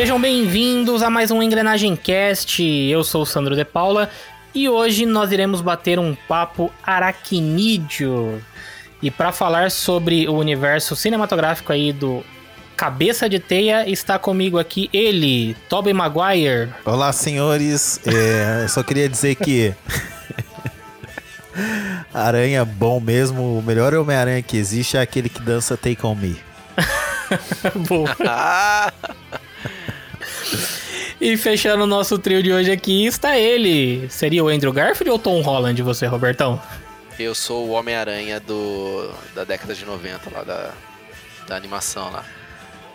Sejam bem-vindos a mais um Engrenagem Cast. Eu sou o Sandro de Paula e hoje nós iremos bater um papo aracnídeo. E para falar sobre o universo cinematográfico aí do Cabeça de Teia, está comigo aqui ele, Tobey Maguire. Olá, senhores. Eu só queria dizer que aranha bom mesmo. O melhor Homem-Aranha que existe é aquele que dança Take On Me. Boa. E fechando o nosso trio de hoje aqui está ele. Seria o Andrew Garfield ou Tom Holland, você, Robertão? Eu sou o Homem-Aranha da década de 90 lá, da animação lá.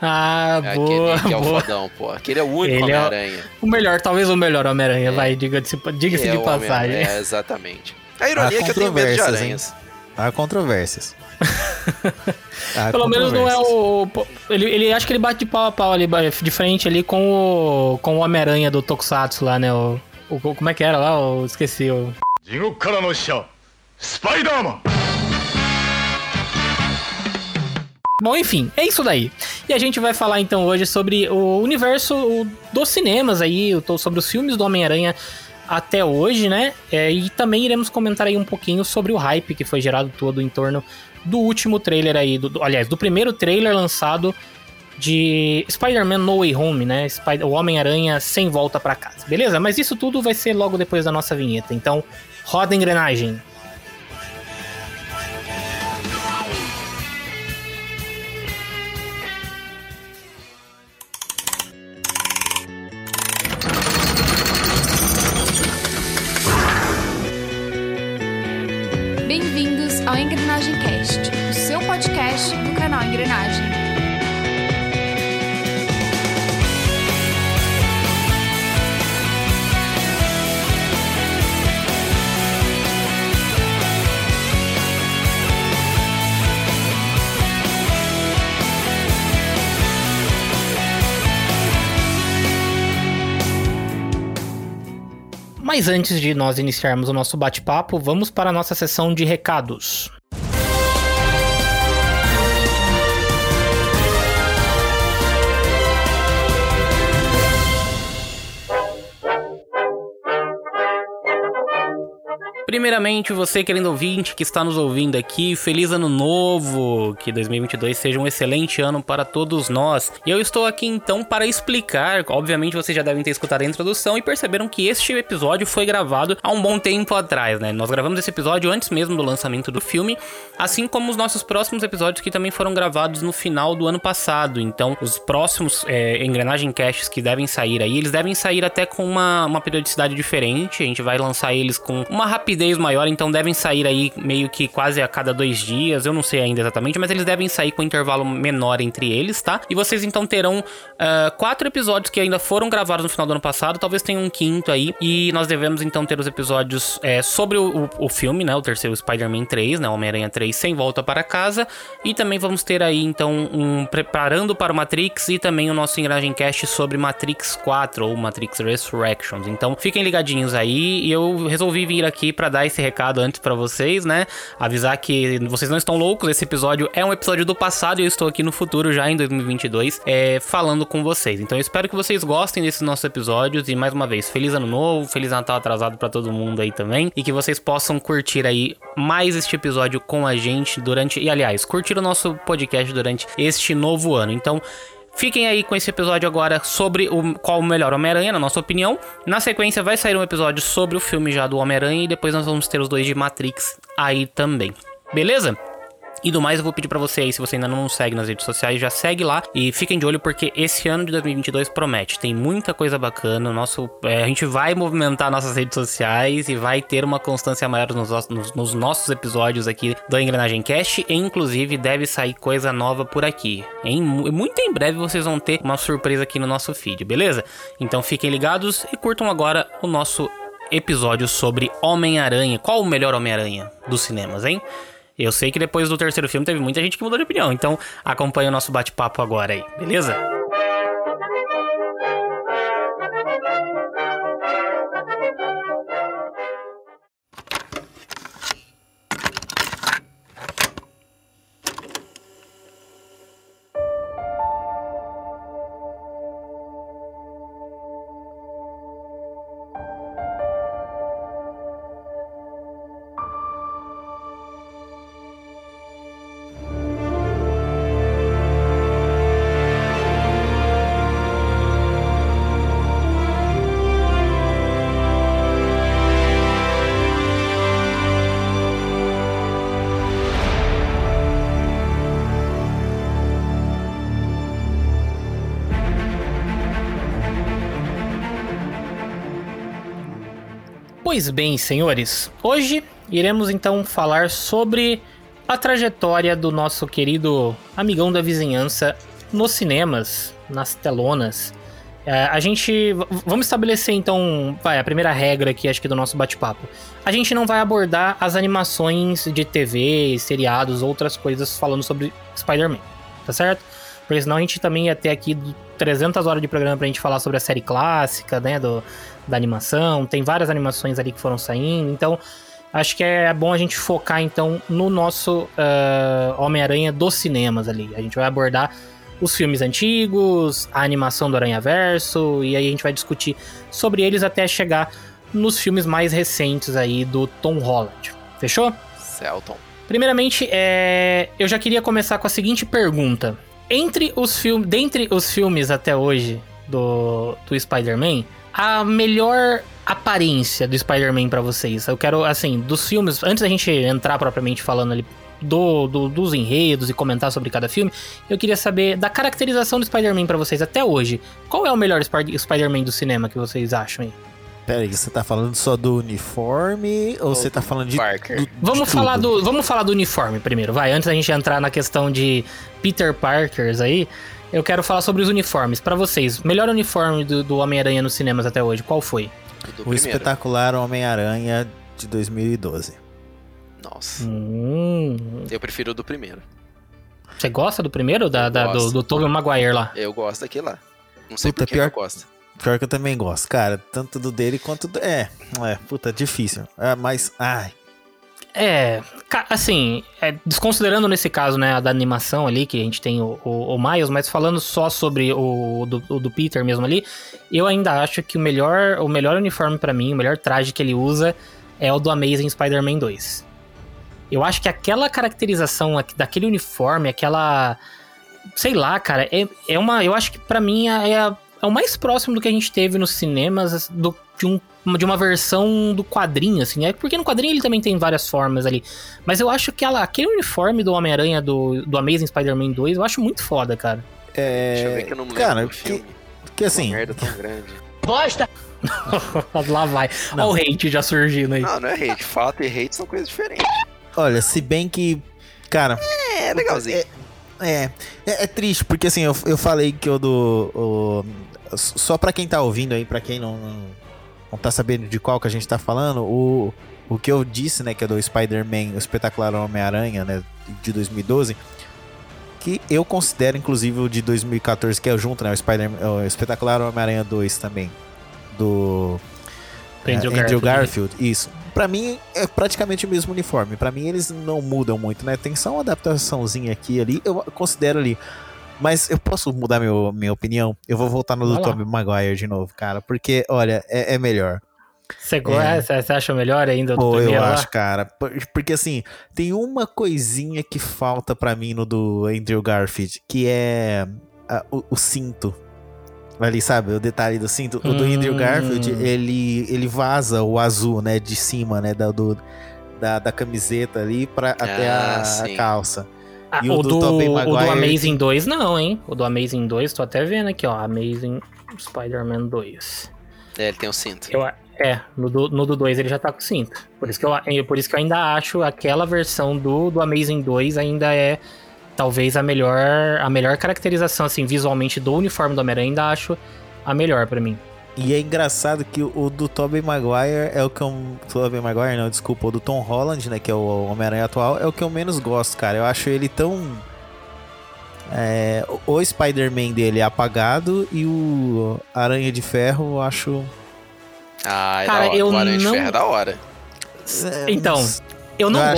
Ah, é boa, aquele que é o fodão, pô. Aquele é o único Homem-Aranha. É o melhor, talvez o melhor Homem-Aranha, vai, diga-se de passagem. É, exatamente. A ironia é que eu tenho medo de aranhas. Hein? Há controvérsias. Pelo menos não é o... Ele acho que ele bate de pau a pau ali, de frente ali com o Homem-Aranha do Tokusatsu lá, né? Como é que era lá? Esqueci. Spider-Man! Bom, enfim, é isso daí. E a gente vai falar então hoje sobre o universo dos cinemas aí, sobre os filmes do Homem-Aranha até hoje, né? E também iremos comentar aí um pouquinho sobre o hype que foi gerado todo em torno do último trailer aí, do primeiro trailer lançado de Spider-Man No Way Home, né? O Homem-Aranha sem volta pra casa, beleza? Mas isso tudo vai ser logo depois da nossa vinheta, então roda a engrenagem. Ao Engrenagem Cast, o seu podcast do canal Engrenagem. Mas antes de nós iniciarmos o nosso bate-papo, vamos para a nossa sessão de recados. Primeiramente, você, querido ouvinte, que está nos ouvindo aqui, feliz ano novo, que 2022 seja um excelente ano para todos nós. E eu estou aqui então para explicar, obviamente vocês já devem ter escutado a introdução e perceberam que este episódio foi gravado há um bom tempo atrás, né? Nós gravamos esse episódio antes mesmo do lançamento do filme, assim como os nossos próximos episódios que também foram gravados no final do ano passado. Então, os próximos Engrenagem Casts que devem sair aí, eles devem sair até com uma periodicidade diferente, a gente vai lançar eles com uma rapidez maior, então devem sair aí meio que quase a cada 2 dias, eu não sei ainda exatamente, mas eles devem sair com um intervalo menor entre eles, tá? E vocês então terão 4 episódios que ainda foram gravados no final do ano passado, talvez tenha um 5º aí, e nós devemos então ter os episódios sobre o filme, né, o terceiro Spider-Man 3, né, Homem-Aranha 3 sem volta para casa, e também vamos ter aí então um Preparando para o Matrix e também o nosso Engrenagem Cast sobre Matrix 4 ou Matrix Resurrections, então fiquem ligadinhos aí, e eu resolvi vir aqui pra dar esse recado antes pra vocês, né? Avisar que vocês não estão loucos, esse episódio é um episódio do passado e eu estou aqui no futuro já em 2022 falando com vocês. Então eu espero que vocês gostem desses nossos episódios e mais uma vez, feliz ano novo, feliz Natal atrasado pra todo mundo aí também e que vocês possam curtir aí mais este episódio com a gente curtir o nosso podcast durante este novo ano. Então, fiquem aí com esse episódio agora sobre qual o melhor Homem-Aranha, na nossa opinião. Na sequência vai sair um episódio sobre o filme já do Homem-Aranha e depois nós vamos ter os 2 de Matrix aí também. Beleza? E do mais eu vou pedir pra você aí, se você ainda não nos segue nas redes sociais, já segue lá e fiquem de olho porque esse ano de 2022 promete, tem muita coisa bacana, a gente vai movimentar nossas redes sociais e vai ter uma constância maior nos nossos episódios aqui do Engrenagem Cast e inclusive deve sair coisa nova por aqui, muito em breve vocês vão ter uma surpresa aqui no nosso feed, beleza? Então fiquem ligados e curtam agora o nosso episódio sobre Homem-Aranha, qual o melhor Homem-Aranha dos cinemas, hein? Eu sei que depois do terceiro filme teve muita gente que mudou de opinião, então acompanha o nosso bate-papo agora aí, beleza? Pois bem, senhores, hoje iremos então falar sobre a trajetória do nosso querido amigão da vizinhança nos cinemas, nas telonas. Vamos estabelecer então, a primeira regra aqui, acho que do nosso bate-papo. A gente não vai abordar as animações de TV, seriados, outras coisas falando sobre Spider-Man, tá certo? Porque senão a gente também ia ter aqui 300 horas de programa pra gente falar sobre a série clássica, né, da animação. Tem várias animações ali que foram saindo, então acho que é bom a gente focar então no nosso Homem-Aranha dos cinemas ali. A gente vai abordar os filmes antigos, a animação do Aranhaverso, e aí a gente vai discutir sobre eles até chegar nos filmes mais recentes aí do Tom Holland. Fechou? Celton. Primeiramente, eu já queria começar com a seguinte pergunta. Dentre os filmes até hoje do Spider-Man, a melhor aparência do Spider-Man pra vocês? Eu quero, assim, dos filmes, antes da gente entrar propriamente falando ali dos enredos e comentar sobre cada filme, eu queria saber da caracterização do Spider-Man pra vocês até hoje. Qual é o melhor Spider-Man do cinema que vocês acham aí? Peraí, você tá falando só do uniforme ou você tá falando de Parker? Vamos falar do uniforme primeiro, vai. Antes da gente entrar na questão de Peter Parkers aí, eu quero falar sobre os uniformes. Pra vocês, melhor uniforme do Homem-Aranha nos cinemas até hoje, qual foi? O espetacular Homem-Aranha de 2012. Nossa. Eu prefiro o do primeiro. Você gosta do primeiro? Do Tobey Maguire lá? Eu gosto daquele lá. Não sei por que eu gosto. Pior que eu também gosto, cara. Tanto do dele quanto do... difícil. Desconsiderando nesse caso, né, a da animação ali, que a gente tem o Miles, mas falando só sobre o do Peter mesmo ali, eu ainda acho que o melhor uniforme pra mim, o melhor traje que ele usa é o do Amazing Spider-Man 2. Eu acho que aquela caracterização daquele uniforme, aquela... Sei lá, cara, eu acho que pra mim é o mais próximo do que a gente teve nos cinemas de uma versão do quadrinho, assim. É porque no quadrinho ele também tem várias formas ali. Mas eu acho que aquele uniforme do Homem-Aranha do Amazing Spider-Man 2 eu acho muito foda, cara. Deixa eu ver que eu não me lembro do filme. Que assim... Uma merda tão grande. Bosta! Lá vai. Olha o hate já surgindo aí. Não é hate. Fato e hate são coisas diferentes. Olha, se bem que... Cara... É legalzinho. É triste, porque assim, eu falei que só pra quem tá ouvindo aí, pra quem não tá sabendo de qual que a gente tá falando, o que eu disse, né, que é do Spider-Man, o espetacular Homem-Aranha, né, de 2012, que eu considero, inclusive, o de 2014, que é junto, né, o espetacular Homem-Aranha 2 também, do Andrew Garfield, isso. Pra mim, é praticamente o mesmo uniforme. Pra mim, eles não mudam muito, né? Tem só uma adaptaçãozinha aqui e ali, eu considero ali. Mas eu posso mudar minha opinião? Eu vou voltar no do Tobey Maguire de novo, cara. Porque, olha, é melhor. Você acha melhor ainda? Pô, eu acho, cara. Porque, assim, tem uma coisinha que falta pra mim no do Andrew Garfield, que é o cinto. Ali, sabe, o detalhe do cinto. O do Andrew Garfield, ele vaza o azul, né, de cima, né, da camiseta ali até a calça. E o do Tobey Maguire... O do Amazing 2 não, hein? O do Amazing 2, tô até vendo aqui, ó, Amazing Spider-Man 2. É, ele tem o cinto. No do 2 ele já tá com cinto. Por isso que eu ainda acho aquela versão do Amazing 2 ainda é... Talvez a melhor caracterização, assim, visualmente do uniforme do Homem-Aranha, ainda acho a melhor pra mim. E é engraçado que o do Tobey Maguire é o que eu... Tobey Maguire, não, desculpa. O do Tom Holland, né, que é o Homem-Aranha atual, é o que eu menos gosto, cara. Eu acho ele tão... o Spider-Man dele é apagado e o Aranha de Ferro eu acho... Ah, é, cara, o Aranha de Ferro é da hora. Então, eu não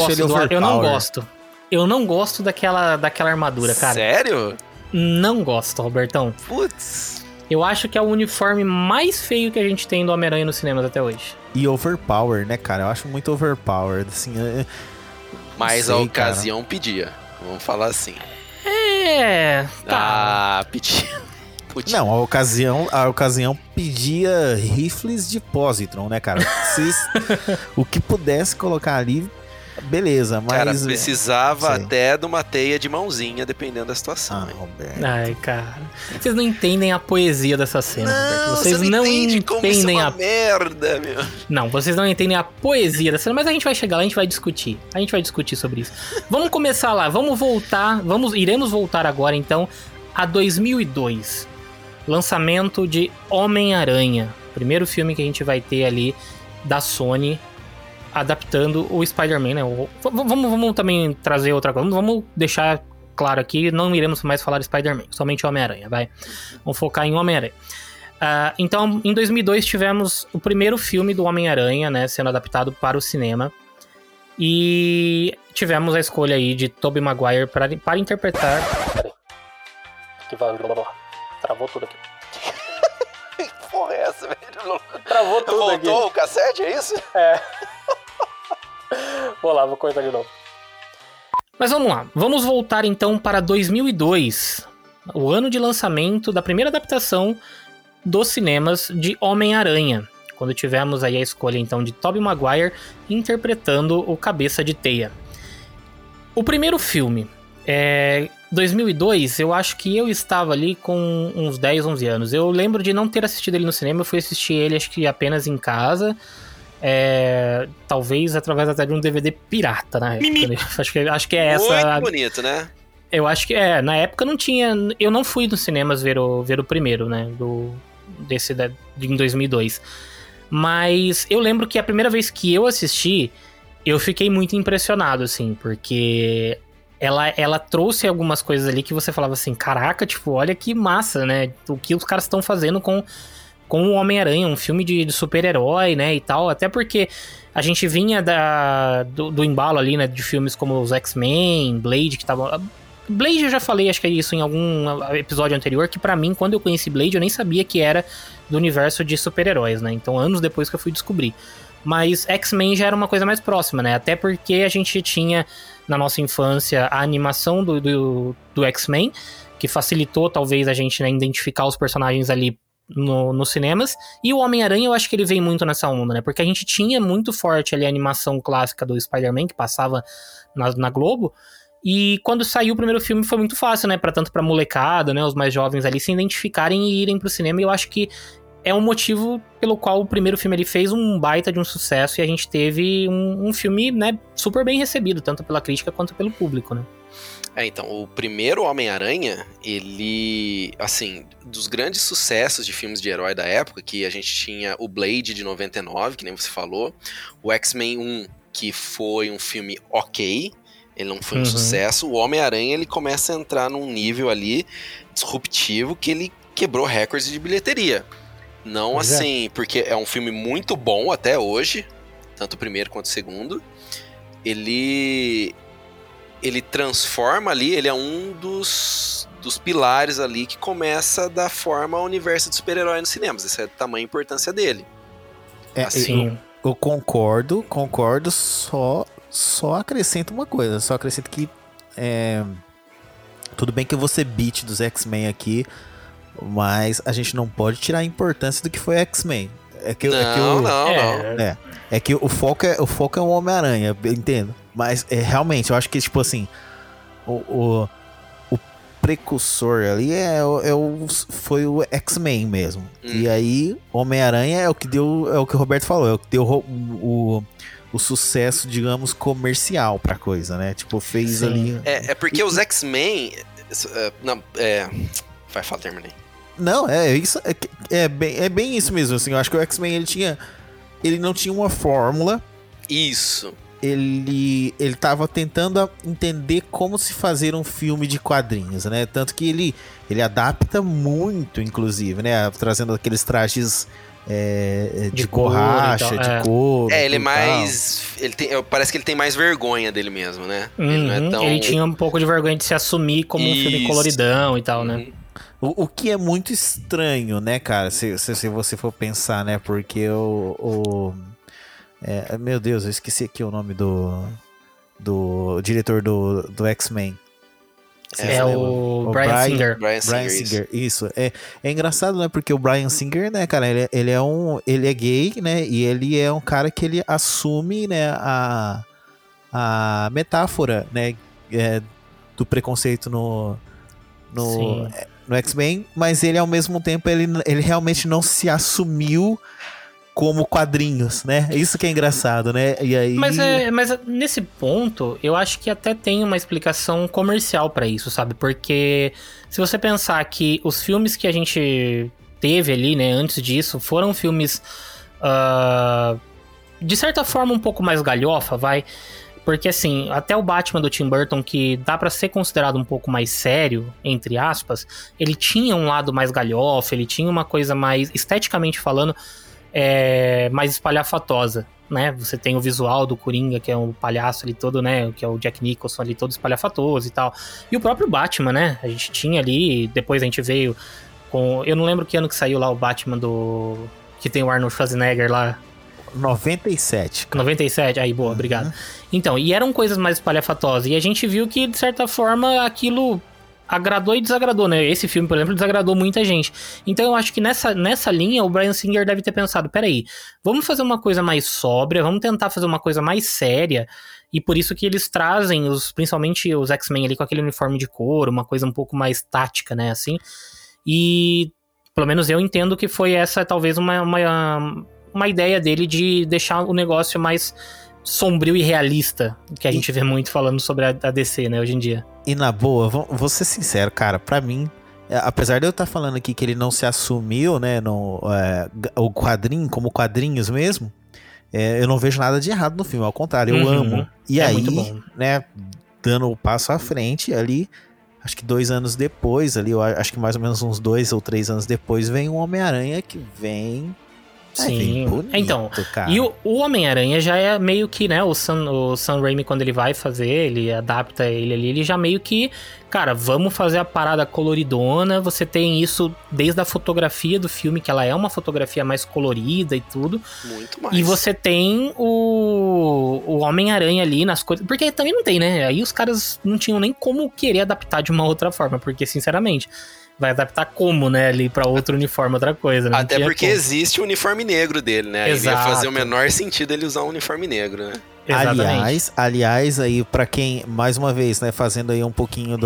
gosto daquela armadura, cara. Sério? Não gosto, Robertão. Putz. Eu acho que é o uniforme mais feio que a gente tem do Homem-Aranha nos cinemas até hoje. E overpower, né, cara? Eu acho muito overpowered, assim. Mas a ocasião pedia. Vamos falar assim. Tá. Ah, pedia. Não, a ocasião pedia rifles de positron, né, cara? O que pudesse colocar ali... beleza, mas... Cara, precisava até de uma teia de mãozinha, dependendo da situação. Ah, Roberto. Ai, cara. Vocês não entendem a poesia dessa cena, Roberto. Vocês não entendem como isso é uma merda, meu. Não, vocês não entendem a poesia dessa cena, mas a gente vai chegar lá, a gente vai discutir. A gente vai discutir sobre isso. Vamos começar lá, vamos voltar, iremos voltar agora, então, a 2002. Lançamento de Homem-Aranha. Primeiro filme que a gente vai ter ali da Sony adaptando o Spider-Man, né? Vamos também trazer outra coisa. Vamos deixar claro aqui, não iremos mais falar de Spider-Man, somente Homem-Aranha, vai. Vamos focar em Homem-Aranha. Então, em 2002 tivemos o primeiro filme do Homem-Aranha, né, sendo adaptado para o cinema. E tivemos a escolha aí de Tobey Maguire para interpretar... Peraí. Que vai... Travou tudo aqui. Que porra é essa, velho? Travou tudo. Voltou aqui. Voltou o cassete, é isso? É. Vou lá, vou cortar de novo. Mas vamos lá. Vamos voltar então para 2002. O ano de lançamento da primeira adaptação dos cinemas de Homem-Aranha. Quando tivemos aí a escolha então de Tobey Maguire interpretando o Cabeça de Teia. O primeiro filme... 2002, eu acho que eu estava ali com uns 10, 11 anos. Eu lembro de não ter assistido ele no cinema, eu fui assistir ele acho que apenas em casa. Talvez através até de um DVD pirata na época. Né? Acho que é essa... Muito bonito, né? Eu acho que na época não tinha... Eu não fui nos cinemas ver o primeiro, né? Em 2002. Mas eu lembro que a primeira vez que eu assisti, eu fiquei muito impressionado, assim, porque... Ela trouxe algumas coisas ali que você falava assim, caraca, tipo, olha que massa, né? O que os caras estão fazendo com o Homem-Aranha, um filme de super-herói, né, e tal. Até porque a gente vinha do embalo ali, né, de filmes como os X-Men, Blade, que tava... Blade eu já falei, acho que é isso, em algum episódio anterior, que pra mim, quando eu conheci Blade, eu nem sabia que era do universo de super-heróis, né? Então, anos depois que eu fui descobrir. Mas X-Men já era uma coisa mais próxima, né? Até porque a gente tinha... na nossa infância, a animação do X-Men, que facilitou talvez a gente, né, identificar os personagens ali nos cinemas. E o Homem-Aranha, eu acho que ele veio muito nessa onda, né? Porque a gente tinha muito forte ali a animação clássica do Spider-Man, que passava na Globo. E quando saiu o primeiro filme foi muito fácil, né? Tanto pra molecada, né? Os mais jovens ali se identificarem e irem pro cinema. E eu acho que é um motivo pelo qual o primeiro filme ele fez um baita de um sucesso e a gente teve um filme, né, super bem recebido, tanto pela crítica quanto pelo público, né? Então, o primeiro Homem-Aranha, ele, assim, dos grandes sucessos de filmes de herói da época, que a gente tinha o Blade de 99, que nem você falou, o X-Men 1, que foi um filme ok, ele não foi um sucesso, o Homem-Aranha ele começa a entrar num nível ali disruptivo que ele quebrou recordes de bilheteria. Não assim, porque é um filme muito bom até hoje, tanto o primeiro quanto o segundo. Ele transforma ali, ele é um dos pilares ali que começa a dar forma ao universo de super-herói nos cinemas. Esse é o tamanho e importância dele. Eu concordo, só acrescento uma coisa, só acrescento que tudo bem que eu vou ser beat dos X-Men aqui, mas a gente não pode tirar a importância do que foi X-Men. É que o foco é o Homem-Aranha, eu entendo. Mas realmente, eu acho que, tipo assim, o precursor ali foi o X-Men mesmo. E aí, Homem-Aranha é o que o Roberto falou, é o que deu o sucesso, digamos, comercial pra coisa, né? Tipo, fez ali... porque os X-Men... terminei. Não, isso. É bem isso mesmo, assim. Eu acho que o X-Men, ele não tinha uma fórmula. Isso. Ele tava tentando entender como se fazer um filme de quadrinhos, né? Tanto que ele adapta muito, inclusive, né? Trazendo aqueles trajes de borracha, então, de couro. Ele é mais... parece que ele tem mais vergonha dele mesmo, né? Ele não é tão... Ele tinha um pouco de vergonha de se assumir como um filme coloridão e tal, né? O que é muito estranho, né, cara? Se você for pensar, né? Porque meu Deus, eu esqueci aqui o nome do diretor do X-Men. O Bryan Singer. Isso. É engraçado, né? Porque o Bryan Singer, né, cara, ele é gay, né? E ele é um cara que ele assume, né, a metáfora, né, do preconceito no X-Men, mas ele, ao mesmo tempo, ele realmente não se assumiu como quadrinhos, né? Isso que é engraçado, né? E aí... Mas nesse ponto, eu acho que até tem uma explicação comercial pra isso, sabe? Porque se você pensar que os filmes que a gente teve ali, né, antes disso, foram filmes, de certa forma, um pouco mais galhofa, vai... Porque, assim, até o Batman do Tim Burton, que dá pra ser considerado um pouco mais sério, entre aspas, ele tinha um lado mais galhofa, ele tinha uma coisa mais, esteticamente falando, mais espalhafatosa, né? Você tem o visual do Coringa, que é um palhaço ali todo, né? Que é o Jack Nicholson ali todo espalhafatoso e tal. E o próprio Batman, né? A gente tinha ali, depois a gente veio com... Eu não lembro que ano que saiu lá o Batman do... Que tem o Arnold Schwarzenegger lá... 97. Cara. 97, aí boa, obrigado. Então, e eram coisas mais espalhafatosas. E a gente viu que, de certa forma, aquilo agradou e desagradou, né? Esse filme, por exemplo, desagradou muita gente. Então eu acho que nessa linha o Bryan Singer deve ter pensado, peraí, vamos fazer uma coisa mais sóbria, vamos tentar fazer uma coisa mais séria. E por isso que eles trazem, principalmente os X-Men ali com aquele uniforme de couro, uma coisa um pouco mais tática, né? Assim. E, pelo menos eu entendo que foi essa, talvez, uma ideia dele de deixar o negócio mais sombrio e realista, que a gente vê muito falando sobre a DC, né, hoje em dia. E na boa, vou ser sincero, cara, pra mim, apesar de eu estar falando aqui que ele não se assumiu, né, o quadrinho, como quadrinhos mesmo, eu não vejo nada de errado no filme, ao contrário, eu amo. E aí, né, dando o passo à frente ali, acho que 2 anos depois, ali, eu acho que mais ou menos uns 2 ou 3 anos depois, vem o Homem-Aranha que vem... Sim, é bonito, então, cara. E o Homem-Aranha já é meio que, né, o Sam Raimi, quando ele vai fazer, ele adapta ele ali, ele já meio que, cara, vamos fazer a parada coloridona, você tem isso desde a fotografia do filme, que ela é uma fotografia mais colorida e tudo. Muito mais. E você tem o Homem-Aranha ali nas coisas, porque também não tem, né, aí os caras não tinham nem como querer adaptar de uma outra forma, porque, sinceramente... Vai adaptar como, né, ali pra outro uniforme, outra coisa, né? Até porque existe o uniforme negro dele, né? Exato. Aí ia fazer o menor sentido ele usar um uniforme negro, né? Aliás, aí, pra quem, mais uma vez, né, fazendo aí um pouquinho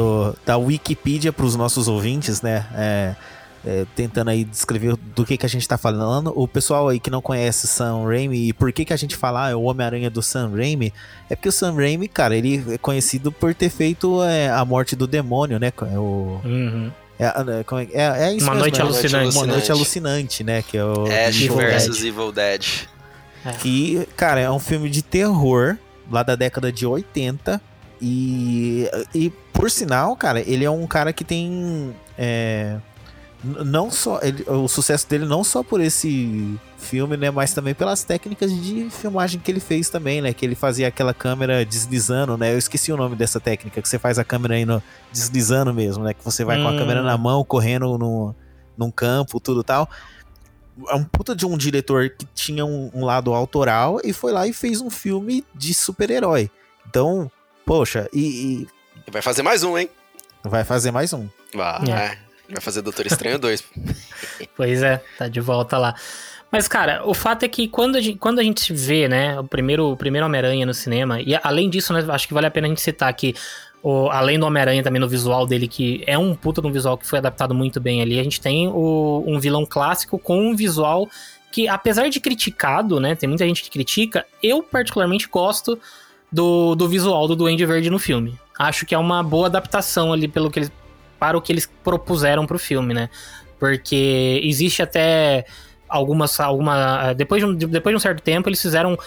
da Wikipedia pros nossos ouvintes, né, tentando aí descrever do que a gente tá falando, o pessoal aí que não conhece Sam Raimi e por que a gente fala é o Homem-Aranha do Sam Raimi, é porque o Sam Raimi, cara, ele é conhecido por ter feito a morte do demônio, né? Isso uma mesmo, noite alucinante. Uma noite alucinante, né? Que é o Ash vs Evil Dead. Que, cara, é um filme de terror lá da década de 80. E por sinal, cara, ele é um cara que tem... não só o sucesso dele não só por esse filme, né? Mas também pelas técnicas de filmagem que ele fez também, né? Que ele fazia aquela câmera deslizando, né? Eu esqueci o nome dessa técnica, que você faz a câmera aí deslizando mesmo, né? Que você vai com a câmera na mão, correndo num campo, tudo tal. É um puta de um diretor que tinha um lado autoral e foi lá e fez um filme de super-herói. Então, poxa, e vai fazer mais um, hein? Vai fazer mais um. Vai... Vai fazer Doutor Estranho 2. Pois é, tá de volta lá. Mas, cara, o fato é que quando a gente vê, né, o primeiro Homem-Aranha no cinema, e além disso, né, acho que vale a pena a gente citar que, além do Homem-Aranha também no visual dele, que é um puta de um visual que foi adaptado muito bem ali, a gente tem um vilão clássico com um visual que, apesar de criticado, né, tem muita gente que critica, eu particularmente gosto do visual do Duende Verde no filme. Acho que é uma boa adaptação ali para o que eles propuseram pro filme, né? Porque existe até depois de um certo tempo, eles fizeram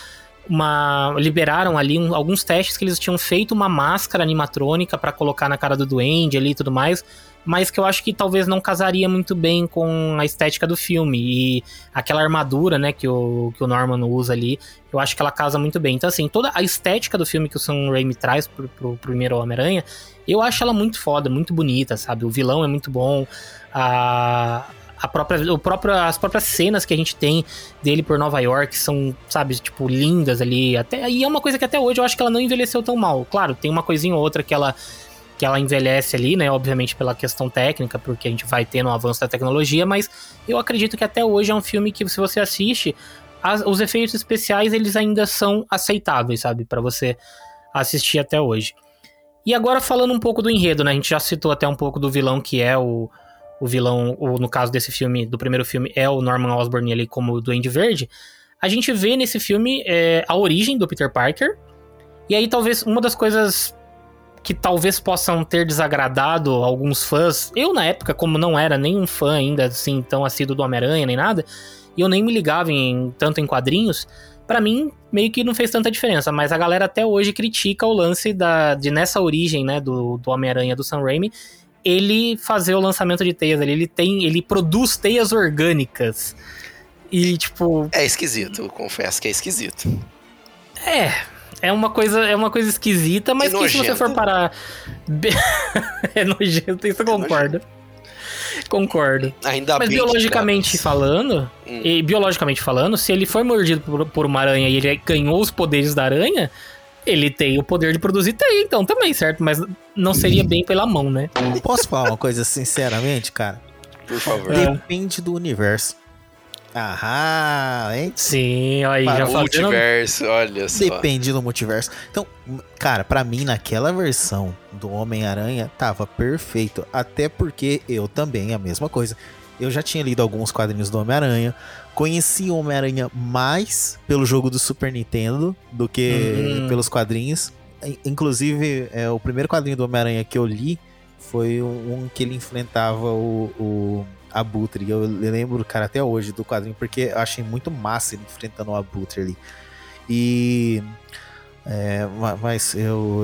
liberaram ali alguns testes que eles tinham feito uma máscara animatrônica para colocar na cara do duende ali e tudo mais, mas que eu acho que talvez não casaria muito bem com a estética do filme. E aquela armadura, né, que o Norman usa ali, eu acho que ela casa muito bem. Então, assim, toda a estética do filme que o Sam Raimi traz pro primeiro Homem-Aranha, eu acho ela muito foda, muito bonita, sabe? O vilão é muito bom, as próprias cenas que a gente tem dele por Nova York são, sabe, tipo, lindas ali. E é uma coisa que até hoje eu acho que ela não envelheceu tão mal. Claro, tem uma coisinha ou outra que ela envelhece ali, né, obviamente pela questão técnica, porque a gente vai tendo um avanço da tecnologia, mas eu acredito que até hoje é um filme que, se você assiste, os efeitos especiais, eles ainda são aceitáveis, sabe, pra você assistir até hoje. E agora falando um pouco do enredo, né? A gente já citou até um pouco do vilão que é o vilão, ou no caso desse filme, do primeiro filme, é o Norman Osborn ali como o Duende Verde. A gente vê nesse filme a origem do Peter Parker. E aí talvez uma das coisas que talvez possam ter desagradado alguns fãs... Eu na época, como não era nenhum fã ainda assim tão assíduo do Homem-Aranha nem nada... E eu nem me ligava tanto em quadrinhos... Pra mim, meio que não fez tanta diferença, mas a galera até hoje critica o lance de nessa origem, né, do Homem-Aranha do Sam Raimi, ele fazer o lançamento de teias ali, ele produz teias orgânicas. E tipo, é esquisito, eu confesso que é esquisito. É uma coisa esquisita, mas que se você for parar é nojento, isso eu concordo. Concordo. Ainda mas bem biologicamente falando, se ele foi mordido por uma aranha e ele ganhou os poderes da aranha, ele tem o poder de produzir teia, então também, certo? Mas não seria bem pela mão, né? Posso falar uma coisa sinceramente, cara? Por favor. Depende do universo. Aham, hein? Sim, aí já falou. Multiverso, olha só. Depende do multiverso. Então, cara, pra mim, naquela versão do Homem-Aranha, tava perfeito. Até porque eu também, a mesma coisa. Eu já tinha lido alguns quadrinhos do Homem-Aranha. Conheci o Homem-Aranha mais pelo jogo do Super Nintendo do que pelos quadrinhos. Inclusive, o primeiro quadrinho do Homem-Aranha que eu li foi um que ele enfrentava o Abutre, eu lembro, cara, até hoje do quadrinho, porque eu achei muito massa ele enfrentando o Abutre ali. Mas eu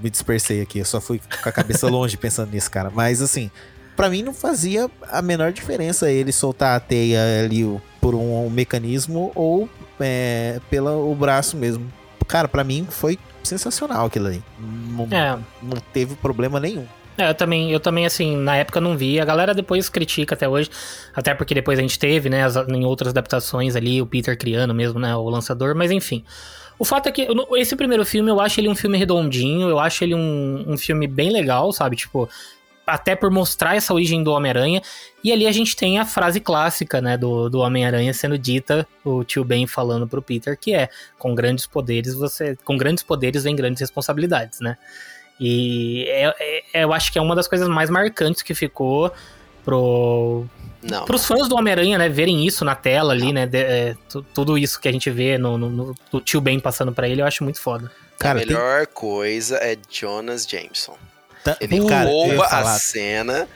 me dispersei aqui, eu só fui com a cabeça longe pensando nisso, cara. Mas assim, pra mim não fazia a menor diferença ele soltar a teia ali por um mecanismo ou pelo braço mesmo. Cara, pra mim foi sensacional aquilo ali. Não teve problema nenhum. Eu também, assim, na época não vi. A galera depois critica até hoje. Até porque depois a gente teve, né, em outras adaptações ali, o Peter criando mesmo, né, o lançador. Mas enfim. O fato é que esse primeiro filme, eu acho ele um filme redondinho. Eu acho ele um filme bem legal, sabe? Tipo, até por mostrar essa origem do Homem-Aranha. E ali a gente tem a frase clássica, né, do Homem-Aranha sendo dita, o Tio Ben falando pro Peter, que é: com grandes poderes vem grandes responsabilidades, né? E eu acho que é uma das coisas mais marcantes que ficou pros fãs do Homem-Aranha, né, verem isso na tela ali, né, tudo isso que a gente vê do Tio Ben passando pra ele, eu acho muito foda. Cara, a melhor coisa é Jonas Jameson. Ele rouba a cena.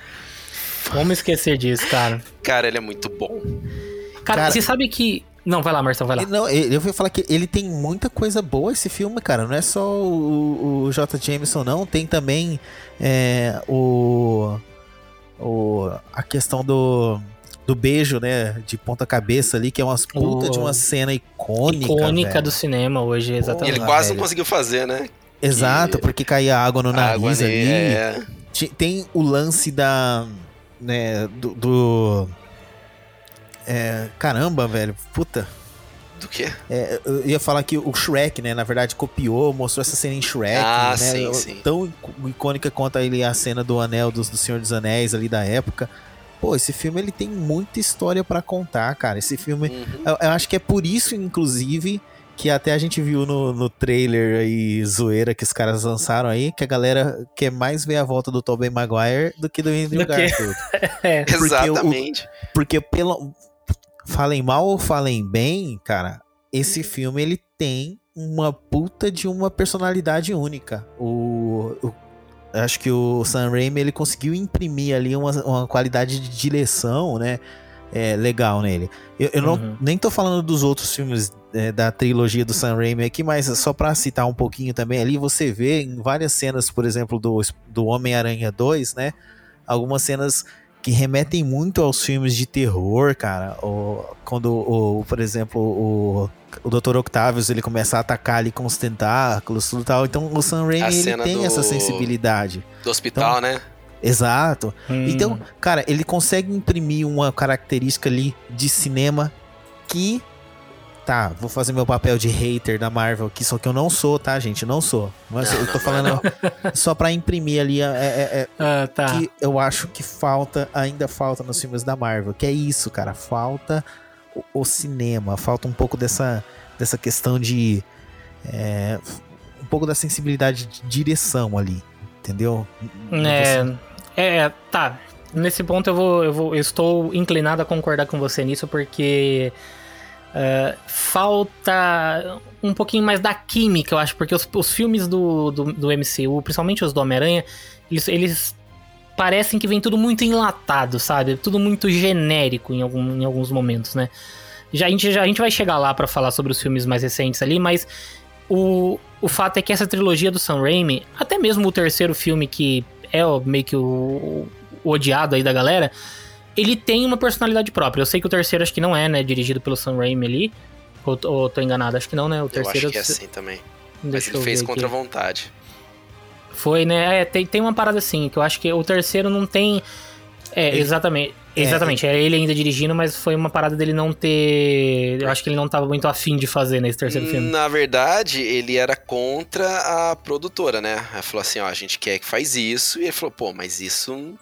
Vamos esquecer disso, cara. Cara, ele é muito bom. Cara, você sabe que... Não, vai lá, Marcelo, vai lá. Não, eu vou falar que ele tem muita coisa boa esse filme, cara. Não é só o J. Jameson, não. Tem também a questão do beijo, né? De ponta cabeça ali, que é umas puta de uma cena icônica. Icônica, velho, do cinema hoje, exatamente. Ele quase não conseguiu fazer, né? Exato, porque caía água no nariz ali. Tem o lance caramba, velho, puta. Do quê? Eu ia falar que o Shrek, né, na verdade, copiou, mostrou essa cena em Shrek, né? Sim. Tão icônica quanto ele a cena do Anel do Senhor dos Anéis ali da época. Pô, esse filme, ele tem muita história pra contar, cara. Esse filme, eu acho que é por isso, inclusive, que até a gente viu no trailer aí, zoeira, que os caras lançaram aí, que a galera quer mais ver a volta do Tobey Maguire do que do Andrew Garfield. Exatamente. Porque pelo... Falem mal ou falem bem, cara, esse filme, ele tem uma puta de uma personalidade única. Acho que o Sam Raimi, ele conseguiu imprimir ali uma qualidade de direção, né, legal nele. Eu não, nem tô falando dos outros filmes da trilogia do Sam Raimi aqui, mas só pra citar um pouquinho também ali, você vê em várias cenas, por exemplo, do Homem-Aranha 2, né, algumas cenas que remetem muito aos filmes de terror, cara. Por exemplo, o Dr. Octavius, ele começa a atacar ali com os tentáculos, tudo tal. Então, o Sam Raimi, ele tem essa sensibilidade. Do hospital, então, né? Exato. Então, cara, ele consegue imprimir uma característica ali de cinema que... Tá, vou fazer meu papel de hater da Marvel aqui, só que eu não sou, tá, gente? Não sou. Mas eu tô falando só pra imprimir ali que eu acho que ainda falta nos filmes da Marvel, que é isso, cara. Falta o cinema, falta um pouco dessa questão de um pouco da sensibilidade de direção ali, entendeu? Tá. Nesse ponto eu estou inclinado a concordar com você nisso, porque falta um pouquinho mais da química, eu acho, porque os filmes do MCU, principalmente os do Homem-Aranha, eles parecem que vem tudo muito enlatado, sabe? Tudo muito genérico em alguns momentos, né? A gente vai chegar lá pra falar sobre os filmes mais recentes ali, mas o fato é que essa trilogia do Sam Raimi, até mesmo o terceiro filme, que é meio que o odiado aí da galera, ele tem uma personalidade própria. Eu sei que o terceiro acho que não é, né? Dirigido pelo Sam Raimi ali. Ou tô enganado? Acho que não, né? O terceiro, eu acho que é assim também. Mas ele fez contra a vontade. Foi, né? Tem uma parada assim, que eu acho que o terceiro não tem... Exatamente, era ele ainda dirigindo, mas foi uma parada dele não ter... Eu acho que ele não tava muito afim de fazer nesse terceiro filme. Na verdade, ele era contra a produtora, né? Ela falou assim, ó, a gente quer que faz isso. E ele falou, pô, mas isso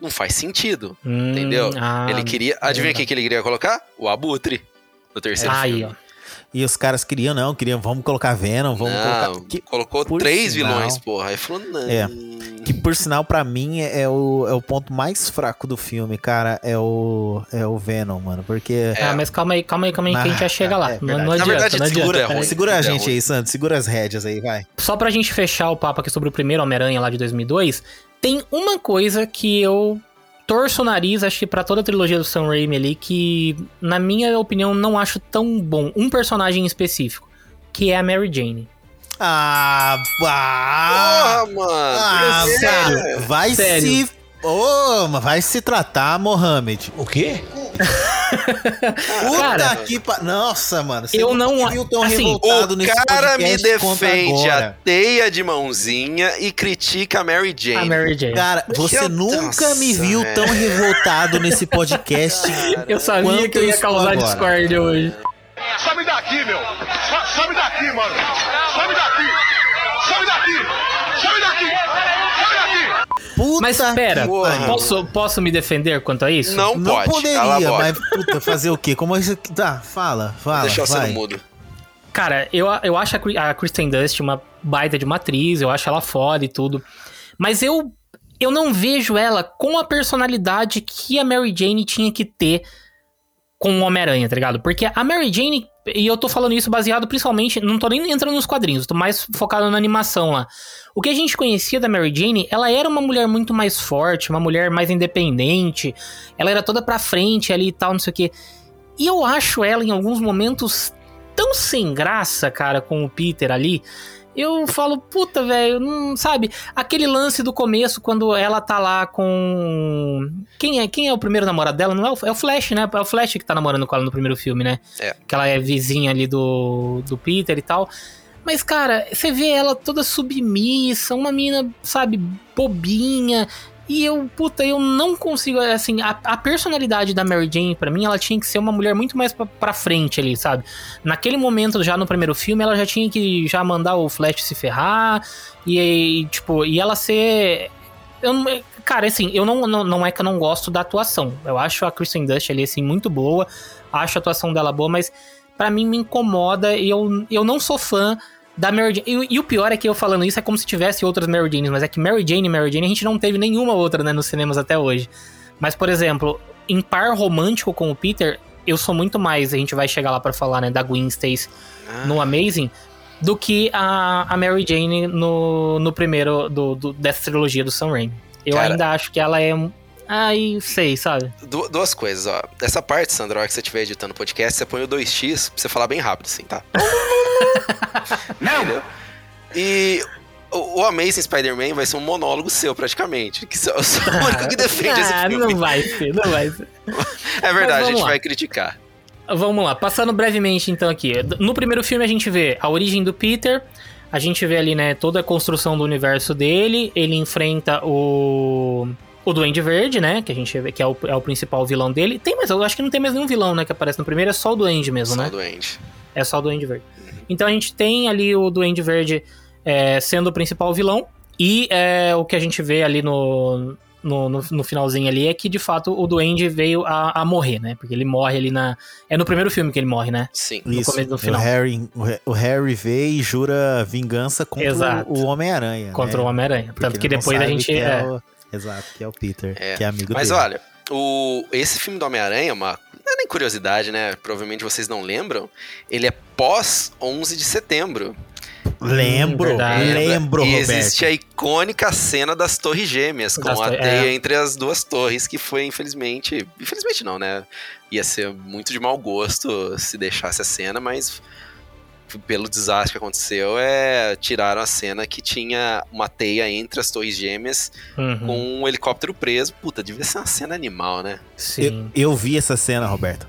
não faz sentido, entendeu? Ele queria... Adivinha quem que ele queria colocar? O Abutre, no terceiro filme. Aí, ó. E os caras queriam, vamos colocar Venom, vamos colocar... Colocou 3 vilões, porra. Aí falou, não... Que, por sinal, pra mim, é o ponto mais fraco do filme, cara, é o Venom, mano, porque... mas calma aí, que a gente já chega lá. Não adianta, segura a gente aí, Sandro, segura as rédeas aí, vai. Só pra gente fechar o papo aqui sobre o primeiro Homem-Aranha lá de 2002, tem uma coisa que eu torço o nariz, acho que pra toda a trilogia do Sam Raimi ali, que, na minha opinião, não acho tão bom. Um personagem em específico, que é a Mary Jane. Mano! Sério? Vai se tratar, Mohamed. O quê? Puta cara, que pariu. Nossa, mano. Você não viu tão revoltado nesse podcast. O cara me defende a teia de mãozinha e critica a Mary Jane. Cara, você nunca me viu tão revoltado nesse podcast. Eu sabia que eu ia causar discórdia hoje. Sabe daqui, meu! Sabe daqui, mano! Sabe daqui! Sabe daqui! Sabe daqui! Sabe daqui! Puta. Mas espera, posso me defender quanto a isso? Não pode. Poderia, mas puta, fazer o quê? Como é que... Tá, fala. Deixa eu ser mudo. Cara, eu acho a Kristen Dunst uma baita de uma atriz, eu acho ela foda e tudo. Mas eu não vejo ela com a personalidade que a Mary Jane tinha que ter com o Homem-Aranha, tá ligado? Porque a Mary Jane, e eu tô falando isso baseado principalmente... Não tô nem entrando nos quadrinhos, tô mais focado na animação lá. O que a gente conhecia da Mary Jane, ela era uma mulher muito mais forte, uma mulher mais independente. Ela era toda pra frente ali e tal, não sei o quê. E eu acho ela, em alguns momentos, tão sem graça, cara, com o Peter ali. Eu falo, puta, velho, não sabe? Aquele lance do começo, quando ela tá lá com... Quem é o primeiro namorado dela? Não é o Flash, né? É o Flash que tá namorando com ela no primeiro filme, né? Que ela é vizinha ali do Peter e tal. Mas, cara, você vê ela toda submissa, uma mina, sabe, bobinha. E eu não consigo, assim, a personalidade da Mary Jane, pra mim, ela tinha que ser uma mulher muito mais pra frente ali, sabe? Naquele momento, já no primeiro filme, ela já tinha que já mandar o Flash se ferrar, e ela ser... Cara, assim, eu não é que eu não gosto da atuação, eu acho a Kristen Dunst ali, assim, muito boa, acho a atuação dela boa, mas pra mim me incomoda, e eu não sou fã da Mary Jane. E o pior é que eu falando isso é como se tivesse outras Mary Janes, mas é que Mary Jane, a gente não teve nenhuma outra, né, nos cinemas até hoje. Mas, por exemplo, em par romântico com o Peter, eu sou muito mais, a gente vai chegar lá pra falar, né, da Gwen Stacy no Amazing, do que a Mary Jane no primeiro dessa trilogia do Sam Raimi. Cara, ainda acho que ela é... sei, sabe? Duas coisas, ó. Essa parte, Sandro, que você estiver editando o podcast, você põe o 2x pra você falar bem rápido, assim, tá? Não! E o Amazing Spider-Man vai ser um monólogo seu, praticamente. Que eu sou o único que defende esse filme. Não vai ser. É verdade, a gente vai criticar. Vamos lá, passando brevemente então aqui. No primeiro filme a gente vê a origem do Peter, a gente vê ali, né, toda a construção do universo dele, ele enfrenta o Duende Verde, né, que a gente vê que é o principal vilão dele. Tem, mas eu acho que não tem mais nenhum vilão, né, que aparece no primeiro, é só o Duende mesmo, né? É só o Duende Verde. Então a gente tem ali o Duende Verde sendo o principal vilão, e o que a gente vê ali no, no finalzinho ali é que, de fato, o Duende veio a morrer, né? Porque ele morre ali na... É no primeiro filme que ele morre, né? Sim. No isso. Começo do final. O Harry vê e jura vingança contra Exato. O Homem-Aranha. Contra né? o Homem-Aranha. Porque tanto que depois a gente... Que é o... Exato, que é o Peter, que é amigo Mas dele. Mas olha, esse filme do Homem-Aranha, Marco, não é nem curiosidade, né? Provavelmente vocês não lembram. Ele é pós 11 de setembro. Lembro, e existe a icônica cena das Torres Gêmeas, com a teia entre as duas torres, que foi, infelizmente não, né? Ia ser muito de mau gosto se deixasse a cena, mas pelo desastre que aconteceu, tiraram a cena que tinha uma teia entre as Torres Gêmeas com um helicóptero preso. Puta, devia ser uma cena animal, né? Sim. Eu vi essa cena, Roberto.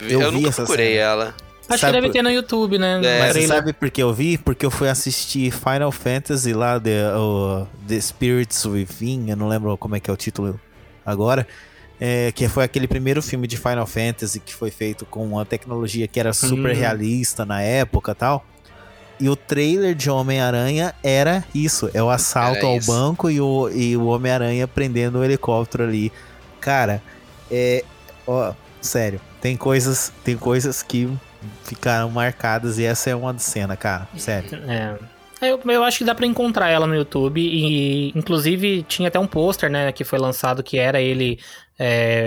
Eu nunca procurei ela. Acho que deve ter no YouTube, né? Mas você sabe por que eu vi? Porque eu fui assistir Final Fantasy lá, The Spirits Within, eu não lembro como é que é o título agora, que foi aquele primeiro filme de Final Fantasy que foi feito com uma tecnologia que era super realista na época e tal. E o trailer de Homem-Aranha era isso, é o assalto ao banco e o Homem-Aranha prendendo o helicóptero ali. Cara, sério, tem coisas que... ficaram marcadas, e essa é uma cena, cara, sério. Eu acho que dá pra encontrar ela no YouTube, e inclusive tinha até um pôster, né, que foi lançado, que era ele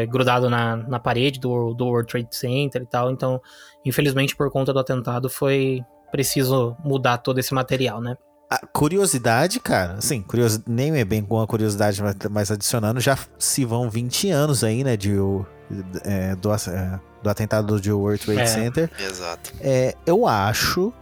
grudado na parede do World Trade Center e tal, então, infelizmente, por conta do atentado, foi preciso mudar todo esse material, né. A curiosidade, cara, sim, nem é bem com a curiosidade, mas adicionando, já se vão 20 anos aí, né, do atentado do World Trade Center. Exato. Eu acho,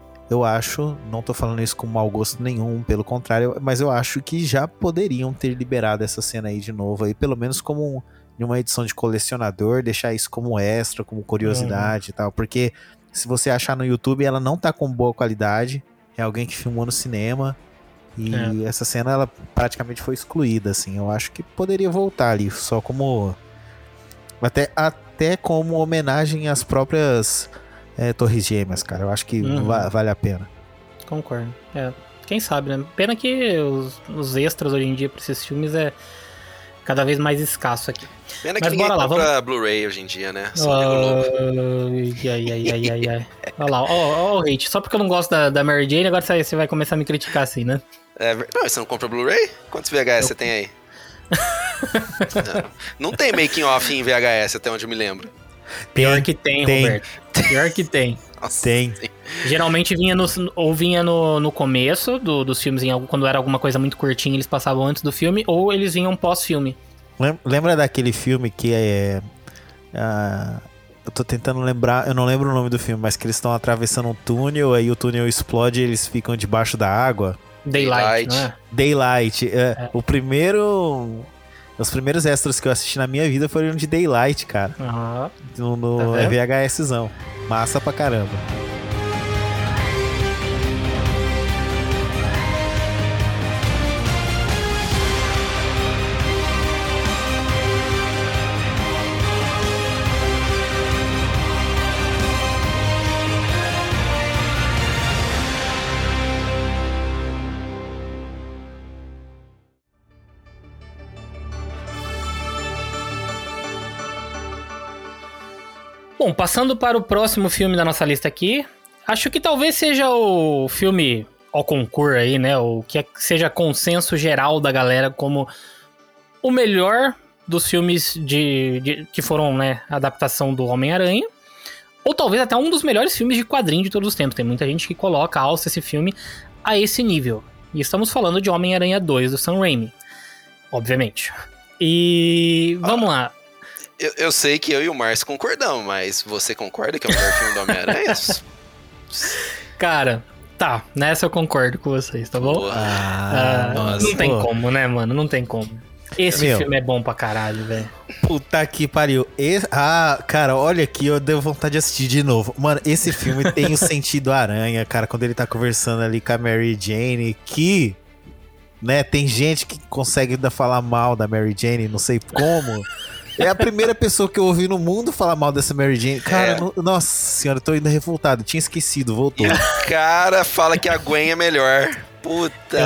não tô falando isso com mau gosto nenhum, pelo contrário, mas eu acho que já poderiam ter liberado essa cena aí de novo, aí, pelo menos como uma edição de colecionador, deixar isso como extra, como curiosidade e tal, porque se você achar no YouTube, ela não tá com boa qualidade, é alguém que filmou no cinema, e essa cena, ela praticamente foi excluída, assim, eu acho que poderia voltar ali, só como... Até como homenagem às próprias Torres Gêmeas, cara. Eu acho que vale a pena. Concordo. Quem sabe, né? Pena que os extras hoje em dia pra esses filmes é cada vez mais escasso aqui. Pena que ninguém compra Blu-ray hoje em dia, né? Só nego louco. Ai. Olha lá, ó o hate. Só porque eu não gosto da Mary Jane, agora você vai começar a me criticar assim, né? Não, você não compra Blu-ray? Quantos VHS você tem aí? Não tem making off em VHS, até onde eu me lembro. Pior que tem. Roberto. Pior que tem. Nossa, tem. Geralmente vinha no começo dos filmes, quando era alguma coisa muito curtinha, eles passavam antes do filme, ou eles vinham pós-filme. Lembra daquele filme que eu tô tentando lembrar, eu não lembro o nome do filme, mas que eles estão atravessando um túnel, aí o túnel explode e eles ficam debaixo da água. Daylight, não é? Daylight. Os primeiros extras que eu assisti na minha vida foram de Daylight, cara. No VHSzão. Massa pra caramba. Bom, passando para o próximo filme da nossa lista aqui, acho que talvez seja o filme ao concurso aí, né, o que seja consenso geral da galera como o melhor dos filmes que foram, né, a adaptação do Homem-Aranha, ou talvez até um dos melhores filmes de quadrinho de todos os tempos. Tem muita gente que coloca, alça esse filme a esse nível. E estamos falando de Homem-Aranha 2, do Sam Raimi, obviamente. E vamos lá. Eu sei que eu e o Márcio concordamos, mas você concorda que é o melhor filme do Homem-Aranha? Cara, tá, nessa eu concordo com vocês, tá bom? Não tem como, né, mano? Não tem como. Esse filme é bom pra caralho, velho. Puta que pariu. Cara, olha aqui, eu dei vontade de assistir de novo. Mano, esse filme tem o sentido aranha, cara, quando ele tá conversando ali com a Mary Jane, que... né, tem gente que consegue ainda falar mal da Mary Jane, não sei como... É a primeira pessoa que eu ouvi no mundo falar mal dessa Mary Jane. Cara, nossa senhora, eu tô ainda revoltado. Tinha esquecido, voltou. E o cara fala que a Gwen é melhor. Puta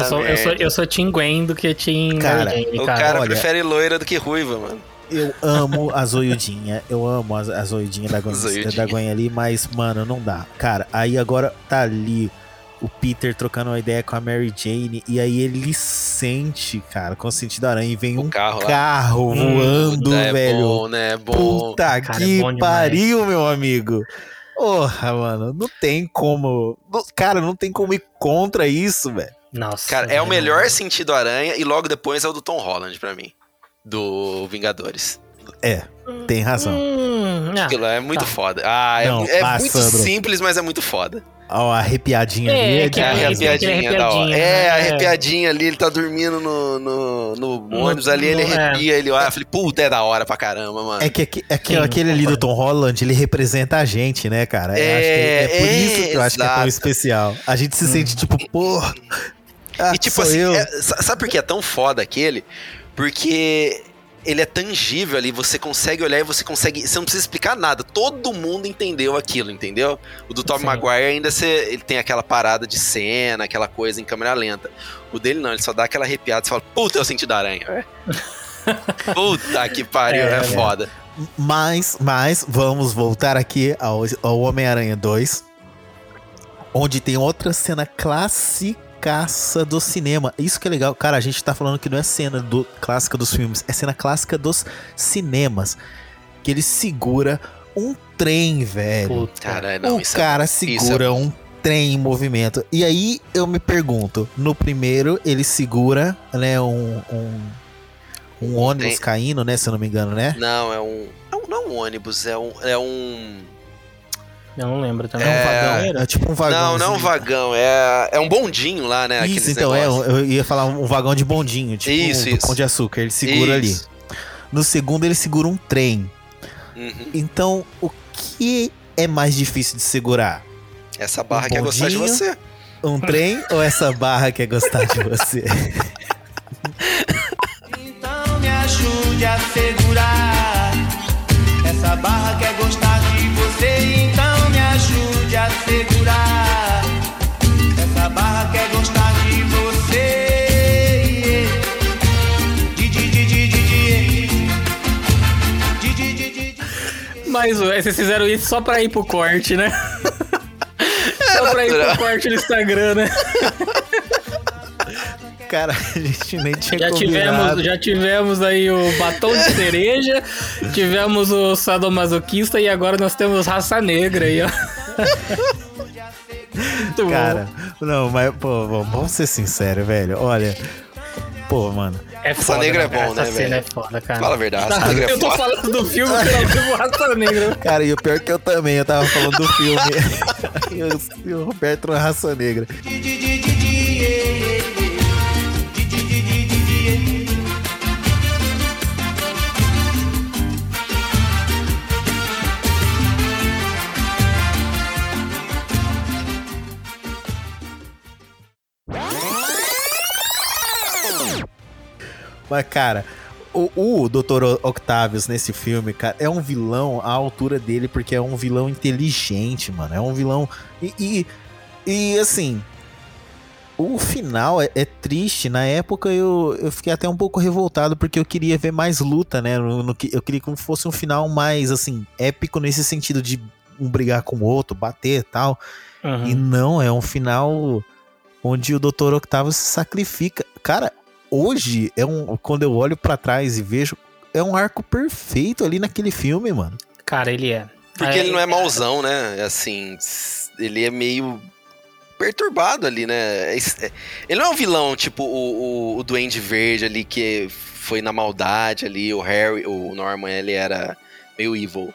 eu sou Team Gwen do que Team Mary Jane, cara. O cara prefere loira do que ruiva, mano. Eu amo a zoiudinha, eu amo a zoiudinha da Gwen ali, mas, mano, não dá. Cara, aí agora tá ali o Peter trocando uma ideia com a Mary Jane, e aí ele sente, cara, com o sentido da aranha, e vem um carro voando, velho. É bom, né? É bom. Puta cara, que é bom pariu, meu amigo. Porra, mano, não tem como... Cara, não tem como ir contra isso, velho. Nossa. Cara, é o melhor sentido aranha, e logo depois é o do Tom Holland, pra mim. Do Vingadores. É, tem razão. Aquilo é muito foda. Ah, não, é muito simples, mas é muito foda. Ó, a arrepiadinha ali. É, a arrepiadinha ali, ele tá dormindo no ônibus ali, ele arrepia, ele olha, eu falei, puta, é da hora pra caramba, mano. É que aquele ali do Tom Holland, ele representa a gente, né, cara? É por isso que eu acho que é tão especial. A gente se sente tipo, porra, e tipo assim, sabe por que é tão foda aquele? Porque ele é tangível ali, você consegue olhar e você não precisa explicar nada, todo mundo entendeu aquilo, entendeu? O do Tobey Maguire ainda ele tem aquela parada de cena, aquela coisa em câmera lenta. O dele não, ele só dá aquela arrepiada, você fala, puta, eu senti da aranha. Puta que pariu, é foda. Mas vamos voltar aqui ao Homem-Aranha 2, onde tem outra cena clássica do cinema. Isso que é legal. Cara, a gente tá falando que não é cena clássica dos filmes, é cena clássica dos cinemas. Que ele segura um trem, velho. Puta, cara, não, o cara segura um trem em movimento. E aí eu me pergunto, no primeiro ele segura, né, um ônibus caindo, né, se eu não me engano, né? Não, não é um ônibus, é um... Eu não lembro também. É um vagão, era? É tipo um vagão. Não é um vagão. É um bondinho lá, né? Isso, então, eu ia falar um vagão de bondinho. Tipo um Pão de Açúcar. Ele segura ali. No segundo, ele segura um trem. Uhum. Então, o que é mais difícil de segurar? Essa barra que é gostar de você. Um trem ou essa barra que é gostar de você? Então me ajude a segurar essa barra que é gostar de você, então me ajude a segurar essa barra que é gostar de você. Mas vocês fizeram isso só pra ir pro corte, né? Só pra ir pro corte no Instagram, né? Cara, a gente nem tinha já tivemos aí o batom de cereja, tivemos o sadomasoquista e agora nós temos raça negra aí, ó. Muito cara, bom. Não, mas, pô, vamos ser sinceros, velho. Olha, pô, mano. É foda, raça negra, cara, é bom, né, velho? É foda, cara. Fala a verdade, raça negra é foda. Eu tô falando do filme, pelo raça negra. Cara, e o pior que eu também, eu tava falando do filme. E o Roberto na raça negra. Mas, cara, o Dr. Octavius nesse filme, cara, é um vilão à altura dele, porque é um vilão inteligente, mano. É um vilão... E assim, o final é triste. Na época, eu fiquei até um pouco revoltado, porque eu queria ver mais luta, né? Eu queria que fosse um final mais, assim, épico nesse sentido de um brigar com o outro, bater e tal. Uhum. E não, é um final onde o Dr. Octavius se sacrifica. Cara... Hoje, quando eu olho pra trás e vejo, é um arco perfeito ali naquele filme, mano. Cara, ele é. Porque ele não é mauzão, né? Assim, ele é meio perturbado ali, né? Ele não é um vilão, tipo o Duende Verde ali, que foi na maldade ali, o Norman, ele era meio evil.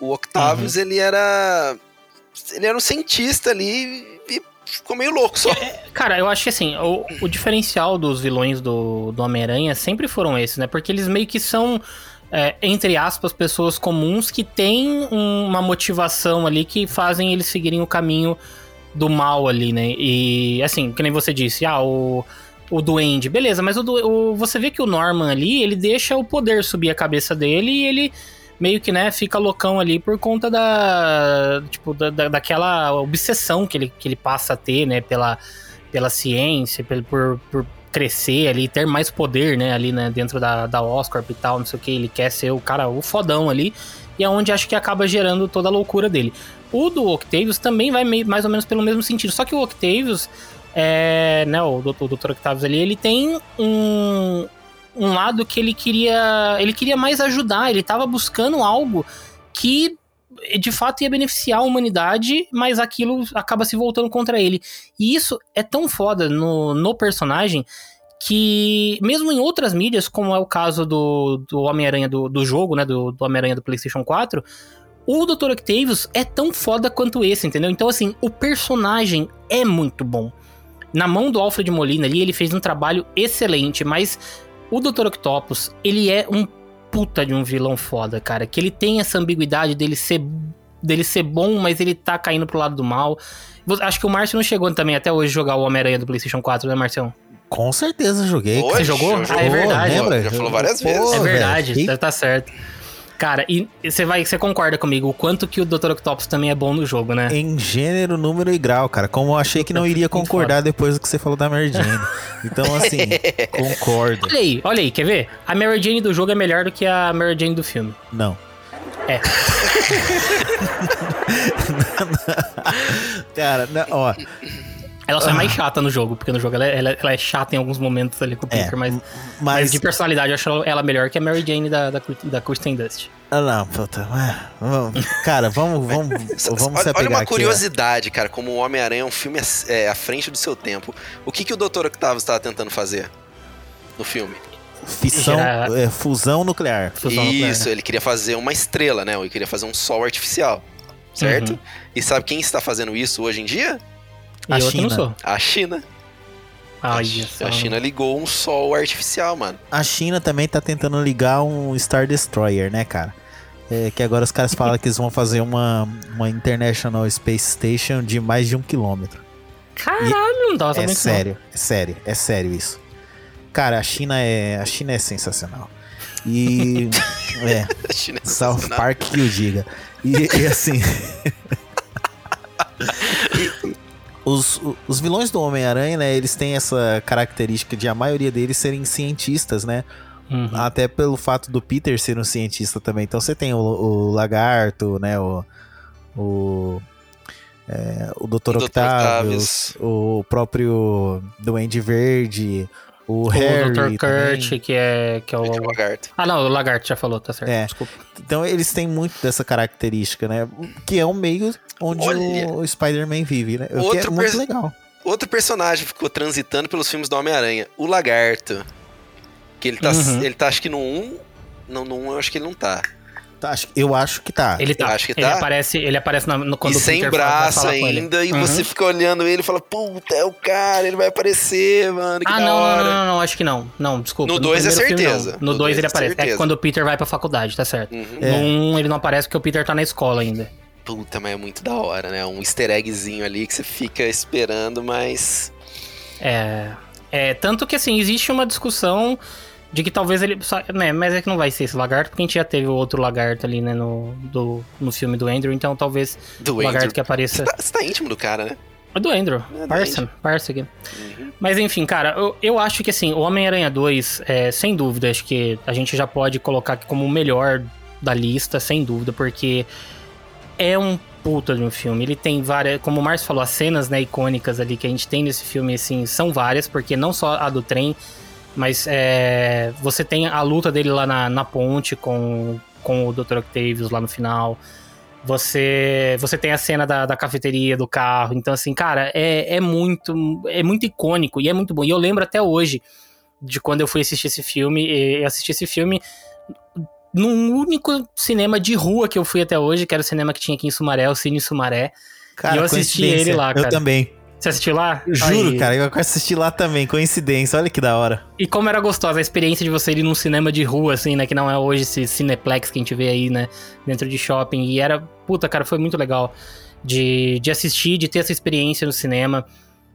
O Octavius, uhum. Ele era um cientista ali e ficou meio louco só. Cara, eu acho que assim, o diferencial dos vilões do Homem-Aranha sempre foram esses, né? Porque eles meio que são, entre aspas, pessoas comuns que têm uma motivação ali que fazem eles seguirem o caminho do mal ali, né? E assim, que nem você disse, o Duende, beleza, mas você vê que o Norman ali, ele deixa o poder subir a cabeça dele e ele... meio que, né, fica loucão ali por conta daquela obsessão que ele passa a ter, né, pela ciência, por crescer ali, ter mais poder, né, ali, né, dentro da Oscorp e tal, não sei o que, ele quer ser o cara, o fodão ali, e é onde acho que acaba gerando toda a loucura dele. O do Octavius também vai mais ou menos pelo mesmo sentido, só que o Octavius, né, o Dr. Octavius ali, ele tem um lado que ele queria mais ajudar, ele tava buscando algo que de fato ia beneficiar a humanidade, mas aquilo acaba se voltando contra ele. E isso é tão foda no personagem que, mesmo em outras mídias, como é o caso do Homem-Aranha do jogo, né, do Homem-Aranha do PlayStation 4, o Dr. Octavius é tão foda quanto esse, entendeu? Então, assim, o personagem é muito bom. Na mão do Alfred Molina ali, ele fez um trabalho excelente, mas o Dr. Octopus, ele é um puta de um vilão foda, cara, que ele tem essa ambiguidade dele ser bom, mas ele tá caindo pro lado do mal. Acho que o Márcio não chegou também até hoje jogar o Homem-Aranha do PlayStation 4, né, Marcião? Com certeza joguei. Oxe, você jogou? Ah, é verdade. Lembra? Já falou várias vezes. É verdade, velho. Tá certo. Cara, e você concorda comigo o quanto que o Dr. Octopus também é bom no jogo, né? Em gênero, número e grau, cara. Como eu achei que não iria concordar depois do que você falou da Mary Jane. Então, assim, concordo. Olha aí, quer ver? A Mary Jane do jogo é melhor do que a Mary Jane do filme. Não. É. Cara, não, ó... Ela só é mais chata no jogo, porque no jogo ela é chata em alguns momentos ali com o Peter, mas de personalidade eu acho ela melhor que a Mary Jane da Kirsten Dunst. Ah, não, puta. Cara, vamos se apegar. Olha uma curiosidade, aqui, cara, como o Homem-Aranha é um filme à frente do seu tempo. O que o Dr. Octavius estava tentando fazer no filme? Fusão nuclear. Isso, ele queria fazer uma estrela, né? Ele queria fazer um sol artificial, certo? Uhum. E sabe quem está fazendo isso hoje em dia? A China. A China ligou um sol artificial, mano. A China também tá tentando ligar um Star Destroyer, né, cara? É, que agora os caras falam que eles vão fazer uma International Space Station de mais de 1 km. Caralho, não dá pra É sério isso. Cara, a China é sensacional. E... a China é sensacional. South Park que o diga. E assim... Os vilões do Homem-Aranha, né, eles têm essa característica de a maioria deles serem cientistas, né? Uhum. Até pelo fato do Peter ser um cientista também. Então você tem o Lagarto, né? O Dr. Octavius, o próprio Duende Verde, o Harry. O Dr. Kurt, que é o Lagarto. Ah, não, o Lagarto já falou, tá certo. Desculpa. Então eles têm muito dessa característica, né? Que é um meio... onde o Spider-Man vive, né? O que é muito legal. Outro personagem ficou transitando pelos filmes do Homem-Aranha. O Lagarto. Que ele tá, ele tá acho que no 1... Não, no 1 eu acho que ele não tá. Eu acho que tá. Ele tá. Ele aparece quando e o Peter sem braço fala ainda, e você fica olhando ele e fala, puta, é o cara, ele vai aparecer, mano, que da hora. Não, acho que não. Não, desculpa. No 2 é certeza. Filme, no 2 ele aparece. Certeza. É quando o Peter vai pra faculdade, tá certo. Uhum. No 1 ele não aparece porque o Peter tá na escola ainda. Puta, mas é muito da hora, né? Um easter eggzinho ali que você fica esperando, mas... Tanto que, assim, existe uma discussão de que talvez ele... né, mas é que não vai ser esse Lagarto, porque a gente já teve o outro Lagarto ali, né? No filme do Andrew, então talvez o Lagarto que apareça... Você tá íntimo do cara, né? É do Andrew. Parson aqui. Uhum. Mas, enfim, cara, eu acho que, assim, o Homem-Aranha 2, sem dúvida, acho que a gente já pode colocar aqui como o melhor da lista, sem dúvida, porque... é um puta de um filme, ele tem várias, como o Márcio falou, as cenas, né, icônicas ali que a gente tem nesse filme, assim, são várias, porque não só a do trem, mas você tem a luta dele lá na ponte com o Dr. Octavius lá no final, você tem a cena da cafeteria, do carro, então assim, cara, é muito icônico e é muito bom, e eu lembro até hoje de quando eu fui assistir esse filme, num único cinema de rua que eu fui até hoje, que era o cinema que tinha aqui em Sumaré, o Cine Sumaré. Cara, e eu assisti ele lá, cara. Eu também. Você assistiu lá? Juro, aí. Cara, eu assisti lá também, coincidência, olha que da hora. E como era gostosa a experiência de você ir num cinema de rua, assim, né, que não é hoje esse Cineplex que a gente vê aí, né, dentro de shopping. E era, puta, cara, foi muito legal de assistir, de ter essa experiência no cinema.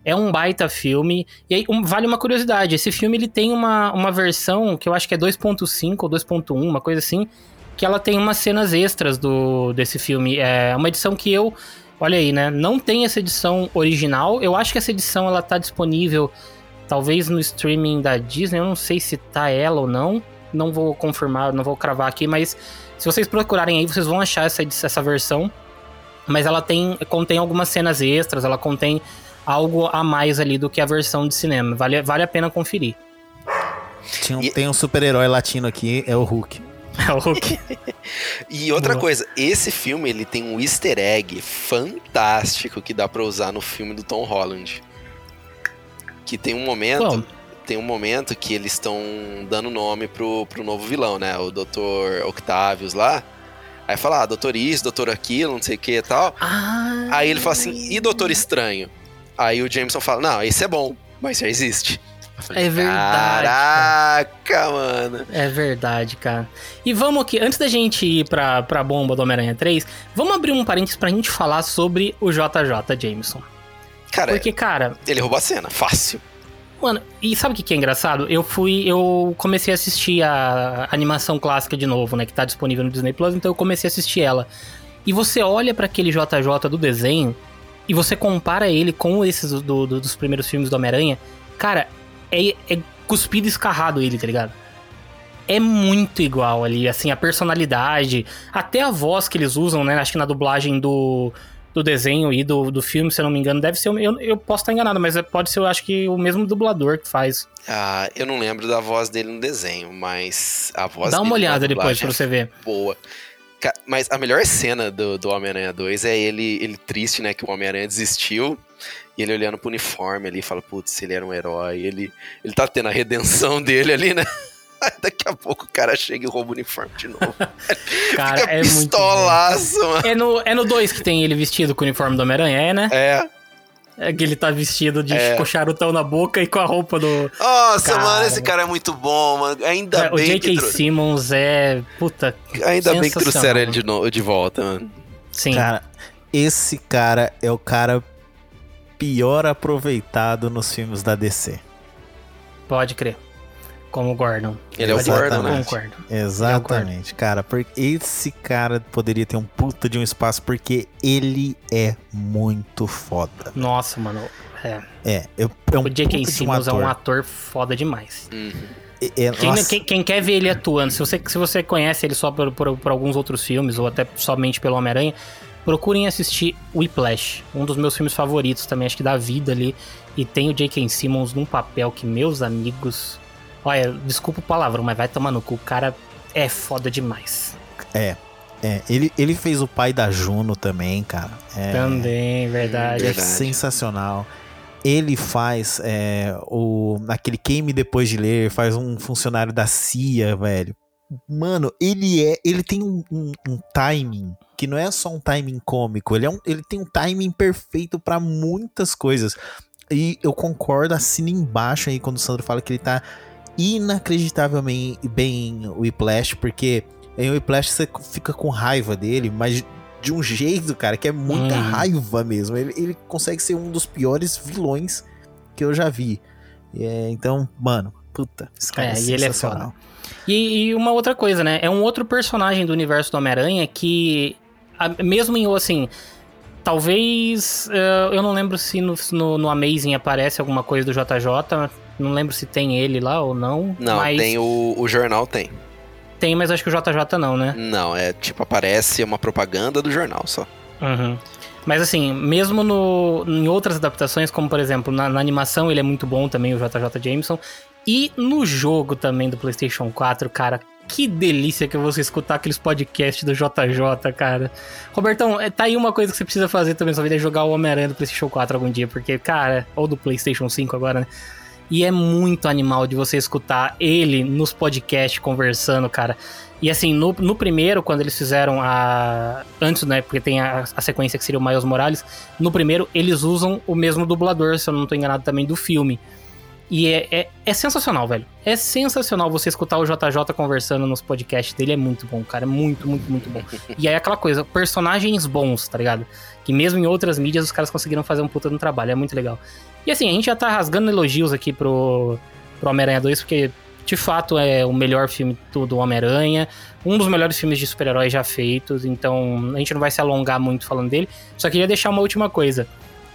É um baita filme. E aí, vale uma curiosidade. Esse filme, ele tem uma versão que eu acho que é 2.5 ou 2.1, uma coisa assim, que ela tem umas cenas extras desse filme. É uma edição que eu Olha aí, né? Não tem essa edição original. Eu acho que essa edição ela tá disponível talvez no streaming da Disney. Eu não sei se tá ela ou não. Não vou confirmar, não vou cravar aqui, mas se vocês procurarem aí, vocês vão achar essa versão. Mas ela contém algumas cenas extras, ela contém algo a mais ali do que a versão de cinema. Vale a pena conferir. Tem um super-herói latino aqui, é o Hulk. É o Hulk. E outra coisa, esse filme ele tem um easter egg fantástico que dá pra usar no filme do Tom Holland. Que tem um momento... Tem um momento que eles estão dando nome pro novo vilão, né? O Dr. Octavius lá. Aí fala, doutor isso, doutor aquilo, não sei o que e tal. Ah, aí ele fala assim, e Doutor Estranho? Aí o Jameson fala, não, esse é bom, mas já existe. Falei, é verdade. Caraca, cara. Mano. É verdade, cara. E vamos aqui, antes da gente ir pra bomba do Homem-Aranha 3, vamos abrir um parênteses pra gente falar sobre o JJ Jameson. Cara, porque, cara... Ele roubou a cena, fácil. Mano, e sabe o que é engraçado? Eu comecei a assistir a animação clássica de novo, né? Que tá disponível no Disney Plus, então eu comecei a assistir ela. E você olha pra aquele JJ do desenho e você compara ele com esses dos primeiros filmes do Homem-Aranha. Cara, é cuspido e escarrado ele, tá ligado? É muito igual ali, assim, a personalidade, até a voz que eles usam, né? Acho que na dublagem do desenho e do filme, se eu não me engano, deve ser... Eu posso estar enganado, mas pode ser, eu acho que o mesmo dublador que faz. Ah, eu não lembro da voz dele no desenho, mas a voz dele... Dá uma olhada depois pra você ver. Boa. Mas a melhor cena do Homem-Aranha 2 é ele triste, né, que o Homem-Aranha desistiu, e ele olhando pro uniforme ali, fala, putz, ele era um herói, ele tá tendo a redenção dele ali, né? Daqui a pouco o cara chega e rouba o uniforme de novo. Cara, fica pistolaço, muito... mano. É no 2 que tem ele vestido com o uniforme do Homem-Aranha, é, né? É. É que ele tá vestido de charutão na boca e com a roupa do... Nossa, cara, mano, esse cara é muito bom, mano. Ainda bem que... O J.K. Simmons é... Puta, ainda bem que trouxeram ele de volta, mano. Sim. Cara, esse cara é o cara pior aproveitado nos filmes da DC. Pode crer. Como o Gordon. Ele é o Gordon, né? Concordo. Exatamente, cara. Porque esse cara poderia ter um puta de um espaço, porque ele é muito foda. Nossa, mano. O J.K. Simmons é um ator foda demais. Uhum. Quem quer ver ele atuando, se você conhece ele só por alguns outros filmes, ou até somente pelo Homem-Aranha, procurem assistir Whiplash, um dos meus filmes favoritos também, acho que da vida ali. E tem o J.K. Simmons num papel que, meus amigos... Olha, desculpa o palavrão, mas vai tomar no cu. O cara é foda demais. Ele fez o pai da Juno também, cara. Também, verdade. É verdade. Sensacional. Ele faz aquele Quem Me Depois de Ler, faz um funcionário da CIA, velho. Mano, ele tem um timing que não é só um timing cômico. Ele tem um timing perfeito pra muitas coisas. E eu concordo, assina embaixo aí quando o Sandro fala que ele tá... inacreditavelmente bem o Whiplash, porque em Whiplash você fica com raiva dele, mas de um jeito, cara, que é muita raiva mesmo. Ele consegue ser um dos piores vilões que eu já vi. Então, mano, puta, esse cara é sensacional. E uma outra coisa, né? É um outro personagem do universo do Homem-Aranha que, mesmo em, assim... Talvez, eu não lembro se no Amazing aparece alguma coisa do JJ, não lembro se tem ele lá ou não. Não, mas... tem o jornal, tem. Tem, mas acho que o JJ não, né? Não, aparece uma propaganda do jornal só. Uhum. Mas assim, mesmo em outras adaptações, como por exemplo, na animação ele é muito bom também, o JJ Jameson. E no jogo também do PlayStation 4, cara... Que delícia que eu vou escutar aqueles podcasts do JJ, cara. Robertão, tá aí uma coisa que você precisa fazer também na sua vida, é jogar o Homem-Aranha do PlayStation 4 algum dia, porque, cara, ou do PlayStation 5 agora, né? E é muito animal de você escutar ele nos podcasts conversando, cara. E assim, no primeiro, quando eles fizeram antes, né, porque tem a sequência que seria o Miles Morales, no primeiro eles usam o mesmo dublador, se eu não tô enganado também, do filme. E é sensacional, velho. É sensacional você escutar o JJ conversando nos podcasts dele. É muito bom, cara. É muito, muito, muito bom. E aí é aquela coisa, personagens bons, tá ligado? Que mesmo em outras mídias os caras conseguiram fazer um puta no trabalho. É muito legal. E assim, a gente já tá rasgando elogios aqui pro Homem-Aranha 2, porque de fato é o melhor filme do Homem-Aranha, um dos melhores filmes de super-heróis já feitos, então a gente não vai se alongar muito falando dele. Só queria deixar uma última coisa.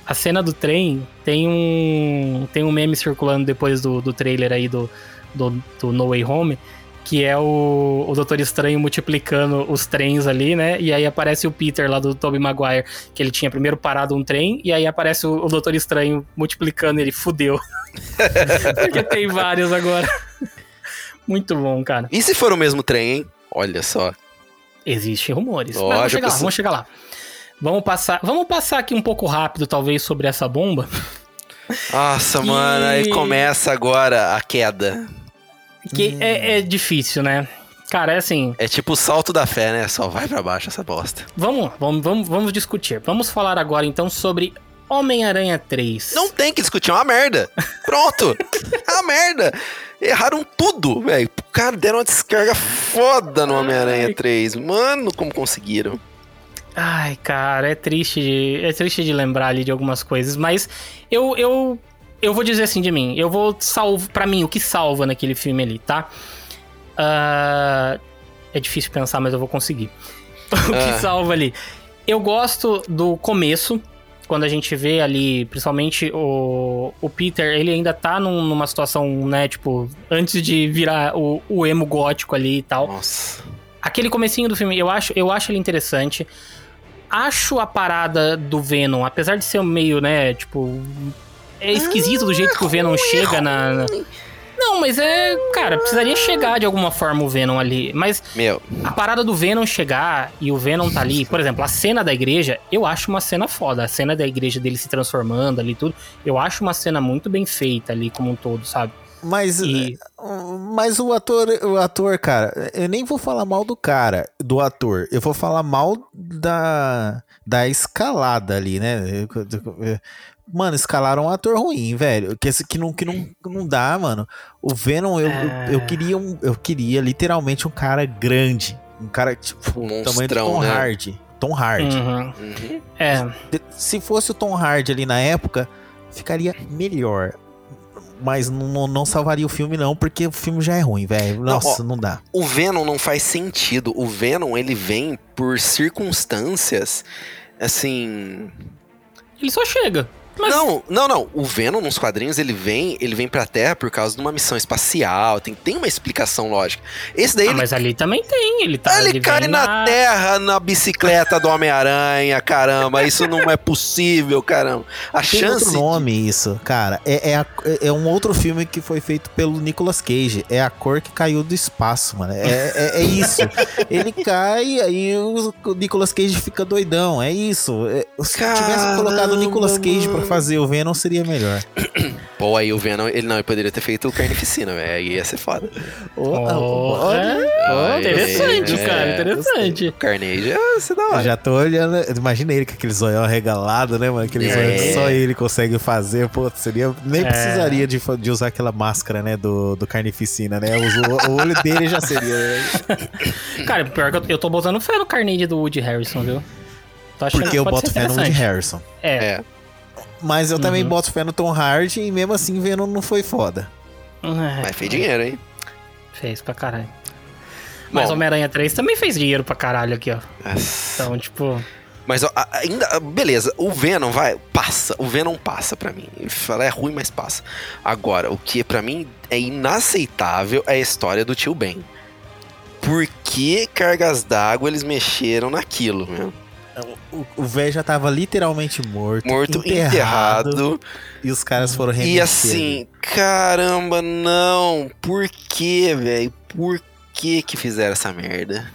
A cena do trem, tem um meme circulando depois do trailer aí do No Way Home, que é o Doutor Estranho multiplicando os trens ali, né? E aí aparece o Peter lá do Tobey Maguire, que ele tinha primeiro parado um trem, e aí aparece o Doutor Estranho multiplicando ele, fudeu. Porque tem vários agora. Muito bom, cara. E se for o mesmo trem, hein? Olha só. Existem rumores. Oh, vamos chegar lá. Vamos passar aqui um pouco rápido, talvez, sobre essa bomba. Nossa, mano, aí começa agora a queda. Que é difícil, né? Cara, é assim... É tipo o salto da fé, né? Só vai pra baixo essa bosta. Vamos discutir. Vamos falar agora, então, sobre Homem-Aranha 3. Não tem que discutir, é uma merda. Pronto. É uma merda. Erraram tudo, velho. Cara, deram uma descarga foda no Homem-Aranha 3. Mano, como conseguiram. Ai, cara, é triste de lembrar ali de algumas coisas. Mas eu vou dizer assim de mim, eu vou salvo pra mim o que salva naquele filme ali, tá? É difícil pensar, mas eu vou conseguir. O que salva ali? Eu gosto do começo, quando a gente vê ali, principalmente o Peter, ele ainda tá numa situação, né, tipo, antes de virar o emo gótico ali e tal. Nossa. Aquele comecinho do filme, eu acho ele interessante. Acho a parada do Venom, apesar de ser meio, né, tipo... É esquisito do jeito que o Venom chega na... Não, mas é... Cara, precisaria chegar de alguma forma o Venom ali. Mas a parada do Venom chegar e o Venom tá ali... Por exemplo, a cena da igreja, eu acho uma cena foda. A cena da igreja dele se transformando ali e tudo. Eu acho uma cena muito bem feita ali como um todo, sabe? Mas o ator, cara... Eu nem vou falar mal do cara, do ator. Eu vou falar mal da escalada ali, né? Mano, escalaram um ator ruim, velho. Que não dá, mano. O Venom, eu queria literalmente um cara grande. Um cara, tipo, monstrão, tamanho do Tom, né? Hardy. Tom Hardy. Uhum. É. Se fosse o Tom Hardy ali na época, ficaria melhor. Mas não salvaria o filme, não, porque o filme já é ruim, velho. Nossa, não dá. O Venom não faz sentido. O Venom, ele vem por circunstâncias, assim... Ele só chega. Mas... Não. O Venom, nos quadrinhos, ele vem pra Terra por causa de uma missão espacial. Tem uma explicação lógica. Esse daí... Mas ali também tem. Ele cai na Terra, na bicicleta do Homem-Aranha, caramba. Isso não é possível, caramba. A tem chance... outro nome isso, cara. É um outro filme que foi feito pelo Nicolas Cage. É a cor que caiu do espaço, mano. É isso. Ele cai, aí o Nicolas Cage fica doidão. É isso. Se tivesse colocado o Nicolas Cage pra fazer o Venom, seria melhor. Pô, aí o Venom, ele poderia ter feito o Carnificina, velho. Aí ia ser foda. Interessante, cara. Interessante. O Carnage ia ser da hora. Eu já tô olhando. Imagina ele com aquele zoião regalado, né, mano? Aquele zoião que só ele consegue fazer. Pô, seria. Nem precisaria de usar aquela máscara, né? Do Carnificina, né? O olho dele já seria. Cara, pior que eu tô botando fé no Carnage do Woody Harrison, viu? Tô achando. Porque eu boto fé no Woody Harrison. É. Mas eu também boto fé no Tom Hardy e mesmo assim Venom não foi foda. Mas fez dinheiro, hein? Fez pra caralho. Mas Homem-Aranha 3 também fez dinheiro pra caralho aqui, ó. Então, tipo... Mas ó, ainda... Beleza, o Venom vai... Passa. O Venom passa pra mim. Ela é ruim, mas passa. Agora, o que pra mim é inaceitável é a história do Tio Ben. Por que cargas d'água eles mexeram naquilo, meu? O velho já tava literalmente morto, enterrado. E os caras foram remexer. E assim, caramba, não. Por que, velho? Por que que fizeram essa merda?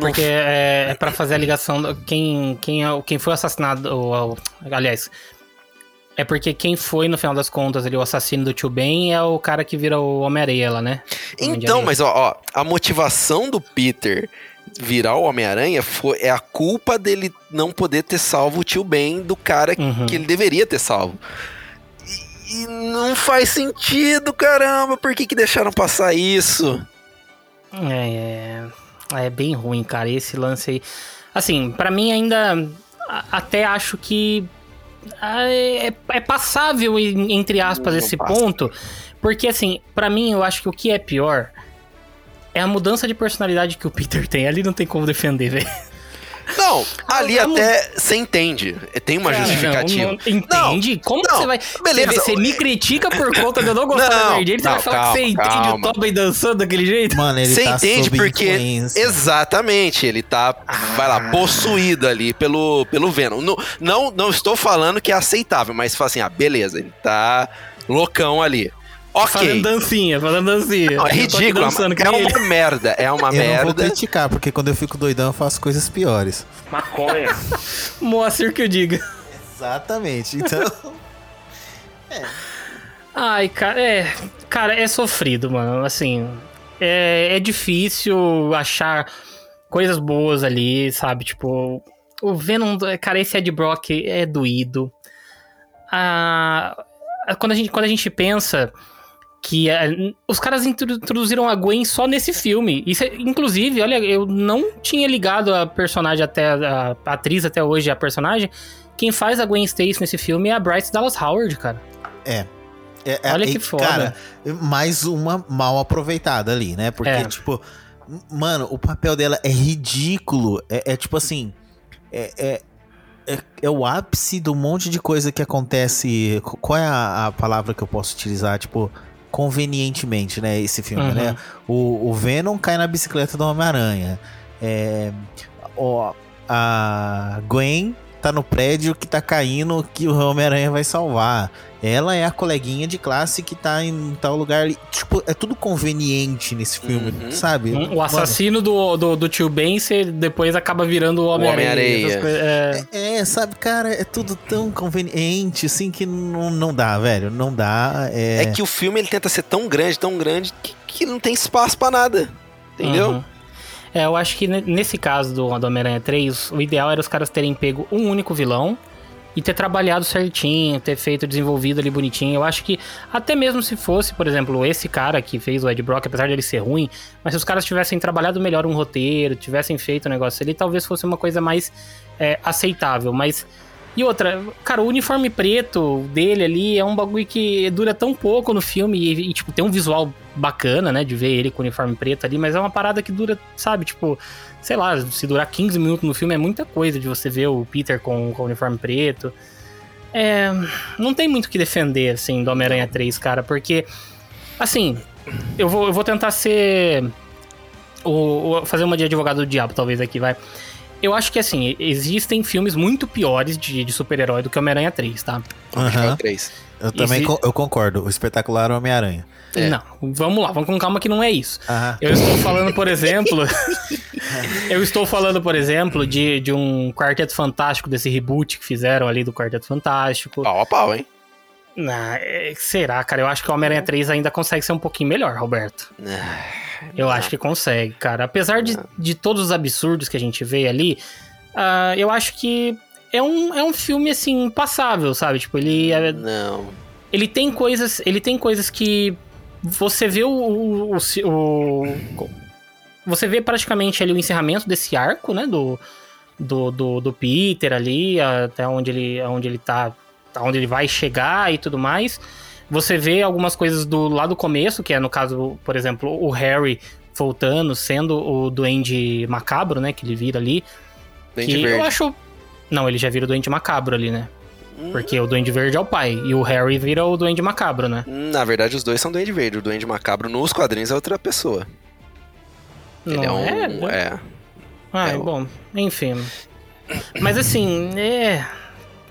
Porque é pra fazer a ligação do, quem foi assassinado, aliás, é porque quem foi, no final das contas, ali, o assassino do Tio Ben é o cara que vira o Homem-Areia lá, né? Então, mas ó, a motivação do Peter... virar o Homem-Aranha é a culpa dele não poder ter salvo o Tio Ben do cara que ele deveria ter salvo. E não faz sentido, caramba. Por que deixaram passar isso? É bem ruim, cara, esse lance aí. Assim, pra mim ainda até acho que é passável, entre aspas, esse ponto. Porque, assim, pra mim, eu acho que o que é pior é a mudança de personalidade que o Peter tem. Ali não tem como defender, velho. Não, ali até você entende. Tem uma justificativa. Entende? Como você vai... Beleza. Você me critica por conta de eu não gostar da Mary Jane, você vai falar que você entende o Tobey dançando daquele jeito? Mano, ele tá entende porque... Influência. Exatamente, ele tá, vai lá, possuído ali pelo Venom. Não estou falando que é aceitável, mas fala assim, beleza, ele tá loucão ali. Ok. Fazendo dancinha. Não, é ridículo, é uma merda. Eu não vou criticar, porque quando eu fico doidão eu faço coisas piores. Maconha. Moacir que eu diga. Exatamente, então... Ai, cara, é sofrido, mano, assim... É difícil achar coisas boas ali, sabe? Tipo, o Venom, cara, esse Ed Brock é doído. Quando a gente pensa... que os caras introduziram a Gwen só nesse filme. Isso, inclusive, olha, eu não tinha ligado a personagem até... A atriz até hoje, a personagem. Quem faz a Gwen Stacy nesse filme é a Bryce Dallas Howard, cara. Olha que foda. Cara, mais uma mal aproveitada ali, né? Porque, tipo... Mano, o papel dela é ridículo. Tipo assim... É o ápice do monte de coisa que acontece... Qual é a palavra que eu posso utilizar? Tipo... convenientemente, né, esse filme, né? O Venom cai na bicicleta do Homem-Aranha. A Gwen tá no prédio que tá caindo, que o Homem-Aranha vai salvar. Ela é a coleguinha de classe que tá em tal lugar. Tipo, é tudo conveniente nesse filme, sabe? O assassino do Tio Ben, você depois acaba virando o Homem-Areia. Sabe, cara, é tudo tão conveniente, assim, que não dá, velho, não dá. É que o filme, ele tenta ser tão grande, que não tem espaço pra nada, entendeu? Eu acho que nesse caso do Homem-Aranha 3, o ideal era os caras terem pego um único vilão, e ter trabalhado certinho, ter feito, desenvolvido ali bonitinho. Eu acho que até mesmo se fosse, por exemplo, esse cara que fez o Ed Brock, apesar dele ser ruim, mas se os caras tivessem trabalhado melhor um roteiro, tivessem feito um negócio ali, talvez fosse uma coisa mais aceitável. Mas... E outra, cara, o uniforme preto dele ali é um bagulho que dura tão pouco no filme e tipo, tem um visual bacana, né, de ver ele com o uniforme preto ali, mas é uma parada que dura, sabe, tipo, sei lá, se durar 15 minutos no filme é muita coisa de você ver o Peter com o uniforme preto. Não tem muito o que defender, assim, do Homem-Aranha 3, cara, porque, assim, eu vou tentar ser... fazer uma de advogado do diabo, talvez, aqui, vai... Eu acho que, assim, existem filmes muito piores de super-herói do que Homem-Aranha 3, tá? Homem-Aranha 3. Eu também eu concordo. O espetacular Homem-Aranha. Não, vamos lá. Vamos com calma que não é isso. Eu estou falando, por exemplo, de um Quarteto Fantástico, desse reboot que fizeram ali do Quarteto Fantástico. Pau a pau, hein? Será, cara? Eu acho que o Homem-Aranha 3 ainda consegue ser um pouquinho melhor, Roberto. Eu acho que consegue, cara. Apesar de todos os absurdos que a gente vê ali, eu acho que é um filme, assim, passável, sabe? Tipo, ele... Ele tem coisas que você vê você vê praticamente ali o encerramento desse arco, né? Do Peter ali, até onde ele tá... Onde ele vai chegar e tudo mais. Você vê algumas coisas lá do começo, que é no caso, por exemplo, o Harry voltando, sendo o Duende Macabro, né? Que ele vira ali. Duende Verde. Eu acho... Não, ele já vira o Duende Macabro ali, né? Porque o Duende Verde é o pai, e o Harry vira o Duende Macabro, né? Na verdade, os dois são Duende Verde. O Duende Macabro nos quadrinhos é outra pessoa. Não, ele é um... bom. Enfim. Mas assim,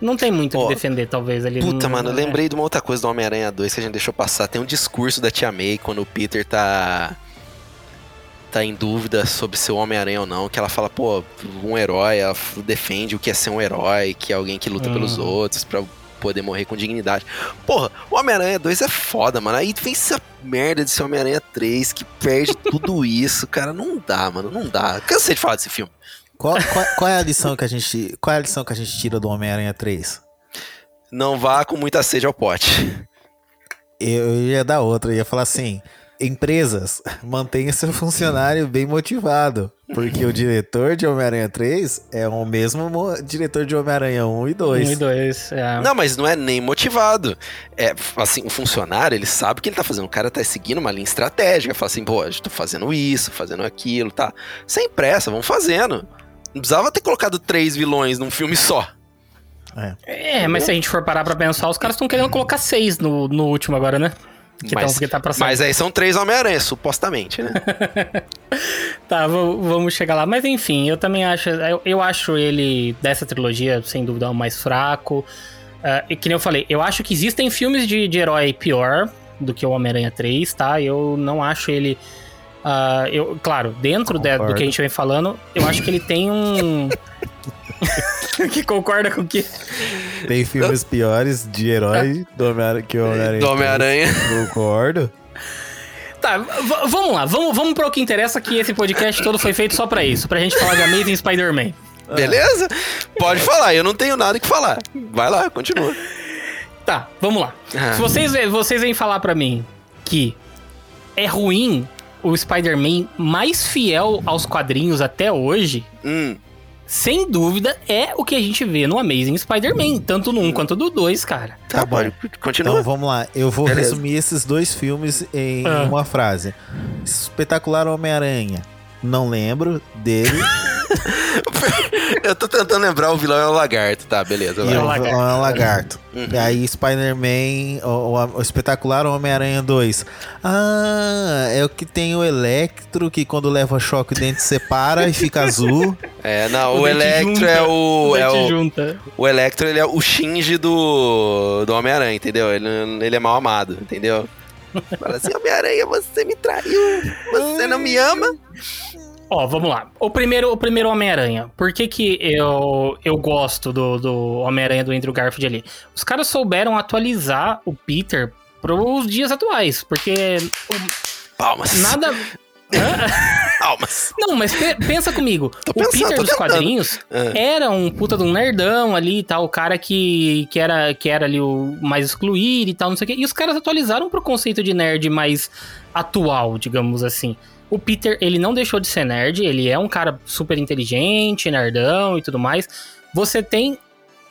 não tem muito o que defender, talvez, ali. Puta, mano, eu lembrei de uma outra coisa do Homem-Aranha 2 que a gente deixou passar. Tem um discurso da Tia May quando o Peter tá em dúvida sobre ser o Homem-Aranha ou não, que ela fala, um herói, ela defende o que é ser um herói, que é alguém que luta pelos outros pra poder morrer com dignidade. Porra, o Homem-Aranha 2 é foda, mano. Aí vem essa merda de ser Homem-Aranha 3 que perde tudo isso, cara. Não dá, mano, não dá. Cansei de falar desse filme. Qual é a lição que a gente tira do Homem-Aranha 3? Não vá com muita sede ao pote. Eu ia dar outra, eu ia falar assim, empresas, mantenha seu funcionário bem motivado, porque o diretor de Homem-Aranha 3 é o mesmo diretor de Homem-Aranha 1 e 2. 1 e 2, é. Não, mas não é nem motivado. É, assim, o funcionário, ele sabe o que ele tá fazendo. O cara tá seguindo uma linha estratégica, fala assim, pô, eu tô fazendo isso, fazendo aquilo, tá? Sem pressa, vamos fazendo. Não precisava ter colocado 3 vilões num filme só. É, mas se a gente for parar pra pensar, os caras estão querendo colocar 6 no último agora, né? Mas aí são 3 Homem-Aranha, supostamente, né? Tá, vamos chegar lá. Mas enfim, eu também acho... Eu acho ele, dessa trilogia, sem dúvida, o mais fraco. E que nem eu falei, eu acho que existem filmes de herói pior do que o Homem-Aranha 3, tá? Eu não acho ele... claro, dentro do que a gente vem falando, eu acho que ele tem um... que concorda com o que? Tem filmes piores de herói do Homem-Aranha que o Homem-Aranha. Do Homem-Aranha. Concordo. Tá, vamos lá. Vamos para o que interessa, que esse podcast todo foi feito só pra isso. Pra gente falar de Amazing Spider-Man. Beleza? Pode falar, eu não tenho nada que falar. Vai lá, continua. Tá, vamos lá. Se vocês vêm falar pra mim que é ruim o Spider-Man mais fiel aos quadrinhos até hoje... Sem dúvida, é o que a gente vê no Amazing Spider-Man, tanto no 1 quanto no 2, cara. Tá bom, continua. Então, vamos lá. Eu vou resumir esses dois filmes em uma frase. Espetacular Homem-Aranha. Não lembro dele. Eu tô tentando lembrar, o vilão é o Lagarto, tá, beleza. E o vilão é o Lagarto. E aí, Spider-Man, o Espetacular Homem-Aranha 2. Ah, é o que tem o Electro, que quando leva choque o dente separa e fica azul. É, não, o Electro junta, é o... O Electro, ele é o Shinji do Homem-Aranha, entendeu? Ele é mal amado, entendeu? Fala assim, Homem-Aranha, você me traiu, você não me ama. Ó, vamos lá. O primeiro Homem-Aranha. Por que que eu gosto do Homem-Aranha do Andrew Garfield ali? Os caras souberam atualizar o Peter pros dias atuais, porque... Palmas. Nada... Palmas. Não, mas pensa comigo. Peter dos quadrinhos era um puta de um nerdão ali e tal, o cara que era ali o mais excluído e tal, não sei o quê. E os caras atualizaram pro conceito de nerd mais atual, digamos assim. O Peter, ele não deixou de ser nerd, ele é um cara super inteligente, nerdão e tudo mais. Você tem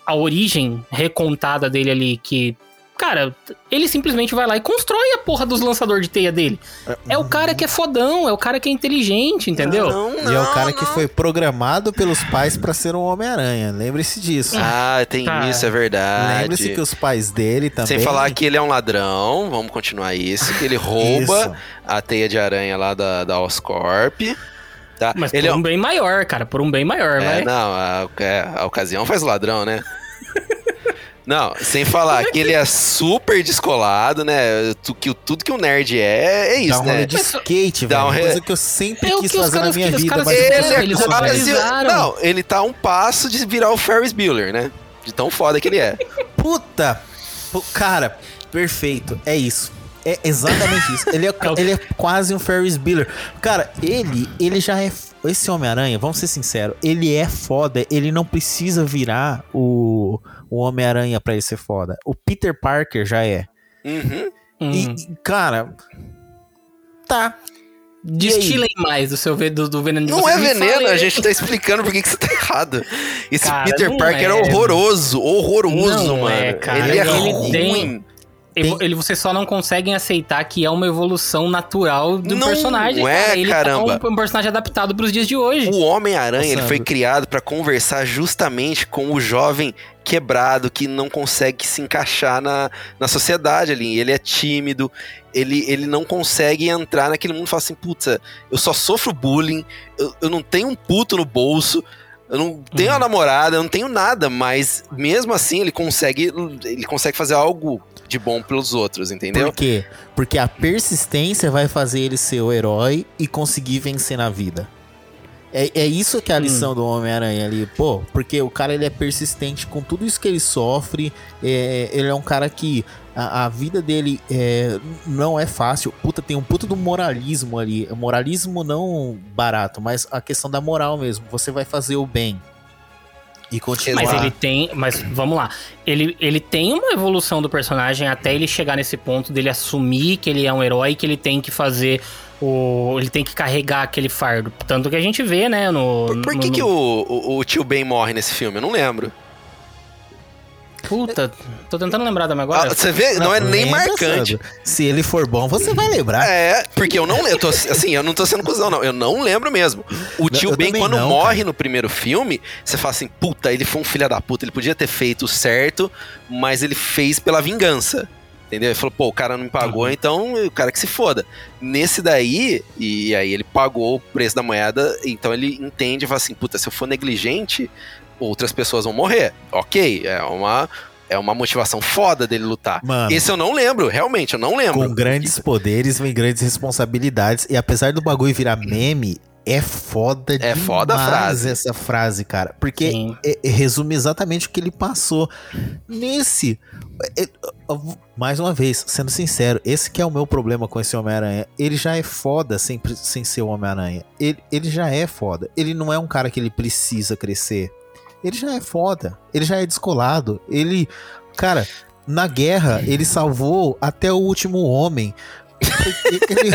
a origem recontada dele ali que... Cara, ele simplesmente vai lá e constrói a porra dos lançadores de teia dele. É o cara que é fodão, é o cara que é inteligente, entendeu? Não, e é o cara que foi programado pelos pais pra ser um Homem-Aranha, lembre-se disso. Ah, tem isso, é verdade. Lembre-se que os pais dele também... Sem falar que ele é um ladrão, vamos continuar isso, que ele rouba a teia de aranha lá da Oscorp... Tá? Mas ele por um bem maior, cara, por um bem maior, vai. Não, a ocasião faz ladrão, né? Não, sem falar que ele é super descolado, né? Tudo que um nerd é isso, dá um rolê de skate, velho. Uma coisa que eu sempre quis fazer na minha vida, mas eles atualizaram. Não, ele tá a um passo de virar o Ferris Bueller, né? De tão foda que ele é. Puta! Cara, perfeito. É isso. É exatamente isso. Ele é quase um Ferris Bueller. Cara, ele já é... Esse Homem-Aranha, vamos ser sinceros, ele é foda. Ele não precisa virar o Homem-Aranha pra ele ser foda. O Peter Parker já é. E, cara... Tá. Destilem mais do seu do veneno de... Não é veneno, a gente tá explicando por que você tá errado. Esse cara, Peter Parker é horroroso, não, mano. Cara, ele é ruim. Vocês só não conseguem aceitar que é uma evolução natural do personagem. Não é, ele caramba. Ele é um personagem adaptado pros dias de hoje. O Homem-Aranha, ele foi criado pra conversar justamente com o jovem quebrado que não consegue se encaixar na sociedade ali. Ele é tímido, ele não consegue entrar naquele mundo e fala assim, putz, eu só sofro bullying, eu não tenho um puto no bolso. Eu não tenho uma namorada, eu não tenho nada, mas mesmo assim ele consegue fazer algo de bom pelos outros, entendeu? Por quê? Porque a persistência vai fazer ele ser o herói e conseguir vencer na vida. É isso que é a lição do Homem-Aranha ali, pô, porque o cara ele é persistente com tudo isso que ele sofre, ele é um cara que a vida dele não é fácil, puta, tem um puta do moralismo ali, moralismo não barato, mas a questão da moral mesmo, você vai fazer o bem. E continuar. Mas ele tem... Mas vamos lá. Ele tem uma evolução do personagem até ele chegar nesse ponto dele assumir que ele é um herói, que ele tem que fazer... Ele tem que carregar aquele fardo. Tanto que a gente vê, né? Por que o Tio Ben morre nesse filme? Eu não lembro. Puta, tô tentando lembrar também agora. Você vê? Não é nem marcante. Se ele for bom, você vai lembrar. É, porque eu não lembro. Assim, eu não tô sendo cuzão, não. Eu não lembro mesmo. O Tio Ben, quando morre, cara, no primeiro filme, você fala assim, puta, ele foi um filho da puta. Ele podia ter feito certo, mas ele fez pela vingança. Entendeu? Ele falou, pô, o cara não me pagou, então o cara que se foda. Nesse daí, e aí ele pagou o preço da moeda, então ele entende e fala assim, puta, se eu for negligente, outras pessoas vão morrer. Ok, é uma motivação foda dele lutar. Mano, esse eu não lembro, realmente, eu não lembro. Com grandes poderes vem grandes responsabilidades, e apesar do bagulho virar meme, é foda demais. É foda a frase. Essa frase, cara, porque resume exatamente o que ele passou. Nesse, mais uma vez, sendo sincero, esse que é o meu problema com esse Homem-Aranha. Ele já é foda sem ser o Homem-Aranha. Ele já é foda. Ele não é um cara que ele precisa crescer. Ele já é foda, ele já é descolado, ele... Cara, na guerra, ele salvou até o último homem. Ele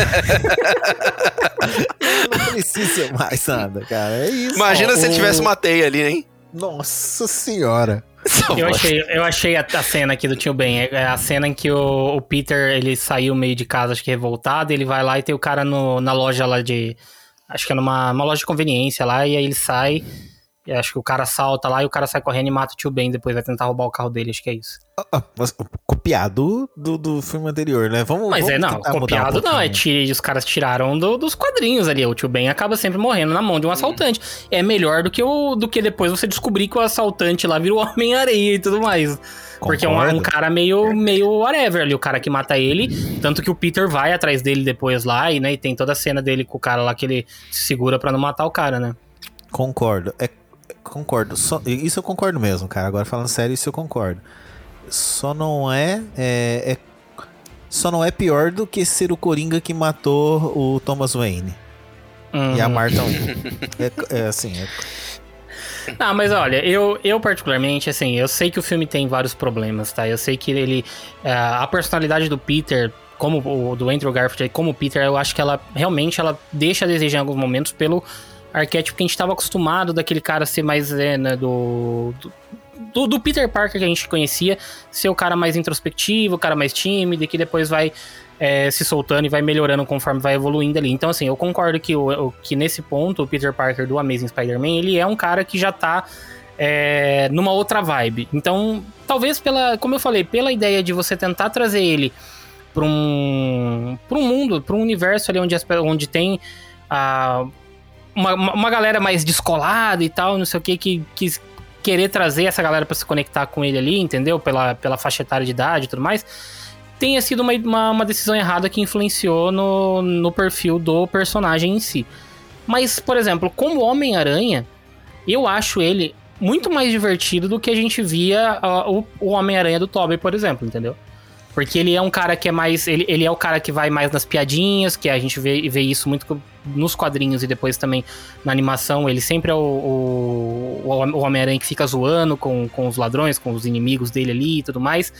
não precisa mais nada, cara, é isso. Imagina se ele tivesse uma teia ali, hein? Nossa senhora. Eu achei a cena aqui do Tio Ben, é a cena em que o Peter, ele saiu meio de casa, acho que revoltado, ele vai lá e tem o cara na loja lá de... Acho que é numa loja de conveniência lá, e aí ele sai... Acho que o cara salta lá e o cara sai correndo e mata o Tio Ben, depois vai tentar roubar o carro dele, acho que é isso. Copiado do filme anterior, né? Copiado não, os caras tiraram dos quadrinhos ali. O Tio Ben acaba sempre morrendo na mão de um assaltante. É melhor do que depois você descobrir que o assaltante lá virou Homem-Areia e tudo mais. Concordo. Porque é um cara meio whatever ali, o cara que mata ele. Tanto que o Peter vai atrás dele depois lá e, né, e tem toda a cena dele com o cara lá que ele se segura pra não matar o cara, né? Concordo, concordo. Isso eu concordo mesmo, cara. Agora falando sério, isso eu concordo. Só não é pior do que ser o Coringa que matou o Thomas Wayne e a Marta. Não, mas olha, eu particularmente, assim, eu sei que o filme tem vários problemas, tá? Eu sei que ele... A personalidade do Peter, como o do Andrew Garfield, como o Peter, eu acho que ela realmente deixa a desejar em alguns momentos pelo arquétipo que a gente estava acostumado, daquele cara ser mais, né, do Peter Parker que a gente conhecia, ser o cara mais introspectivo, o cara mais tímido, e que depois vai se soltando e vai melhorando conforme vai evoluindo ali. Então, assim, eu concordo que nesse ponto o Peter Parker do Amazing Spider-Man, ele é um cara que já tá numa outra vibe. Então, talvez como eu falei, pela ideia de você tentar trazer ele pra um mundo, pra um universo ali onde tem uma galera mais descolada e tal, não sei o que quis querer trazer essa galera pra se conectar com ele ali, entendeu? Pela faixa etária de idade e tudo mais, tenha sido uma decisão errada que influenciou no perfil do personagem em si. Mas, por exemplo, como Homem-Aranha, eu acho ele muito mais divertido do que a gente via o Homem-Aranha do Tobey, por exemplo, entendeu? Porque ele é um cara que é mais... Ele é o cara que vai mais nas piadinhas, que a gente vê isso muito nos quadrinhos e depois também na animação. Ele sempre é o Homem-Aranha que fica zoando com os ladrões, com os inimigos dele ali e tudo mais.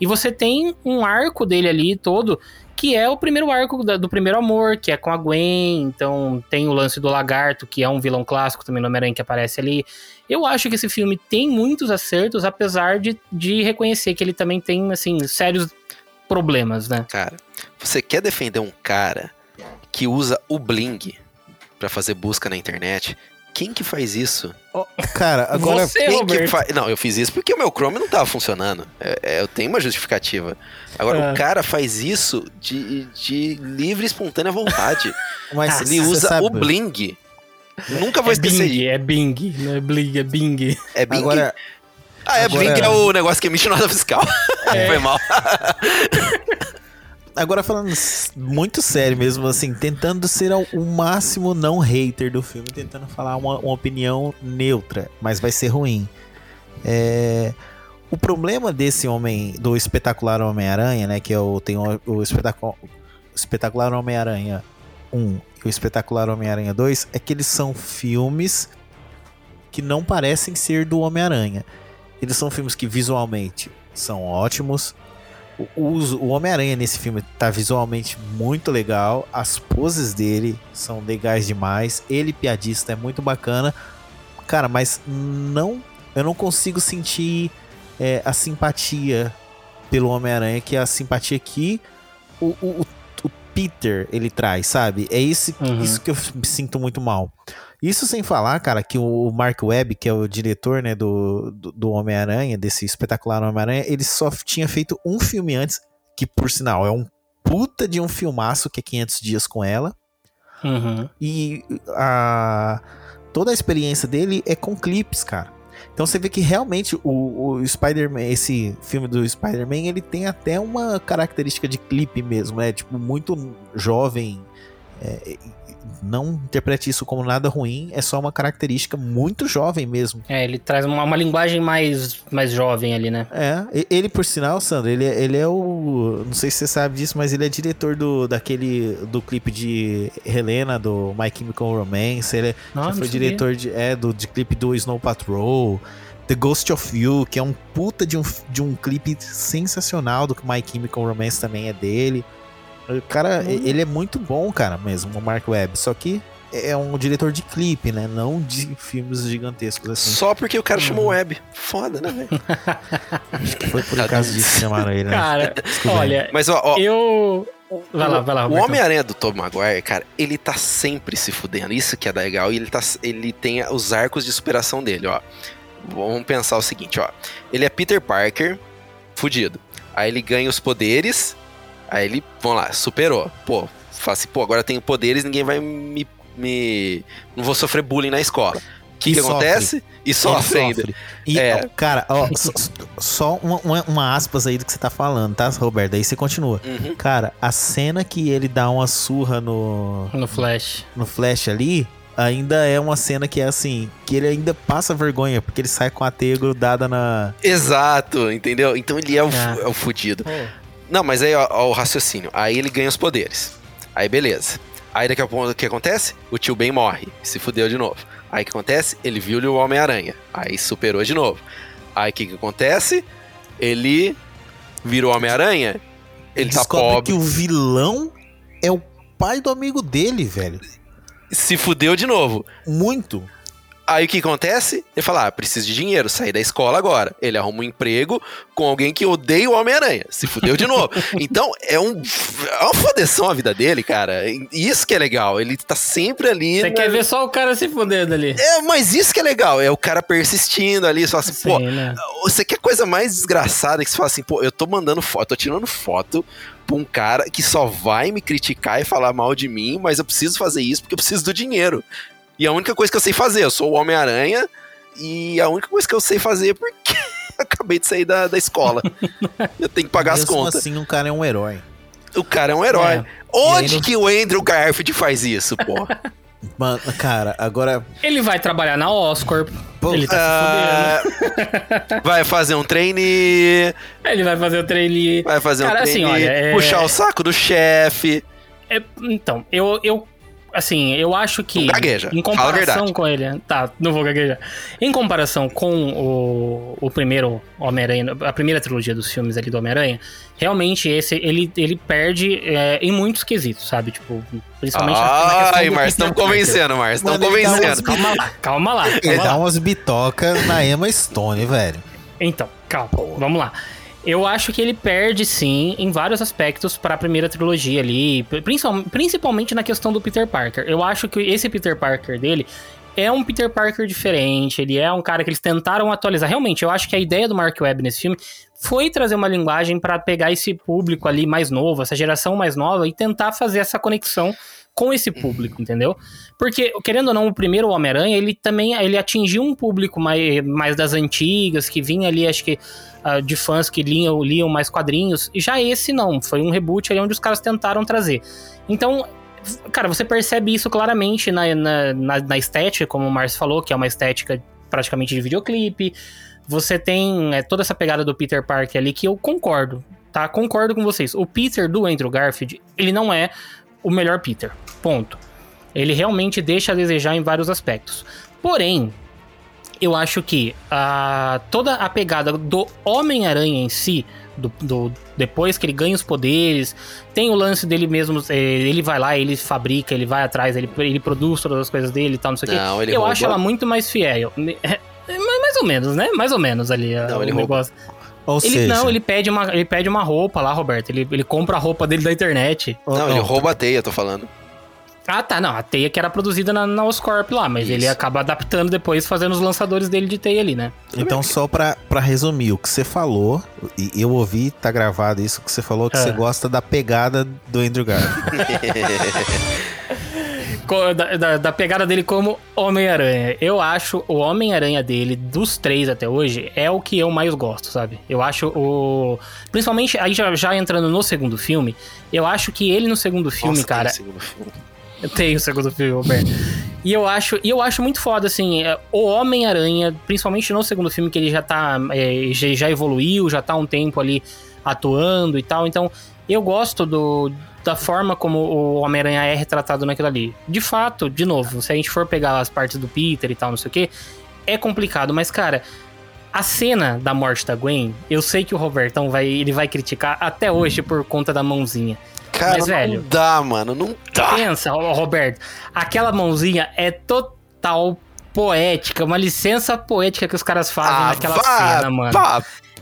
E você tem um arco dele ali todo, que é o primeiro arco do primeiro amor, que é com a Gwen. Então tem o lance do Lagarto, que é um vilão clássico também do Homem-Aranha que aparece ali. Eu acho que esse filme tem muitos acertos, apesar de reconhecer que ele também tem, assim, sérios problemas, né? Cara, você quer defender um cara que usa o Bling pra fazer busca na internet? Quem que faz isso? Oh, cara, agora... Você, quem que faz? Não, eu fiz isso porque o meu Chrome não tava funcionando. Eu tenho uma justificativa. Agora, o cara faz isso de livre e espontânea vontade. Mas ele usa o Bling. Nunca vou esquecer isso. É Bing, não é Bling, é Bing. É Bing? Agora... Ah, é Bling, é o negócio que emite nota fiscal. Foi mal. Agora falando muito sério mesmo, assim, tentando ser o máximo não hater do filme, tentando falar uma opinião neutra, mas vai ser ruim. O problema desse homem, do espetacular Homem-Aranha, né, que é o espetacular Homem-Aranha 1 e o espetacular Homem-Aranha 2, é que eles são filmes que não parecem ser do Homem-Aranha. Eles são filmes que visualmente são ótimos. O Homem-Aranha nesse filme tá visualmente muito legal. As poses dele são legais demais. Ele, piadista, é muito bacana. Cara, mas eu não consigo sentir a simpatia pelo Homem-Aranha, que é a simpatia que o Peter ele traz, sabe? É isso que eu me sinto muito mal. Isso sem falar, cara, que o Mark Webb, que é o diretor, né, do Homem-Aranha, desse espetacular Homem-Aranha, ele só tinha feito um filme antes, que por sinal é um puta de um filmaço, que é 500 Dias com Ela. Uhum. E toda a experiência dele é com clipes, cara. Então você vê que realmente o Spider-Man, esse filme do Spider-Man, ele tem até uma característica de clipe mesmo, né? Tipo, muito jovem. Não interprete isso como nada ruim, é só uma característica muito jovem mesmo. Ele traz uma linguagem mais jovem ali, né? Ele, por sinal, Sandro, ele é o... Não sei se você sabe disso, mas ele é diretor do clipe de Helena, do My Chemical Romance. Ele foi diretor de clipe do Snow Patrol, The Ghost of You, que é um puta de um clipe sensacional, do My Chemical Romance também é dele. O cara, ele é muito bom, cara, mesmo, o Mark Webb. Só que é um diretor de clipe, né? Não de filmes gigantescos, assim. Só porque o cara chamou Webb. Foda, né, velho? Acho que foi por acaso disso que chamaram ele, né? Cara, olha... Mas, eu... Vai lá, o Homem-Aranha do Tobey Maguire, cara, ele tá sempre se fudendo. Isso que é legal. E ele tem os arcos de superação dele, ó. Vamos pensar o seguinte, ó. Ele é Peter Parker, fudido. Aí ele ganha os poderes... Aí ele, vamos lá, superou. Pô, fala assim, agora eu tenho poderes, ninguém vai me... Não vou sofrer bullying na escola. O que acontece? E sofre ainda. E, cara, ó, só uma aspas aí do que você tá falando, tá, Roberto? Aí você continua. Uhum. Cara, a cena que ele dá uma surra no Flash. No Flash ali... ainda é uma cena que é assim, que ele ainda passa vergonha, porque ele sai com a teia grudada na... Exato, entendeu? Então ele é o fudido. Não, mas aí ó, o raciocínio. Aí ele ganha os poderes. Aí beleza. Aí daqui a pouco o que acontece? O tio Ben morre. Se fudeu de novo. Aí o que acontece? Ele viu o Homem-Aranha. Aí superou de novo. Aí o que acontece? Ele virou o Homem-Aranha. Ele tá pobre. Descobre que o vilão é o pai do amigo dele, velho. Se fudeu de novo. Muito. Aí o que acontece? Ele fala, preciso de dinheiro, sair da escola agora. Ele arruma um emprego com alguém que odeia o Homem-Aranha. Se fudeu de novo. Então, é uma fodeção a vida dele, cara. Isso que é legal. Ele tá sempre ali... Você quer ver só o cara se fudendo ali. Mas isso que é legal. É o cara persistindo ali. Você fala assim, né? Você quer coisa mais desgraçada que você fala assim, eu tô mandando foto, tô tirando foto... pra um cara que só vai me criticar e falar mal de mim, mas eu preciso fazer isso porque eu preciso do dinheiro. E a única coisa que eu sei fazer, eu sou o Homem-Aranha, e a única coisa que eu sei fazer é porque eu acabei de sair da escola. Eu tenho que pagar as contas. Assim, um cara é um herói. O cara é um herói. Onde que o Andrew Garfield faz isso, pô? Mano, cara, agora... Ele vai trabalhar na Oscorp. Ele tá se fudendo. Vai fazer um trainee. Ele vai fazer um trainee. Vai fazer um trainee. Assim, olha, puxar o saco do chefe. Então, eu acho que... Gagueja. Em comparação com ele... Tá, não vou gaguejar. Em comparação com o primeiro Homem-Aranha... A primeira trilogia dos filmes ali do Homem-Aranha... Realmente, esse... Ele perde em muitos quesitos, sabe? Tipo... Principalmente na questão do... Marcio, estão convencendo, Marcio. Estão convencendo. Calma lá. Ele dá umas bitocas na Emma Stone, velho. Então, calma. Vamos lá. Eu acho que ele perde, sim, em vários aspectos pra primeira trilogia ali, principalmente na questão do Peter Parker. Eu acho que esse Peter Parker dele é um Peter Parker diferente, ele é um cara que eles tentaram atualizar. Realmente, eu acho que a ideia do Mark Webb nesse filme foi trazer uma linguagem pra pegar esse público ali mais novo, essa geração mais nova, e tentar fazer essa conexão com esse público, entendeu? Porque, querendo ou não, o primeiro Homem-Aranha, ele atingiu um público mais das antigas, que vinha ali, acho que, de fãs que liam mais quadrinhos, e já esse não, foi um reboot ali onde os caras tentaram trazer. Então, cara, você percebe isso claramente na estética, como o Márcio falou, que é uma estética praticamente de videoclipe. Você tem toda essa pegada do Peter Parker ali, que eu concordo, tá? Concordo com vocês. O Peter do Andrew Garfield, ele não é o melhor Peter, ponto. Ele realmente deixa a desejar em vários aspectos. Porém, eu acho que toda a pegada do Homem-Aranha em si, depois que ele ganha os poderes, tem o lance dele mesmo, ele vai lá, ele fabrica, ele vai atrás, ele produz todas as coisas dele e tal, não sei o que. Eu acho ela muito mais fiel. Mais ou menos, né? Mais ou menos ali. Não, ele rouba. Ele pede uma roupa lá, Roberto. Ele compra a roupa dele da internet. Não, ele rouba a teia, tô falando. Ah, tá, não, a teia que era produzida na Oscorp lá, mas Isso. Ele acaba adaptando depois, fazendo os lançadores dele de teia ali, né? Então, só pra resumir, o que você falou, e eu ouvi, tá gravado isso, o que você falou, que você gosta da pegada do Andrew Garfield. Da pegada dele como Homem-Aranha. Eu acho o Homem-Aranha dele, dos três até hoje, é o que eu mais gosto, sabe? Eu acho o... Principalmente, aí já entrando no segundo filme, eu acho que ele no segundo filme, nossa, cara... Tem o segundo filme, Roberto. E eu acho muito foda, assim, o Homem-Aranha, principalmente no segundo filme, que ele já tá, já evoluiu, já tá um tempo ali atuando e tal. Então, eu gosto da forma como o Homem-Aranha é retratado naquilo ali. De fato, de novo, se a gente for pegar as partes do Peter e tal, não sei o quê, é complicado, mas, cara... A cena da morte da Gwen, eu sei que o Robertão vai criticar até hoje por conta da mãozinha. Cara, mas, velho, não dá, mano, não dá. Pensa, Roberto, aquela mãozinha é total poética, uma licença poética que os caras fazem naquela cena, mano.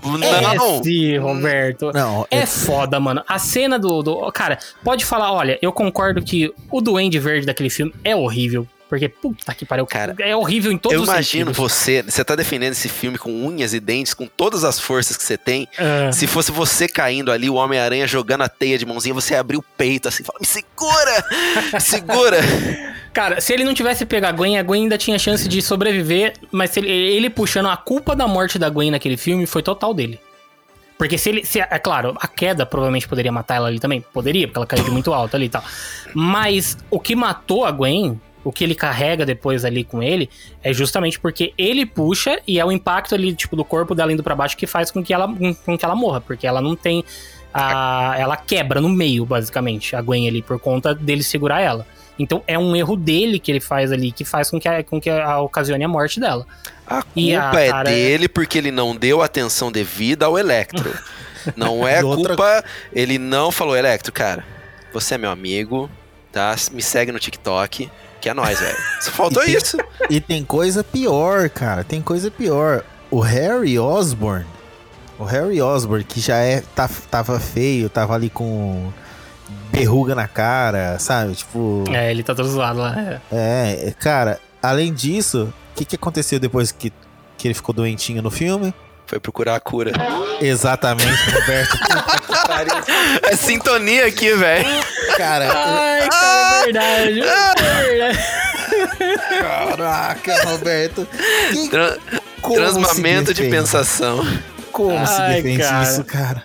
Não. É sim, Roberto. Não, é foda, mano. A cena do... Cara, pode falar, olha, eu concordo que o Duende Verde daquele filme é horrível. Porque, puta que pariu, cara. É horrível em todos os sentidos. Eu imagino você tá defendendo esse filme com unhas e dentes, com todas as forças que você tem. Se fosse você caindo ali, o Homem-Aranha jogando a teia de mãozinha, você ia abrir o peito assim, fala, me segura! Me segura! Cara, se ele não tivesse pegado a Gwen ainda tinha chance de sobreviver, mas ele puxando a culpa da morte da Gwen naquele filme foi total dele. Porque é claro, a queda provavelmente poderia matar ela ali também. Poderia, porque ela caiu de muito alto ali e tal. Mas o que matou a Gwen... O que ele carrega depois ali com ele é justamente porque ele puxa e é o impacto ali, tipo, do corpo dela indo pra baixo que faz com que ela morra, porque ela não tem ela quebra no meio, basicamente, a Gwen ali, por conta dele segurar ela. Então é um erro dele que ele faz ali, que faz com que a ocasione a morte dela. A culpa é dele porque ele não deu atenção devida ao Electro. Não é culpa... Ele não falou, Electro, cara, você é meu amigo, tá? Me segue no TikTok... Que é nóis, velho. Só faltou isso. E tem coisa pior, cara. Tem coisa pior. O Harry Osborn, que já tava feio, tava ali com berruga na cara, sabe? Tipo... É, ele tá todo zoado lá. É, cara, além disso, o que aconteceu depois que ele ficou doentinho no filme? Foi procurar a cura. Exatamente, Roberto. É sintonia aqui, velho. Cara. Ai, cara, é verdade. É verdade. Caraca, Roberto. Transmamento de pensação. Como se defende isso, cara?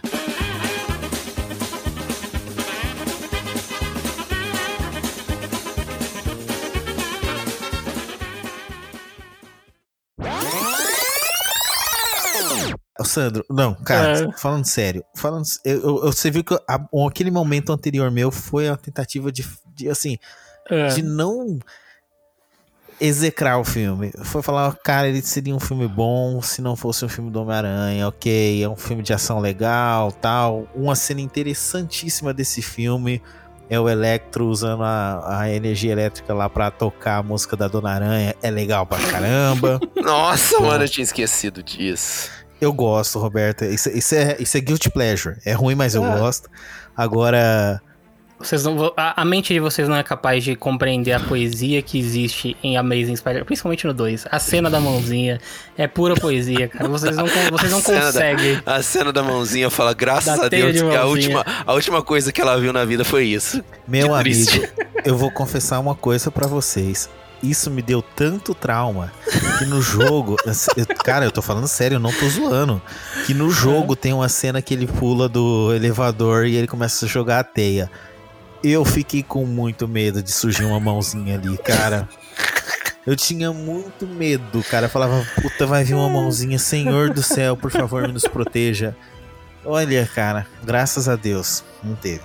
Sandro, não, cara, falando sério, você viu que aquele momento anterior meu foi uma tentativa de não execrar o filme. Foi falar, cara, ele seria um filme bom se não fosse um filme do Homem-Aranha, ok, é um filme de ação legal, tal, uma cena interessantíssima desse filme é o Electro usando a energia elétrica lá pra tocar a música da Dona Aranha, é legal pra caramba. Nossa, mano, eu tinha esquecido disso. Eu gosto, Roberto. Isso é guilty pleasure. É ruim, mas eu gosto. Agora... Vocês não, a mente de vocês não é capaz de compreender a poesia que existe em Amazing Spider-Man, principalmente no 2. A cena da mãozinha é pura poesia, cara. Vocês não conseguem. A cena da mãozinha, fala, graças a Deus, que a última coisa que ela viu na vida foi isso. Meu amigo, eu vou confessar uma coisa pra vocês. Isso me deu tanto trauma que no jogo... cara, eu tô falando sério, eu não tô zoando. Que no jogo tem uma cena que ele pula do elevador e ele começa a jogar a teia. Eu fiquei com muito medo de surgir uma mãozinha ali, cara. Eu tinha muito medo, cara. Eu falava, puta, vai vir uma mãozinha. Senhor do céu, por favor, me nos proteja. Olha, cara, graças a Deus, não teve.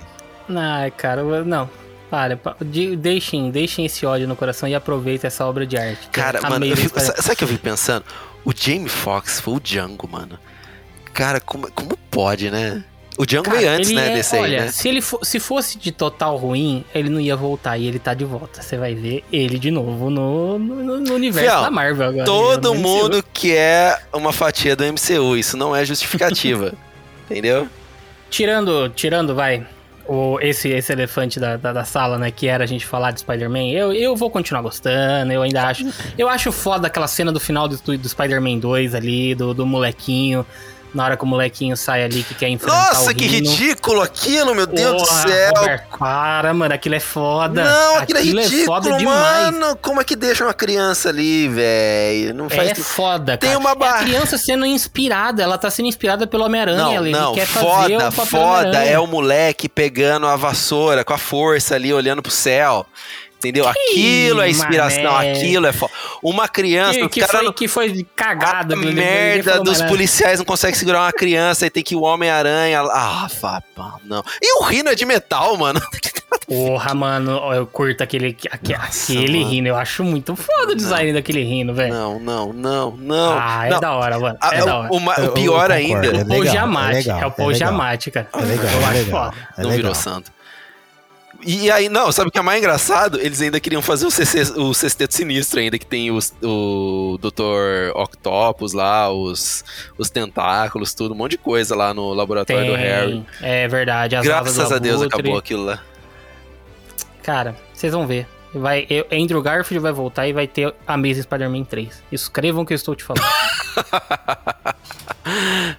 Ai, cara, não... Para, deixem esse ódio no coração e aproveitem essa obra de arte. Cara, mano, sabe o que eu vim pensando? O Jamie Foxx foi o Django, mano. Cara, como pode, né? O Django veio antes, né, desse aí, né? Se fosse de total ruim, ele não ia voltar e ele tá de volta. Você vai ver ele de novo no universo da Marvel agora. Todo mundo quer uma fatia do MCU, isso não é justificativa, entendeu? Tirando, vai, esse elefante da sala, né, que era a gente falar de Spider-Man, eu vou continuar gostando, eu ainda acho... Eu acho foda aquela cena do final do Spider-Man 2 ali, do molequinho... Na hora que o molequinho sai ali que quer enfrentar o Rino. Nossa, que ridículo aquilo, meu Deus do céu. Cara, mano, aquilo é foda. Não, aquilo é ridículo, é foda demais. Mano, como é que deixa uma criança ali, velho? Não faz... É foda, cara. Tem uma barra. É a criança sendo inspirada, ela tá sendo inspirada pelo Homem-Aranha. Não, quer fazer o papel Homem-Aranha. É o moleque pegando a vassoura com a força ali, olhando pro céu. Entendeu? Aquilo é inspiração, aquilo é foda. Uma criança... Que foi cagada. A merda dos policiais não consegue segurar uma criança e tem que ir o Homem-Aranha... Ah, fapa, não. E o Rino é de metal, mano. Porra, mano, eu curto aquele Rino. Eu acho muito foda o design daquele Rino, velho. Não. Ah, é da hora, mano. É da hora. O pior ainda... É o Paul Giamatti. É o Paul Giamatti, cara. Eu acho foda. Não virou santo. E aí, não, sabe o que é mais engraçado? Eles ainda queriam fazer o Sexteto Sinistro ainda, que tem o Dr. Octopus lá, os tentáculos, tudo, um monte de coisa lá no laboratório do Harry. É verdade, as graças a Deus acabou aquilo lá. Cara, vocês vão ver. Andrew Garfield vai voltar e vai ter Amazing Spider-Man 3. Escrevam o que eu estou te falando.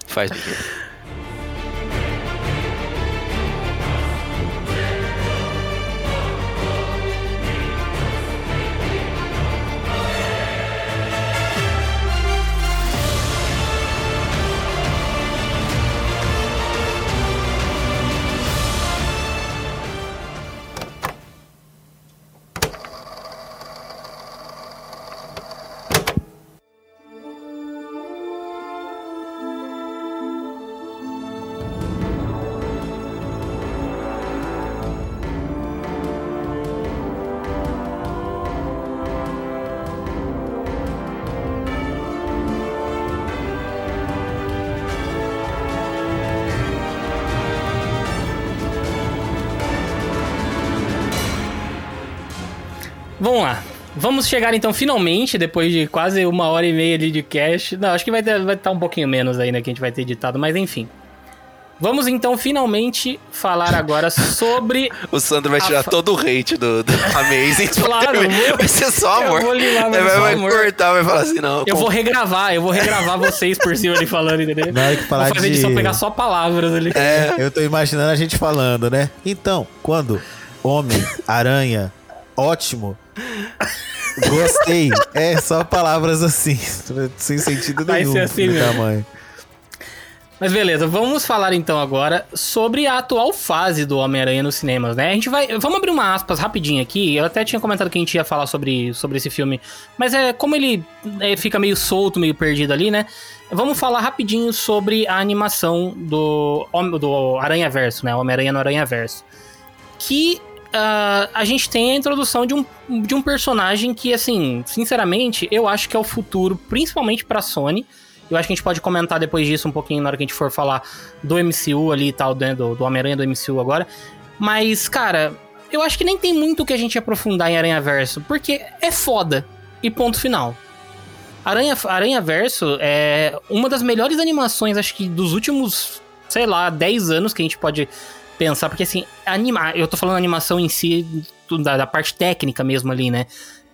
Faz bem. Vamos lá, vamos chegar então finalmente, depois de quase 1h30 ali de cast. Não, acho que vai estar um pouquinho menos aí, né, que a gente vai ter editado, mas enfim. Vamos então finalmente falar agora sobre... O Sandro vai tirar todo o hate do Amazing. Claro, vai ser só amor. Eu vou ligar, vai cortar, vai falar assim, não. Eu vou regravar vocês por cima ali falando, entendeu? Não é que falar vou fazer de... edição, pegar só palavras ali. É, eu tô imaginando a gente falando, né? Então, quando Homem-Aranha... Ótimo. Gostei. É, só palavras assim, sem sentido nenhum. Vai ser assim mesmo. Tamanho. Mas beleza, vamos falar então agora sobre a atual fase do Homem-Aranha nos cinemas, né? Vamos abrir uma aspas rapidinho aqui. Eu até tinha comentado que a gente ia falar sobre esse filme, mas como ele fica meio solto, meio perdido ali, né? Vamos falar rapidinho sobre a animação do Aranhaverso, né? Homem-Aranha no Aranhaverso. Que... a gente tem a introdução de um personagem que, assim, sinceramente, eu acho que é o futuro, principalmente pra Sony. Eu acho que a gente pode comentar depois disso um pouquinho na hora que a gente for falar do MCU ali e tal, do Homem-Aranha do MCU agora. Mas, cara, eu acho que nem tem muito o que a gente aprofundar em Aranhaverso, porque é foda. E ponto final. Aranhaverso é uma das melhores animações, acho que dos últimos, sei lá, 10 anos que a gente pode... pensar, porque assim, eu tô falando animação em si, da parte técnica mesmo ali, né,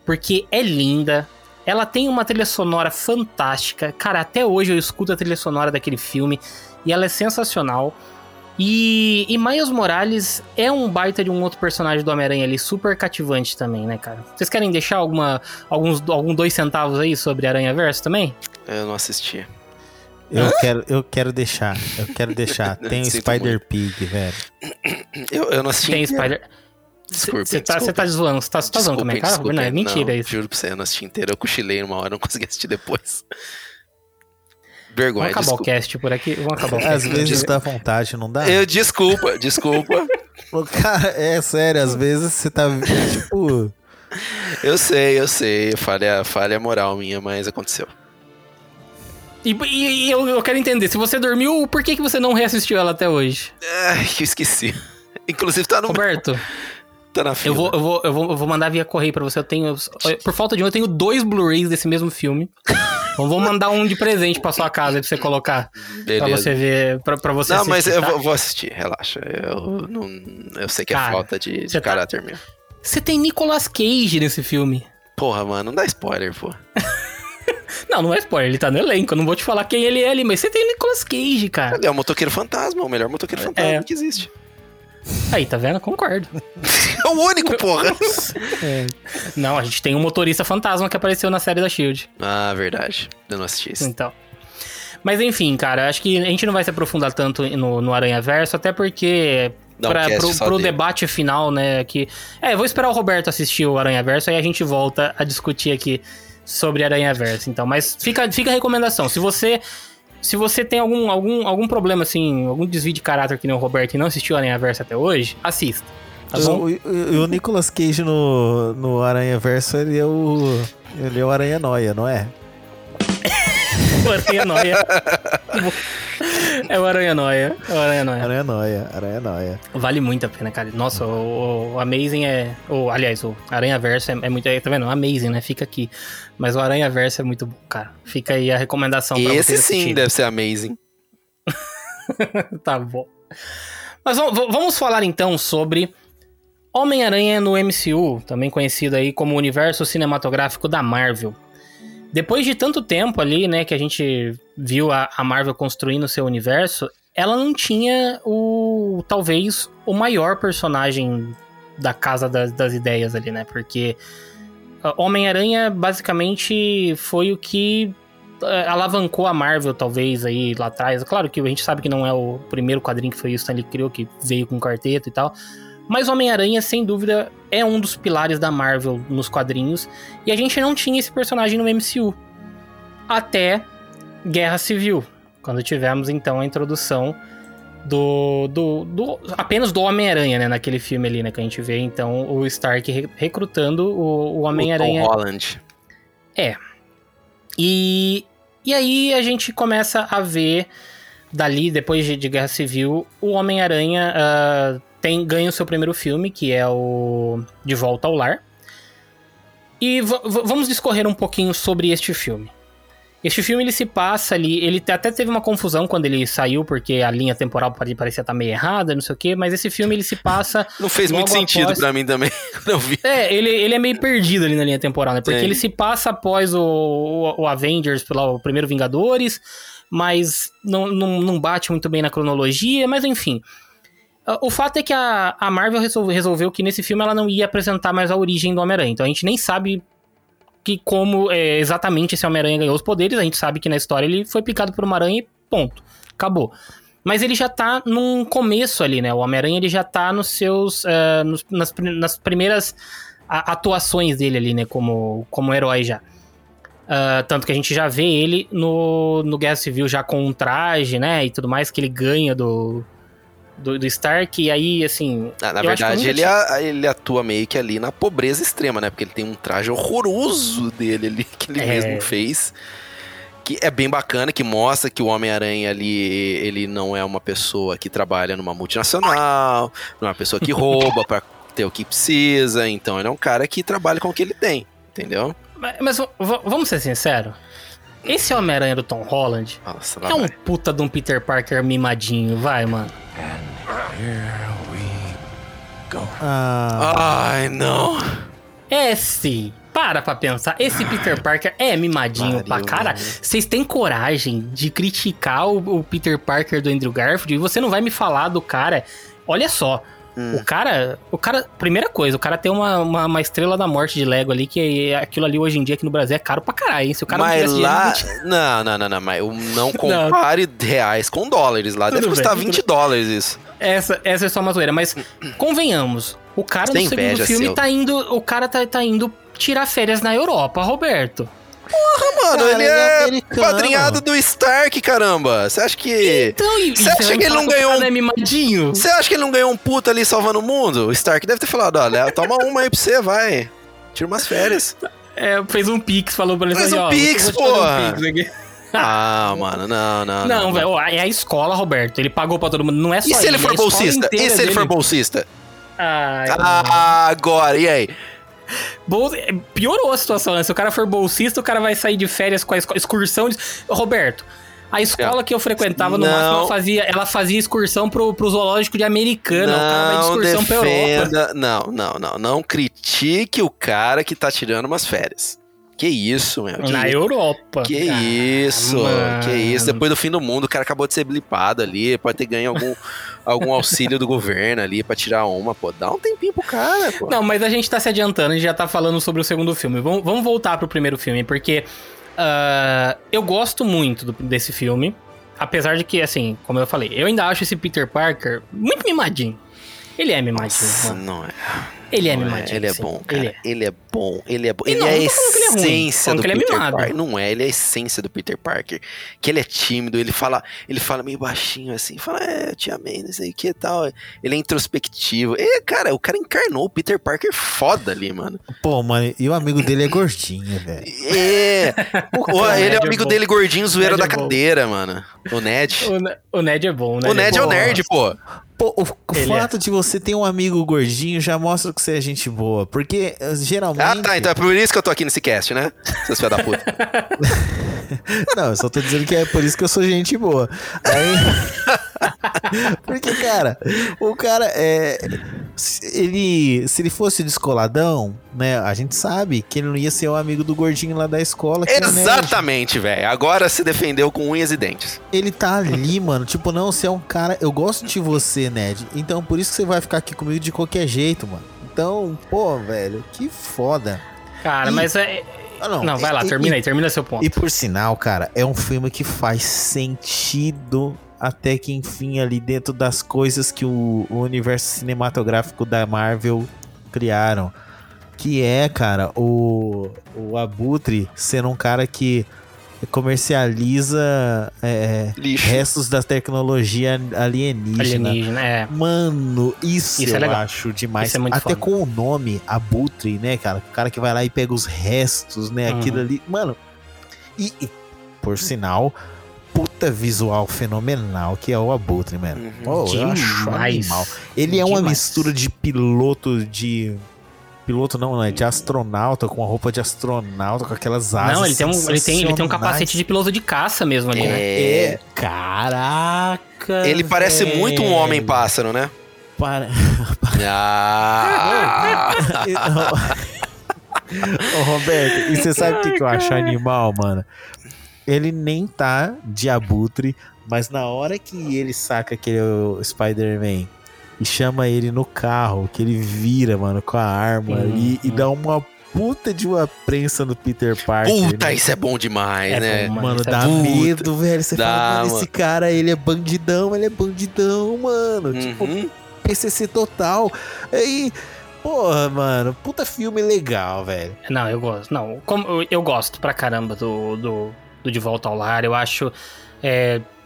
porque é linda, ela tem uma trilha sonora fantástica, cara, até hoje eu escuto a trilha sonora daquele filme, e ela é sensacional, e Miles Morales é um baita de um outro personagem do Homem-Aranha ali, super cativante também, né, cara? Vocês querem deixar algum 2 centavos aí sobre Aranhaverso também? Eu não assisti. Eu quero deixar. Tem o Spider-Pig, velho. Eu não assisti. Tem Spider... Desculpa. Você tá zoando, você tá zoando também, cara? Não, é mentira isso. Juro pra você, eu não assisti inteiro. Eu cochilei uma hora, não consegui assistir depois. Vergonha, vamos acabar o cast por aqui. Às vezes dá vontade, não dá? Desculpa. Cara, é sério, às vezes você tá, tipo... Eu sei, falha moral minha, mas aconteceu. E eu quero entender, se você dormiu, por que você não reassistiu ela até hoje? Ai, eu esqueci. Inclusive tá no... Roberto... Tá na fila. Eu vou mandar via correio pra você. Por falta de um, eu tenho 2 Blu-rays desse mesmo filme. Então vou mandar um de presente pra sua casa aí pra você colocar. Beleza. Pra você ver. Pra você assistir. Não, mas eu vou assistir, relaxa. Eu sei que é falta de caráter mesmo. Você tem Nicolas Cage nesse filme. Porra, mano, não dá spoiler, pô. Não é spoiler, ele tá no elenco. Eu não vou te falar quem ele é ali, mas você tem Nicolas Cage, cara. É o motoqueiro fantasma, o melhor motoqueiro fantasma que existe. Aí, tá vendo? Concordo. É o único, porra! Não, a gente tem um motorista fantasma que apareceu na série da Shield. Ah, verdade. Eu não assisti isso. Então. Mas enfim, cara, acho que a gente não vai se aprofundar tanto no Aranhaverso, até porque... Pro debate final, né, que... vou esperar o Roberto assistir o Aranhaverso, aí a gente volta a discutir aqui sobre Aranhaverso, então. Mas fica a recomendação. Se você tem algum problema, assim, algum desvio de caráter que nem o Roberto e não assistiu Aranhaverso até hoje, assista. Tá bom? O Nicolas Cage no Aranhaverso, ele é o Aranha-Noia, não é? O Aranha-Noia. É o Aranha-Noia. Aranha-Noia. Vale muito a pena, cara. Nossa, o Amazing é... Aliás, o Aranhaverso é muito... Tá vendo? O Amazing, né? Fica aqui. Mas o Aranhaverso é muito bom, cara. Fica aí a recomendação pra vocês. Esse sim deve ser Amazing. Tá bom. Mas vamos falar então sobre Homem-Aranha no MCU, também conhecido aí como Universo Cinematográfico da Marvel. Depois de tanto tempo ali, né, que a gente viu a Marvel construindo o seu universo, ela não tinha talvez, o maior personagem da Casa das Ideias ali, né? Porque Homem-Aranha, basicamente, foi o que alavancou a Marvel, talvez, aí lá atrás. Claro que a gente sabe que não é o primeiro quadrinho que foi o Stan Lee criou, que veio com quarteto e tal... Mas Homem-Aranha, sem dúvida, é um dos pilares da Marvel nos quadrinhos. E a gente não tinha esse personagem no MCU. Até Guerra Civil. Quando tivemos, então, a introdução apenas do Homem-Aranha, né? Naquele filme ali, né? Que a gente vê, então, o Stark recrutando o Homem-Aranha. O Tom Holland. É. E aí a gente começa a ver, dali, depois de Guerra Civil, o Homem-Aranha... ganha o seu primeiro filme, que é o De Volta ao Lar. E vamos discorrer um pouquinho sobre este filme. Este filme, ele se passa ali... Ele até teve uma confusão quando ele saiu, porque a linha temporal parecia estar meio errada, não sei o quê. Mas esse filme, ele se passa... Não fez muito sentido pra mim também, quando eu vi. Ele é meio perdido ali na linha temporal, né? Porque ele se passa após o Avengers, o primeiro Vingadores, mas não bate muito bem na cronologia, mas enfim... O fato é que a Marvel resolveu que nesse filme ela não ia apresentar mais a origem do Homem-Aranha. Então a gente nem sabe como exatamente esse Homem-Aranha ganhou os poderes. A gente sabe que na história ele foi picado por uma aranha e ponto. Acabou. Mas ele já tá num começo ali, né? O Homem-Aranha ele já tá nos seus... nas primeiras atuações dele ali, né? Como herói já. Tanto que a gente já vê ele no Guerra Civil já com um traje, né? E tudo mais que ele ganha do Stark, e aí, assim... Na verdade, ele atua meio que ali na pobreza extrema, né? Porque ele tem um traje horroroso dele ali, que ele mesmo fez. Que é bem bacana, que mostra que o Homem-Aranha ali, ele não é uma pessoa que trabalha numa multinacional, não é uma pessoa que rouba pra ter o que precisa. Então, ele é um cara que trabalha com o que ele tem, entendeu? Mas vamos ser sinceros. Esse Homem-Aranha do Tom Holland é um puta de um Peter Parker mimadinho, vai, mano. And here we go. Ai, não. Esse, pra pensar, esse Peter Parker é mimadinho pra cara. Vocês têm coragem de criticar o Peter Parker do Andrew Garfield e você não vai me falar do cara. Olha só. O cara, primeira coisa, o cara tem uma estrela da morte de Lego ali, que aquilo ali hoje em dia aqui no Brasil é caro pra caralho, hein? Se o cara mas não lá... Dinheiro, não, mas não compare reais com dólares lá, tudo deve custar $20 isso. Essa é só uma zoeira, mas convenhamos, o cara no segundo filme tá indo tirar férias na Europa, Roberto. Porra, mano, cara, ele é padrinhado do Stark, caramba. Você acha que... Você acha que ele não ganhou um... Você acha que ele não ganhou um puto ali salvando o mundo? O Stark deve ter falado, olha, toma uma aí pra você, vai. Tira umas férias. É, fez um pix, falou pra ele. Fez um pix, porra. Ah, mano, não. Não, velho, é a escola, Roberto. Ele pagou pra todo mundo, não é só ele. E se ele for bolsista? E se ele for bolsista? Ah, agora, e aí? Piorou a situação, né? Se o cara for bolsista, o cara vai sair de férias com a excursão de... Roberto, a escola que eu frequentava no máximo ela fazia excursão pro zoológico de Americana. O cara vai de excursão pra Europa. Não critique o cara que tá tirando umas férias. Que isso, meu. Europa. Que isso. Depois do fim do mundo, o cara acabou de ser blipado ali. Pode ter ganho algum auxílio do governo ali pra tirar uma, pô. Dá um tempinho pro cara, pô. Não, mas a gente tá se adiantando. A gente já tá falando sobre o segundo filme. Vamos voltar pro primeiro filme, porque eu gosto muito desse filme. Apesar de que, assim, como eu falei, eu ainda acho esse Peter Parker muito mimadinho. Ele é mimadinho. Nossa, não é... Ele é mimadinho. Ele é bom, cara. Ele é bom. Ele é a essência do Peter Parker. Não é, ele é a essência do Peter Parker. Que ele é tímido, ele fala meio baixinho assim, fala, tia May, não sei o que e tal. Ele é introspectivo. E, cara, o cara encarnou o Peter Parker foda ali, mano. Pô, mano, e o amigo dele é gordinho, velho. É. Ele é o amigo dele gordinho, zoeira da cadeira, mano. O Ned. O Ned é bom, né? O Ned é o nerd, pô. Pô, o fato de você ter um amigo gordinho já mostra que você é gente boa, porque geralmente... Ah, tá, então é por isso que eu tô aqui nesse cast, né? Seus filhos da puta. Não, eu só tô dizendo que é por isso que eu sou gente boa. Aí... Porque, cara, o cara é... Se ele fosse descoladão, né, a gente sabe que ele não ia ser o amigo do gordinho lá da escola. Que exatamente, velho. Agora se defendeu com unhas e dentes. Ele tá ali, mano, tipo, não, você é um cara, eu gosto de você, Ned, então por isso que você vai ficar aqui comigo de qualquer jeito, mano. Então, pô, velho, que foda. Cara, mas é... Não, vai lá, termina seu ponto. E por sinal, cara, é um filme que faz sentido... Até que, enfim, ali dentro das coisas que o universo cinematográfico da Marvel criaram. Que é, cara, o Abutre sendo um cara que comercializa restos da tecnologia alienígena. É. Mano, isso eu acho demais. Isso é muito até foda. Com o nome Abutre, né, cara? O cara que vai lá e pega os restos, né? Aquilo ali. Mano, e por sinal... Puta visual fenomenal que é o Abutre, mano. Eu acho animal. Ele é uma mistura de piloto de... Piloto não, é de astronauta, com a roupa de astronauta, com aquelas asas. Não, ele tem um capacete de piloto de caça mesmo ali, né? É, caraca. Ele parece muito um homem-pássaro, né? Ô, Roberto, e você sabe o que eu acho animal, mano? Ele nem tá de Abutre, mas na hora que ele saca que ele é o Spider-Man e chama ele no carro, que ele vira, mano, com a arma ali e dá uma puta de uma prensa no Peter Parker. Puta, né? Isso é bom demais, né? Mano, dá medo, velho. Você fala, mano, esse cara, ele é bandidão, mano. Tipo, PCC total. Aí... Porra, mano, puta filme legal, velho. Não, eu gosto. Não, como eu gosto pra caramba do De Volta ao Lar. Eu acho,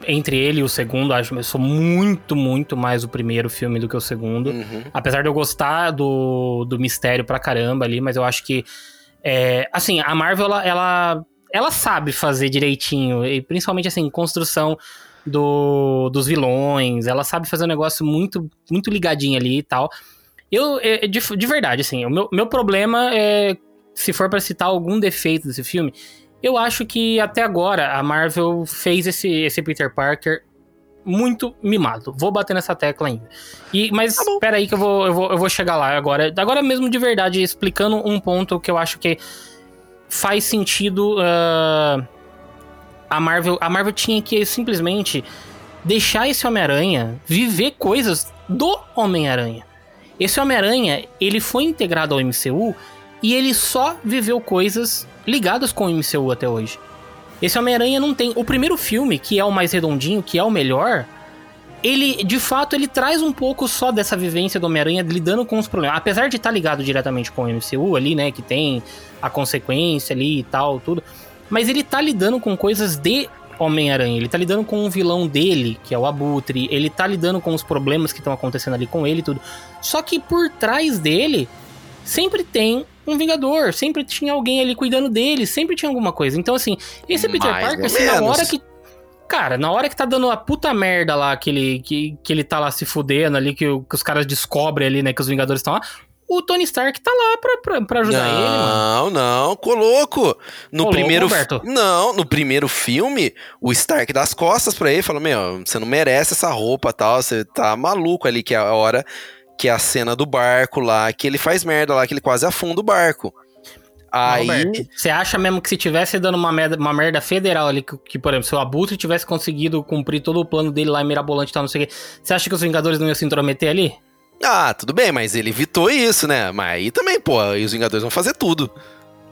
entre ele e o segundo, eu sou muito, muito mais o primeiro filme do que o segundo. Apesar de eu gostar do Mistério pra caramba ali, mas eu acho que, assim, a Marvel, ela sabe fazer direitinho, e principalmente, assim, construção dos vilões, ela sabe fazer um negócio muito, muito ligadinho ali e tal. Eu, de verdade, assim, o meu problema é, se for pra citar algum defeito desse filme, eu acho que até agora a Marvel fez esse Peter Parker muito mimado. Vou bater nessa tecla ainda. Mas peraí que eu vou chegar lá agora. Agora mesmo, de verdade, explicando um ponto que eu acho que faz sentido. A Marvel tinha que simplesmente deixar esse Homem-Aranha viver coisas do Homem-Aranha. Esse Homem-Aranha, ele foi integrado ao MCU e ele só viveu coisas ligadas com o MCU até hoje. Esse Homem-Aranha não tem... O primeiro filme, que é o mais redondinho, que é o melhor, ele, de fato, ele traz um pouco só dessa vivência do Homem-Aranha lidando com os problemas. Apesar de estar ligado diretamente com o MCU ali, né, que tem a consequência ali e tal, tudo... Mas ele tá lidando com coisas de Homem-Aranha, ele tá lidando com um vilão dele, que é o Abutre, ele tá lidando com os problemas que estão acontecendo ali com ele e tudo. Só que por trás dele sempre tem um Vingador, sempre tinha alguém ali cuidando dele, sempre tinha alguma coisa. Então, assim, esse Peter Parker, assim, na hora que... Cara, na hora que tá dando a puta merda lá, que ele tá lá se fudendo ali, que os caras descobrem ali, né, que os Vingadores estão lá, o Tony Stark tá lá pra ajudar ele, mano. Não, coloco. No primeiro filme, o Stark dá as costas pra ele e fala, meu, você não merece essa roupa e tal, você tá maluco ali, que é a hora... Que é a cena do barco lá, que ele faz merda lá, que ele quase afunda o barco. Aí... Você acha mesmo que se tivesse dando uma merda federal ali, que por exemplo, se o Abutre tivesse conseguido cumprir todo o plano dele lá em Mirabolante e tal, não sei o quê, você acha que os Vingadores não iam se intrometer ali? Ah, tudo bem, mas ele evitou isso, né? Mas aí também, pô, aí os Vingadores vão fazer tudo.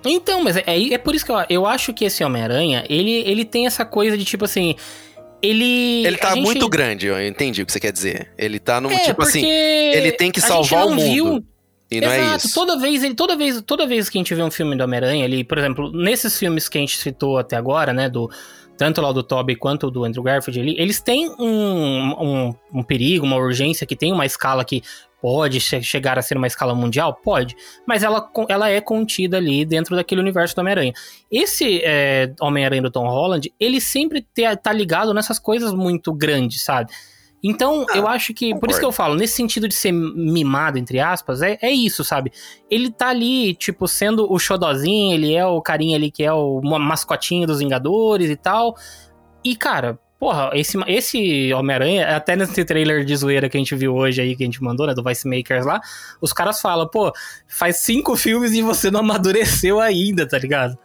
Então, mas é por isso que eu acho que esse Homem-Aranha, ele tem essa coisa de tipo assim... Ele tá muito grande, eu entendi o que você quer dizer. Ele tá num, tipo assim, ele tem que salvar o mundo. E não é isso. Toda vez que a gente vê um filme do Homem-Aranha, ele, por exemplo, nesses filmes que a gente citou até agora, né, tanto lá do Tobey quanto do Andrew Garfield, eles têm um perigo, uma urgência que tem uma escala que pode chegar a ser uma escala mundial? Pode. Mas ela é contida ali dentro daquele universo do Homem-Aranha. Esse Homem-Aranha do Tom Holland, ele sempre tá ligado nessas coisas muito grandes, sabe? Então, eu acho que... Por isso que eu falo, nesse sentido de ser mimado, entre aspas, é isso, sabe? Ele tá ali, tipo, sendo o xodozinho, ele é o carinha ali que é o mascotinho dos Vingadores e tal. E, cara, porra, esse Homem-Aranha, até nesse trailer de zoeira que a gente viu hoje aí, que a gente mandou, né, do Vice Makers lá, os caras falam, pô, faz 5 filmes e você não amadureceu ainda, tá ligado?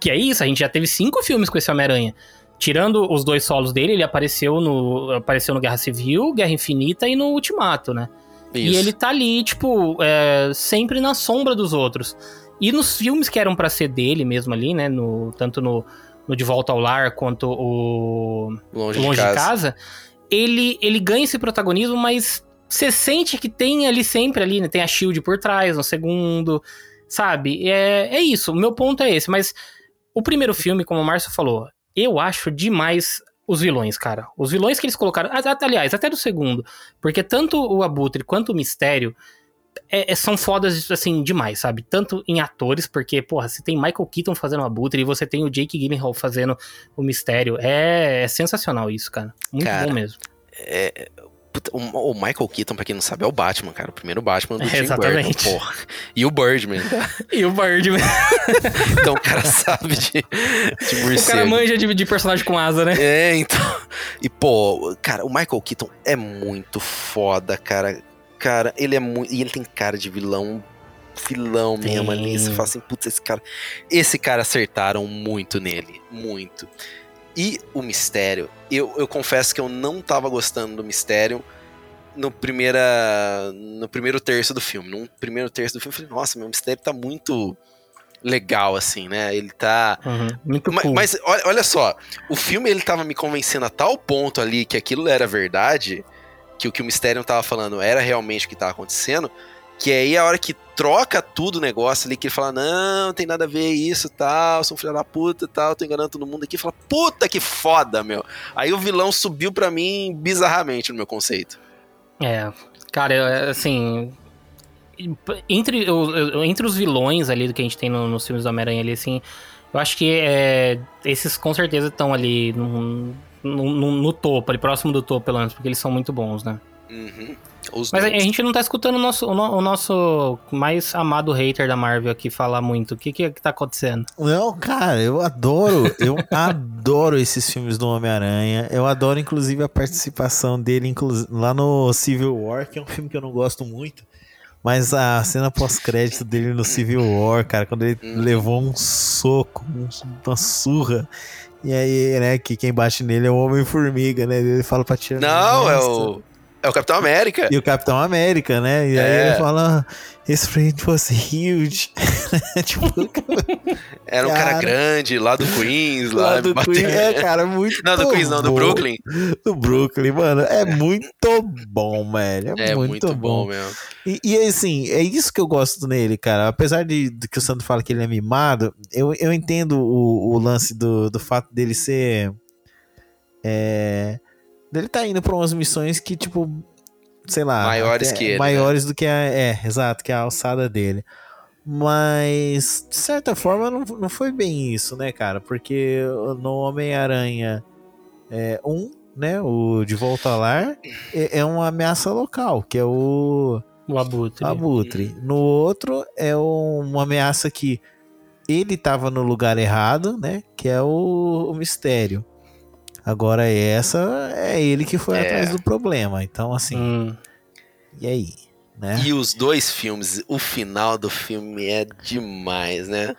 Que é isso, a gente já teve 5 filmes com esse Homem-Aranha. Tirando os 2 solos dele, ele apareceu no Guerra Civil, Guerra Infinita e no Ultimato, né? Isso. E ele tá ali, tipo, sempre na sombra dos outros. E nos filmes que eram pra ser dele mesmo ali, né? Tanto no De Volta ao Lar quanto o Longe de Casa, ele ganha esse protagonismo, mas você sente que tem ali sempre ali, né? Tem a Shield por trás, no segundo, sabe? É isso, o meu ponto é esse. Mas o primeiro filme, como o Márcio falou... Eu acho demais os vilões, cara. Os vilões que eles colocaram... Aliás, até do segundo. Porque tanto o Abutre quanto o Mistério são fodas, assim, demais, sabe? Tanto em atores, porque, porra, você tem Michael Keaton fazendo o Abutre e você tem o Jake Gyllenhaal fazendo o Mistério. É sensacional isso, cara. Muito bom mesmo. O Michael Keaton, pra quem não sabe, é o Batman, cara. O primeiro Batman do Tim Burton, porra. E o Birdman. Então o cara sabe de morcego. O cara manja de personagem com asa, né? É, então... E, pô, cara, o Michael Keaton é muito foda, cara. Cara, ele é muito... E ele tem cara de vilão mesmo ali. Você fala assim, putz, esse cara acertaram muito nele. Muito. E o Mistério, eu confesso que eu não tava gostando do Mistério no primeiro terço do filme. No primeiro terço do filme eu falei, nossa, meu Mistério tá muito legal, assim, né? Ele tá... muito cool. Mas olha só, o filme ele tava me convencendo a tal ponto ali que aquilo era verdade, que o Mistério tava falando era realmente o que tava acontecendo, que aí a hora que troca tudo o negócio ali, que ele fala, não tem nada a ver isso, tal, sou um filho da puta, tal, tô enganando todo mundo aqui, fala, puta que foda, meu. Aí o vilão subiu pra mim bizarramente no meu conceito. Cara, assim, entre os vilões ali do que a gente tem nos filmes do Homem-Aranha ali, assim, eu acho que esses com certeza estão ali no topo, ali próximo do topo, pelo menos, porque eles são muito bons, né? Mas a gente não tá escutando o nosso mais amado hater da Marvel aqui falar muito. O que tá acontecendo? Não, cara, eu adoro esses filmes do Homem-Aranha. Eu adoro, inclusive, a participação dele lá no Civil War, que é um filme que eu não gosto muito. Mas a cena pós-crédito dele no Civil War, cara, quando ele levou um soco, uma surra. E aí, né, que quem bate nele é o Homem-Formiga, né? Ele fala pra tirar... Não, é o... É o Capitão América. E o Capitão América, né? E aí ele fala, his friend was huge. Tipo, era um cara grande lá do Queens. Lá do Queens, cara, muito bom. Não, do Queens não, do Brooklyn. Do Brooklyn, mano. É muito bom, velho. É muito bom mesmo. E assim, é isso que eu gosto nele, cara. Apesar de que o Sandro fala que ele é mimado, eu entendo o lance do fato dele ser... Ele tá indo pra umas missões que, tipo, sei lá... Maiores que ele. Maiores, né? Do que a... exato, que a alçada dele. Mas, de certa forma, não foi bem isso, né, cara? Porque no Homem-Aranha 1, né, o De Volta ao Lar, é uma ameaça local, que é o Abutre. No outro, é uma ameaça que ele tava no lugar errado, né, que é o Mistério. Agora essa é ele que foi atrás do problema, então assim, e aí, né? E os dois filmes, o final do filme é demais, né?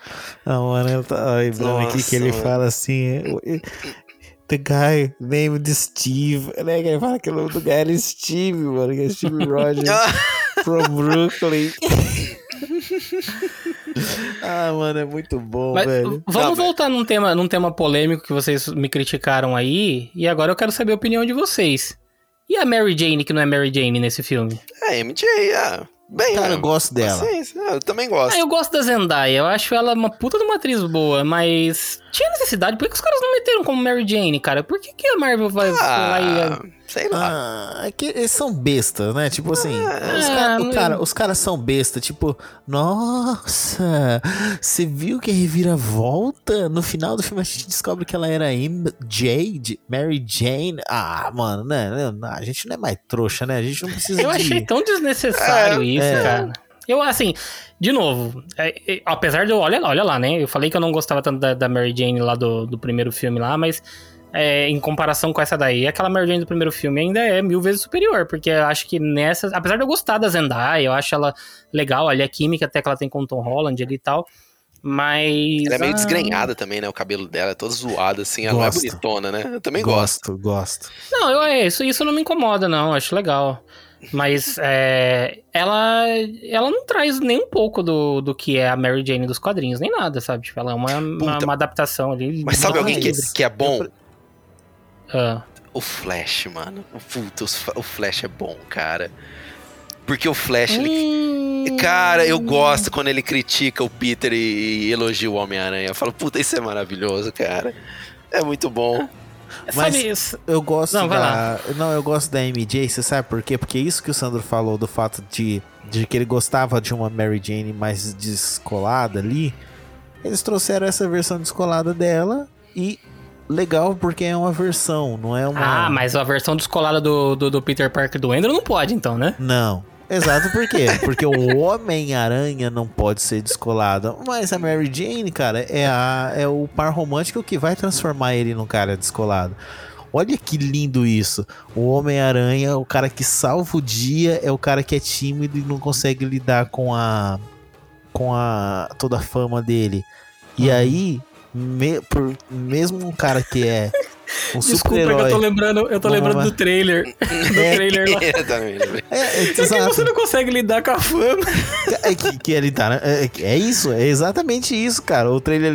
Não, mano, eu tava lembrando aqui que ele fala assim, the guy named Steve, né? Ele fala que o nome do guy era Steve, mano, que é Steve Rogers from Brooklyn. Ah, mano, é muito bom. Mas, velho, vamos voltar num tema polêmico que vocês me criticaram aí. E agora eu quero saber a opinião de vocês. E a Mary Jane, que não é Mary Jane nesse filme? É, MJ, bem, cara, eu gosto dela. Eu também gosto. Eu gosto da Zendaya, eu acho ela uma puta de uma atriz boa, mas tinha necessidade. Por que os caras não meteram como Mary Jane, cara? Por que a Marvel vai lá e... Sei lá. É que eles são bestas, né? Tipo assim, os caras são bestas. Tipo, nossa, você viu que reviravolta? No final do filme a gente descobre que ela era Jade, Mary Jane. Ah, mano, né? A gente não é mais trouxa, né? A gente não precisa Eu achei tão desnecessário isso, cara. Eu, assim, de novo, apesar de eu... Olha lá, né? Eu falei que eu não gostava tanto da Mary Jane lá do primeiro filme lá, mas... em comparação com essa daí, aquela Mary Jane do primeiro filme ainda é 1000 vezes superior, porque eu acho que nessa, apesar de eu gostar da Zendaya, eu acho ela legal, ali a química até que ela tem com o Tom Holland ali e tal, mas... Ela é meio desgrenhada também, né, o cabelo dela é todo zoado assim, ela não é bonitona, né, eu também gosto. Não, isso não me incomoda não, eu acho legal, mas ela não traz nem um pouco do que é a Mary Jane dos quadrinhos, nem nada, sabe, tipo, ela é uma adaptação ali. Mas sabe alguém que é bom? O Flash, mano. O Flash é bom, cara. Porque o Flash, ele... Cara, eu gosto quando ele critica o Peter e elogia o Homem-Aranha. Eu falo, puta, isso é maravilhoso, cara. É muito bom. Mas sabe, eu gosto eu gosto da MJ, você sabe por quê? Porque isso que o Sandro falou, do fato de que ele gostava de uma Mary Jane mais descolada ali, eles trouxeram essa versão descolada dela e... Legal, porque é uma versão, não é uma... Ah, mas a versão descolada do Peter Parker do Andrew não pode, então, né? Não. Exato, por quê? Porque o Homem-Aranha não pode ser descolado. Mas a Mary Jane, cara, é o par romântico que vai transformar ele num cara descolado. Olha que lindo isso. O Homem-Aranha, o cara que salva o dia, é o cara que é tímido e não consegue lidar com toda a fama dele. E aí... mesmo um cara que é um super-herói... Desculpa, que eu tô lembrando do trailer. Do trailer lá. Que você não consegue lidar com a fama. Que ele tá, né? É isso, é exatamente isso, cara. O trailer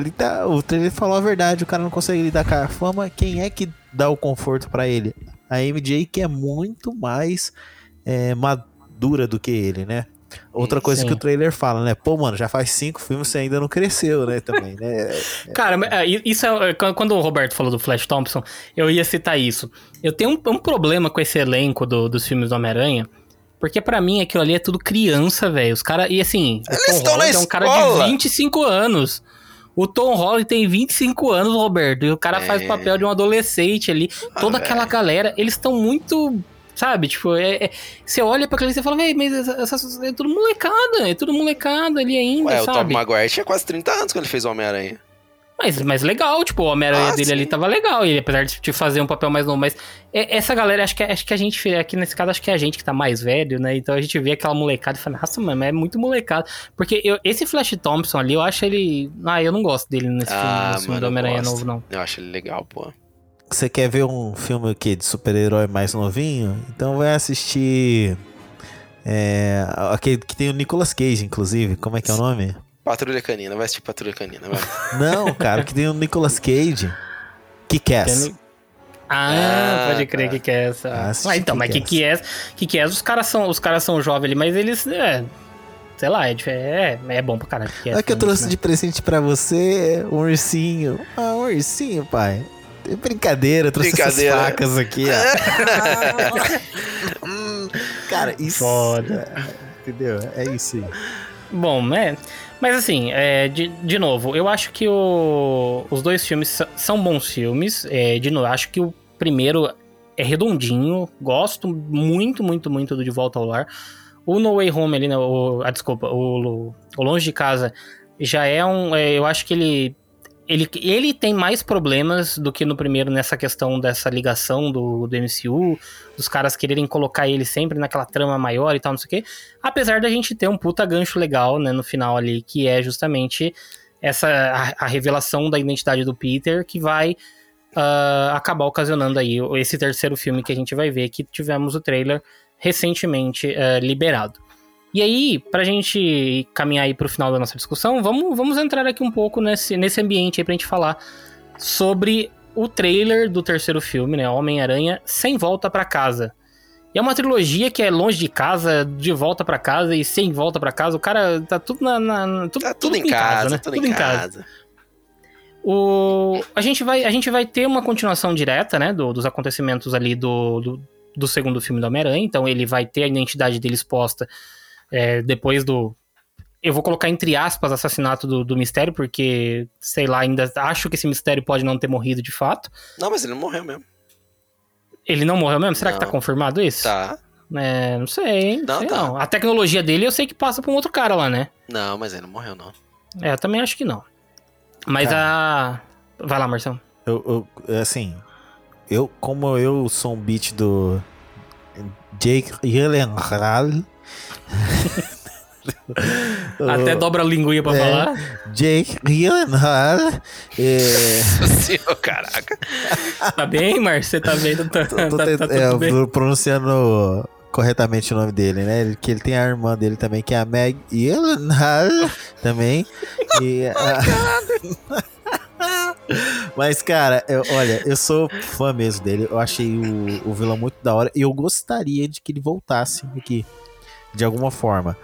falou a verdade, o cara não consegue lidar com a fama. Quem é que dá o conforto pra ele? A MJ, que é muito mais madura do que ele, né? Outra coisa que o trailer fala, né? Pô, mano, já faz 5 filmes, você ainda não cresceu, né? Também, né? Cara, isso é... Quando o Roberto falou do Flash Thompson, eu ia citar isso. Eu tenho um problema com esse elenco dos filmes do Homem-Aranha, porque pra mim aquilo ali é tudo criança, velho. Os caras... E assim, eles estão na escola. O Tom Holland é um cara de 25 anos. O Tom Holland tem 25 anos, Roberto. E o cara faz o papel de um adolescente ali. Toda aquela galera, eles estão muito... Sabe, tipo, você olha pra aquele e você fala, véi, mas é tudo molecada, ali ainda, sabe? O Tobey Maguire tinha quase 30 anos quando ele fez o Homem-Aranha. Mas legal, tipo, o Homem-Aranha dele ali tava legal, e apesar de fazer um papel mais novo, mas essa galera, acho que a gente, aqui nesse caso, acho que é a gente que tá mais velho, né? Então a gente vê aquela molecada e fala, nossa, mano, é muito molecada. Porque esse Flash Thompson ali, eu acho ele... Ah, eu não gosto dele nesse filme do Homem-Aranha novo, não. Eu acho ele legal, pô. Você quer ver um filme aqui de super-herói mais novinho? Então vai assistir... aquele que tem o Nicolas Cage, inclusive. Como é que é o nome? Patrulha Canina. Vai assistir Patrulha Canina. Vai. Não, cara. Que tem o Nicolas Cage. Kick-Ass. Ah, pode crer, tá. Kick-Ass. Então, mas Kick-Ass, os caras são jovens ali, mas eles... sei lá, é bom pra caralho. Olha que eu trouxe de presente pra você, um ursinho. Ah, um ursinho, pai. Brincadeira, eu trouxe essas facas aqui, ó. Cara, isso... Foda. Entendeu? É isso aí. Bom, mas assim, de novo, eu acho que os dois filmes são bons filmes. De novo, acho que o primeiro é redondinho. Gosto muito, muito, muito do De Volta ao Lar. O No Way Home ali, né? O Longe de Casa já é um... eu acho que ele tem mais problemas do que no primeiro nessa questão dessa ligação do MCU, dos caras quererem colocar ele sempre naquela trama maior e tal, não sei o quê. Apesar da gente ter um puta gancho legal, né, no final ali, que é justamente a revelação da identidade do Peter, que vai acabar ocasionando aí esse terceiro filme que a gente vai ver, que tivemos o trailer recentemente liberado. E aí, pra gente caminhar aí pro final da nossa discussão, vamos entrar aqui um pouco nesse ambiente aí pra gente falar sobre o trailer do terceiro filme, né? Homem-Aranha Sem Volta Pra Casa. E é uma trilogia que é Longe de Casa, De Volta Pra Casa e Sem Volta Pra Casa. O cara tá tudo em casa, né? Tudo em casa. A gente vai ter uma continuação direta, né? Dos acontecimentos ali do segundo filme do Homem-Aranha. Então ele vai ter a identidade dele exposta... depois do... Eu vou colocar entre aspas assassinato do Mistério, porque, sei lá, ainda acho que esse Mistério pode não ter morrido de fato. Não, mas ele não morreu mesmo. Ele não morreu mesmo? Será que tá confirmado isso? Tá. Não sei, hein? Não. A tecnologia dele eu sei que passa pra um outro cara lá, né? Não, mas ele não morreu, não. Eu também acho que não. Mas Vai lá, Marcelo. Eu sou um beat do... Jake Gyllenhaal... Até dobra a linguinha pra falar. Jake Gyllenhaal. Caraca. Tá bem, Marcio? Você tá vendo? Tá bem. Pronunciando corretamente o nome dele, né? Que ele tem a irmã dele também, que é a Meg Gyllenhaal também. Mas, cara, eu sou fã mesmo dele. Eu achei o vilão muito da hora. E eu gostaria de que ele voltasse aqui de alguma forma.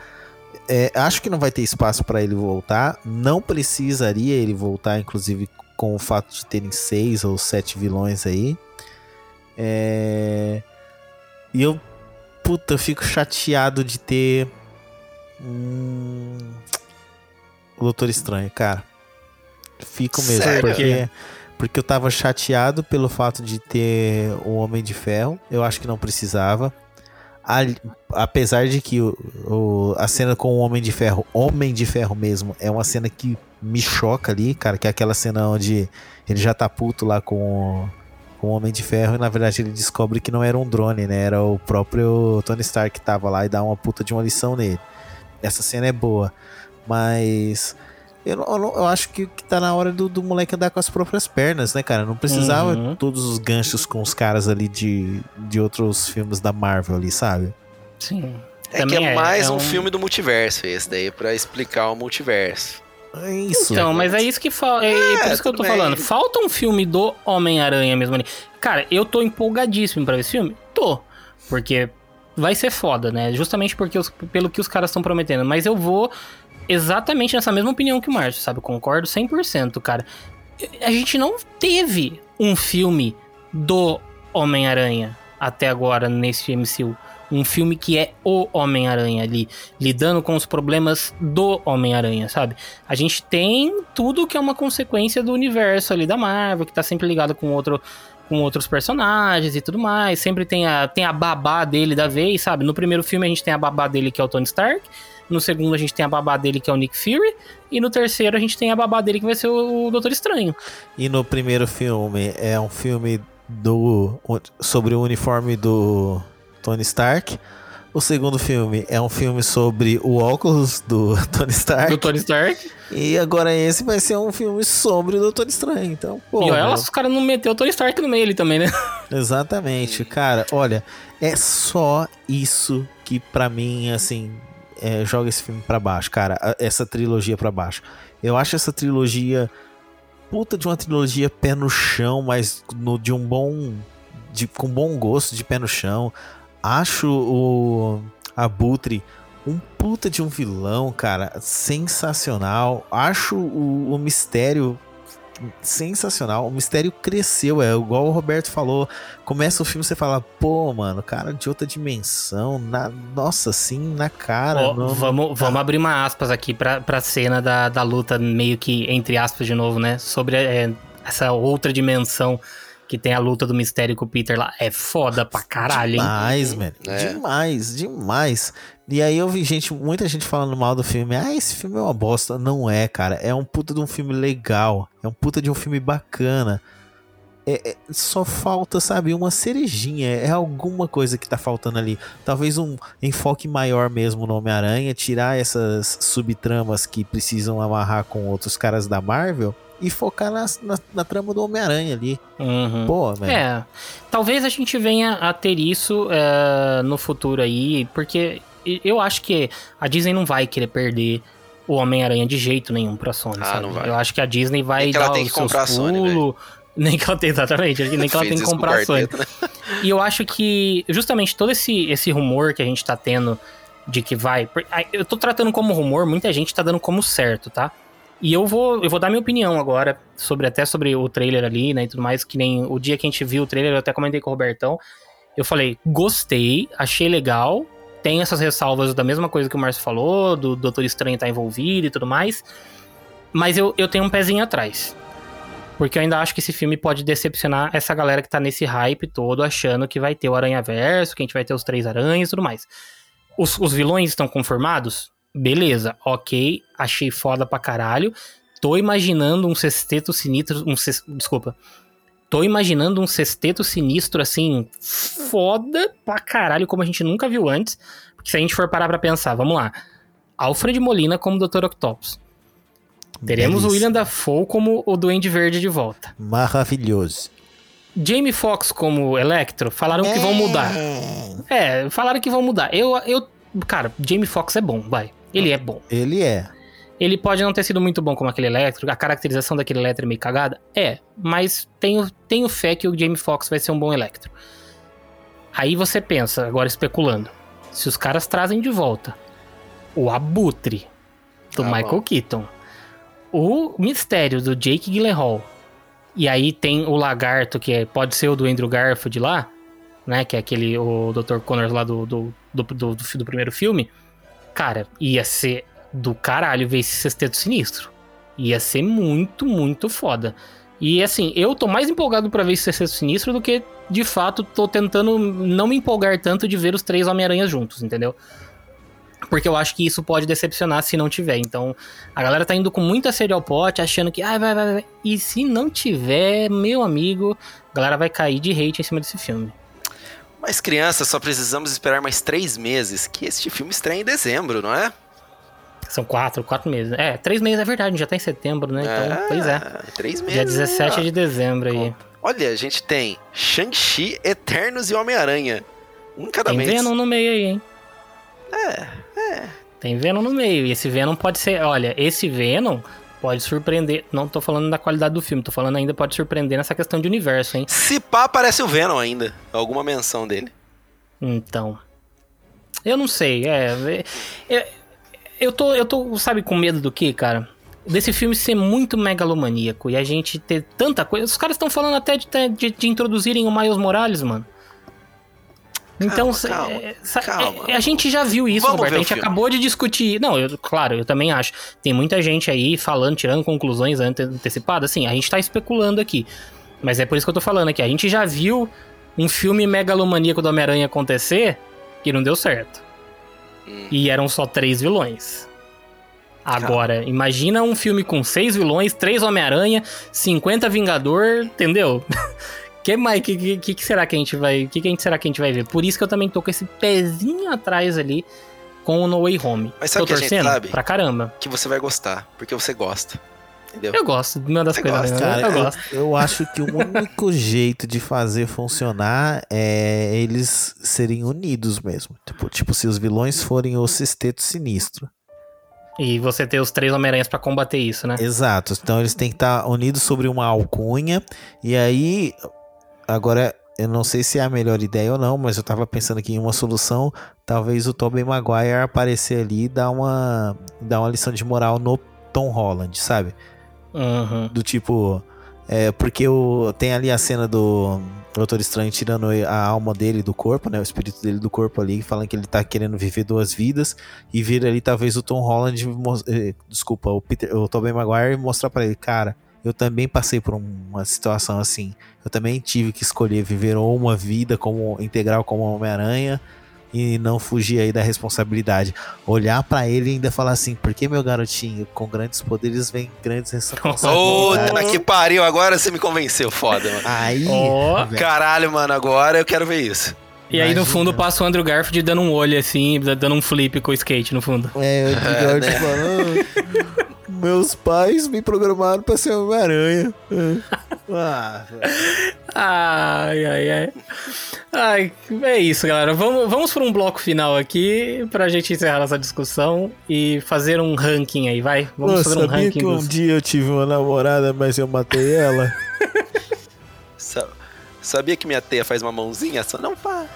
Acho que não vai ter espaço pra ele voltar. Não precisaria ele voltar, inclusive com o fato de terem 6 ou 7 vilões aí. E eu... Puta, eu fico chateado de ter... o Doutor Estranho, cara. Fico mesmo. Sério? Porque eu tava chateado pelo fato de ter o Homem de Ferro. Eu acho que não precisava. Apesar de que a cena com o Homem de Ferro mesmo, é uma cena que me choca ali, cara, que é aquela cena onde ele já tá puto lá com o Homem de Ferro e na verdade ele descobre que não era um drone, né? Era o próprio Tony Stark que tava lá e dá uma puta de uma lição nele. Essa cena é boa, mas eu acho que tá na hora do moleque andar com as próprias pernas, né, cara? Não precisava todos os ganchos com os caras ali de outros filmes da Marvel ali, sabe? Sim. É mais um filme do multiverso esse daí, pra explicar o multiverso. É isso. Então, mas é isso que falta. Por isso que eu tô falando. Falta um filme do Homem-Aranha mesmo ali. Cara, eu tô empolgadíssimo pra ver esse filme? Tô. Porque vai ser foda, né? Justamente porque pelo que os caras estão prometendo. Mas eu vou... exatamente nessa mesma opinião que o Márcio, sabe? Eu concordo 100%, cara. A gente não teve um filme do Homem-Aranha até agora nesse MCU. Um filme que é o Homem-Aranha ali, lidando com os problemas do Homem-Aranha, sabe? A gente tem tudo que é uma consequência do universo ali da Marvel, que tá sempre ligado com outros personagens e tudo mais. Sempre tem a babá dele da vez, sabe? No primeiro filme a gente tem a babá dele, que é o Tony Stark. No segundo a gente tem a babá dele, que é o Nick Fury. E no terceiro a gente tem a babá dele, que vai ser o Doutor Estranho. E no primeiro filme é um filme sobre o uniforme do Tony Stark. O segundo filme é um filme sobre o óculos do Tony Stark. Do Tony Stark. E agora esse vai ser um filme sobre o Doutor Estranho. Então, pô, e olha, os caras não meteu o Tony Stark no meio ali também, né? Exatamente. Cara, olha, é só isso que pra mim, assim, joga esse filme pra baixo, cara. Essa trilogia pra baixo. Eu acho essa trilogia... Puta de uma trilogia pé no chão, mas de um bom... com bom gosto, de pé no chão. Acho o Abutre um puta de um vilão, cara. Sensacional. Acho o Mistério sensacional. O Mistério cresceu, igual o Roberto falou. Começa o filme, você fala, pô, mano, cara de outra dimensão. Nossa, sim, na cara. Oh, vamos abrir uma aspas aqui pra cena da luta, meio que entre aspas de novo, né? Sobre essa outra dimensão. Que tem a luta do Mistério com o Peter lá. É foda pra caralho, demais, hein? Demais. E aí eu vi muita gente falando mal do filme. Ah, esse filme é uma bosta. Não é, cara. É um puta de um filme legal. É um puta de um filme bacana. Só falta, sabe, uma cerejinha. É alguma coisa que tá faltando ali. Talvez um enfoque maior mesmo no Homem-Aranha. Tirar essas subtramas que precisam amarrar com outros caras da Marvel. E focar na trama do Homem-Aranha ali. Uhum. Pô, velho. Talvez a gente venha a ter isso no futuro aí. Porque eu acho que a Disney não vai querer perder o Homem-Aranha de jeito nenhum pra Sony. Sabe? Não vai. Eu acho que a Disney vai nem dar ela tem os que seus pulos. Sony, nem que ela tem, exatamente. Nem que ela tem que comprar a Sony. Né? E eu acho que justamente todo esse rumor que a gente tá tendo de que vai... Eu tô tratando como rumor, muita gente tá dando como certo, tá? E eu vou dar minha opinião agora, sobre o trailer ali, né, e tudo mais, que nem o dia que a gente viu o trailer, eu até comentei com o Robertão, eu falei, gostei, achei legal, tem essas ressalvas da mesma coisa que o Márcio falou, do Doutor Estranho tá envolvido e tudo mais, mas eu tenho um pezinho atrás, porque eu ainda acho que esse filme pode decepcionar essa galera que tá nesse hype todo, achando que vai ter o Aranhaverso, que a gente vai ter os três aranhas e tudo mais. Os vilões estão conformados? Beleza, ok, achei foda pra caralho. Tô imaginando um sexteto sinistro, assim, foda pra caralho, como a gente nunca viu antes. Porque se a gente for parar pra pensar, vamos lá. Alfred Molina como Dr. Octopus. Teremos o William Dafoe como o Duende Verde de volta. Maravilhoso. Jamie Foxx como Electro, falaram que vão mudar. Falaram que vão mudar. Cara, Jamie Foxx é bom, vai. Ele é bom. Ele é. Ele pode não ter sido muito bom como aquele Electro, a caracterização daquele Electro é meio cagada. Mas tenho fé que o Jamie Foxx vai ser um bom Electro. Aí você pensa, agora especulando, se os caras trazem de volta o Abutre do Michael Keaton, o Mistério do Jake Gyllenhaal, e aí tem o Lagarto, que pode ser o do Andrew Garfield lá, né, que é aquele, o Dr. Connors lá do primeiro filme, cara, ia ser do caralho ver esse sexteto sinistro. Ia ser muito, muito foda. E assim, eu tô mais empolgado pra ver esse sexteto sinistro do que, de fato, tô tentando não me empolgar tanto de ver os três Homem-Aranhas juntos, entendeu? Porque eu acho que isso pode decepcionar se não tiver. Então, a galera tá indo com muita sede ao pote, achando que, vai. E se não tiver, meu amigo, a galera vai cair de hate em cima desse filme. Mas, crianças, só precisamos esperar mais 3 meses, que este filme estreia em dezembro, não é? São 4 meses. 3 meses é verdade, já tá em setembro, né? Então, pois é. 3 meses. Dia 17 de dezembro aí. Olha, a gente tem Shang-Chi, Eternos e Homem-Aranha. Um cada mês. Tem Venom no meio aí, hein? Tem Venom no meio. E esse Venom pode ser... Olha, esse Venom... Pode surpreender, não tô falando da qualidade do filme, tô falando ainda, pode surpreender nessa questão de universo, hein? Se pá, aparece o Venom ainda, alguma menção dele. Então, eu não sei, eu tô, sabe, com medo do que, cara? Desse filme ser muito megalomaníaco e a gente ter tanta coisa, os caras estão falando até de introduzirem o Miles Morales, mano. Então, calma. A gente já viu isso, Roberto, a gente acabou de discutir. Não, eu também acho. Tem muita gente aí falando, tirando conclusões antecipadas, assim, a gente tá especulando aqui. Mas é por isso que eu tô falando aqui, a gente já viu um filme megalomaníaco do Homem-Aranha acontecer que não deu certo. E eram só 3 vilões. Agora, imagina um filme com 6 vilões, 3 Homem-Aranha, 50 Vingador, entendeu? Que será que a gente vai... ver? Por isso que eu também tô com esse pezinho atrás ali com o No Way Home. Mas sabe, tô torcendo, que a gente sabe? Pra caramba. Que você vai gostar, porque você gosta. Entendeu? Eu gosto, uma das coisas. Cara, eu gosto. Eu acho que o único jeito de fazer funcionar é eles serem unidos mesmo. Tipo se os vilões forem o Sexteto Sinistro. E você ter os três Homem-Aranhas pra combater isso, né? Exato. Então eles têm que estar unidos sobre uma alcunha. E aí... Agora, eu não sei se é a melhor ideia ou não, mas eu tava pensando aqui em uma solução. Talvez o Tobey Maguire aparecer ali e dar uma lição de moral no Tom Holland, sabe? Uhum. Do tipo... porque tem ali a cena do Doutor Estranho tirando a alma dele do corpo, né? O espírito dele do corpo ali, falando que ele tá querendo viver duas vidas, e vira ali talvez o Tom Holland... o Tobey Maguire mostrar pra ele, cara, eu também passei por uma situação assim, eu também tive que escolher viver uma vida integral como Homem-Aranha e não fugir aí da responsabilidade. Olhar pra ele e ainda falar assim, porque meu garotinho, com grandes poderes vem grandes responsabilidades. Puta que pariu, agora você me convenceu, foda, mano. Aí, caralho, mano, agora eu quero ver isso. E imagina. Aí no fundo passa o Andrew Garfield dando um olho assim, dando um flip com o skate no fundo. É, o Andrew Garfield falando... Meus pais me programaram pra ser uma aranha. Ai, é isso, galera. Vamos pra um bloco final aqui pra gente encerrar essa discussão e fazer um ranking aí, vai? Vamos fazer um ranking. Sabia que um dia eu tive uma namorada, mas eu matei ela? Sabia que minha teia faz uma mãozinha? Só não faz.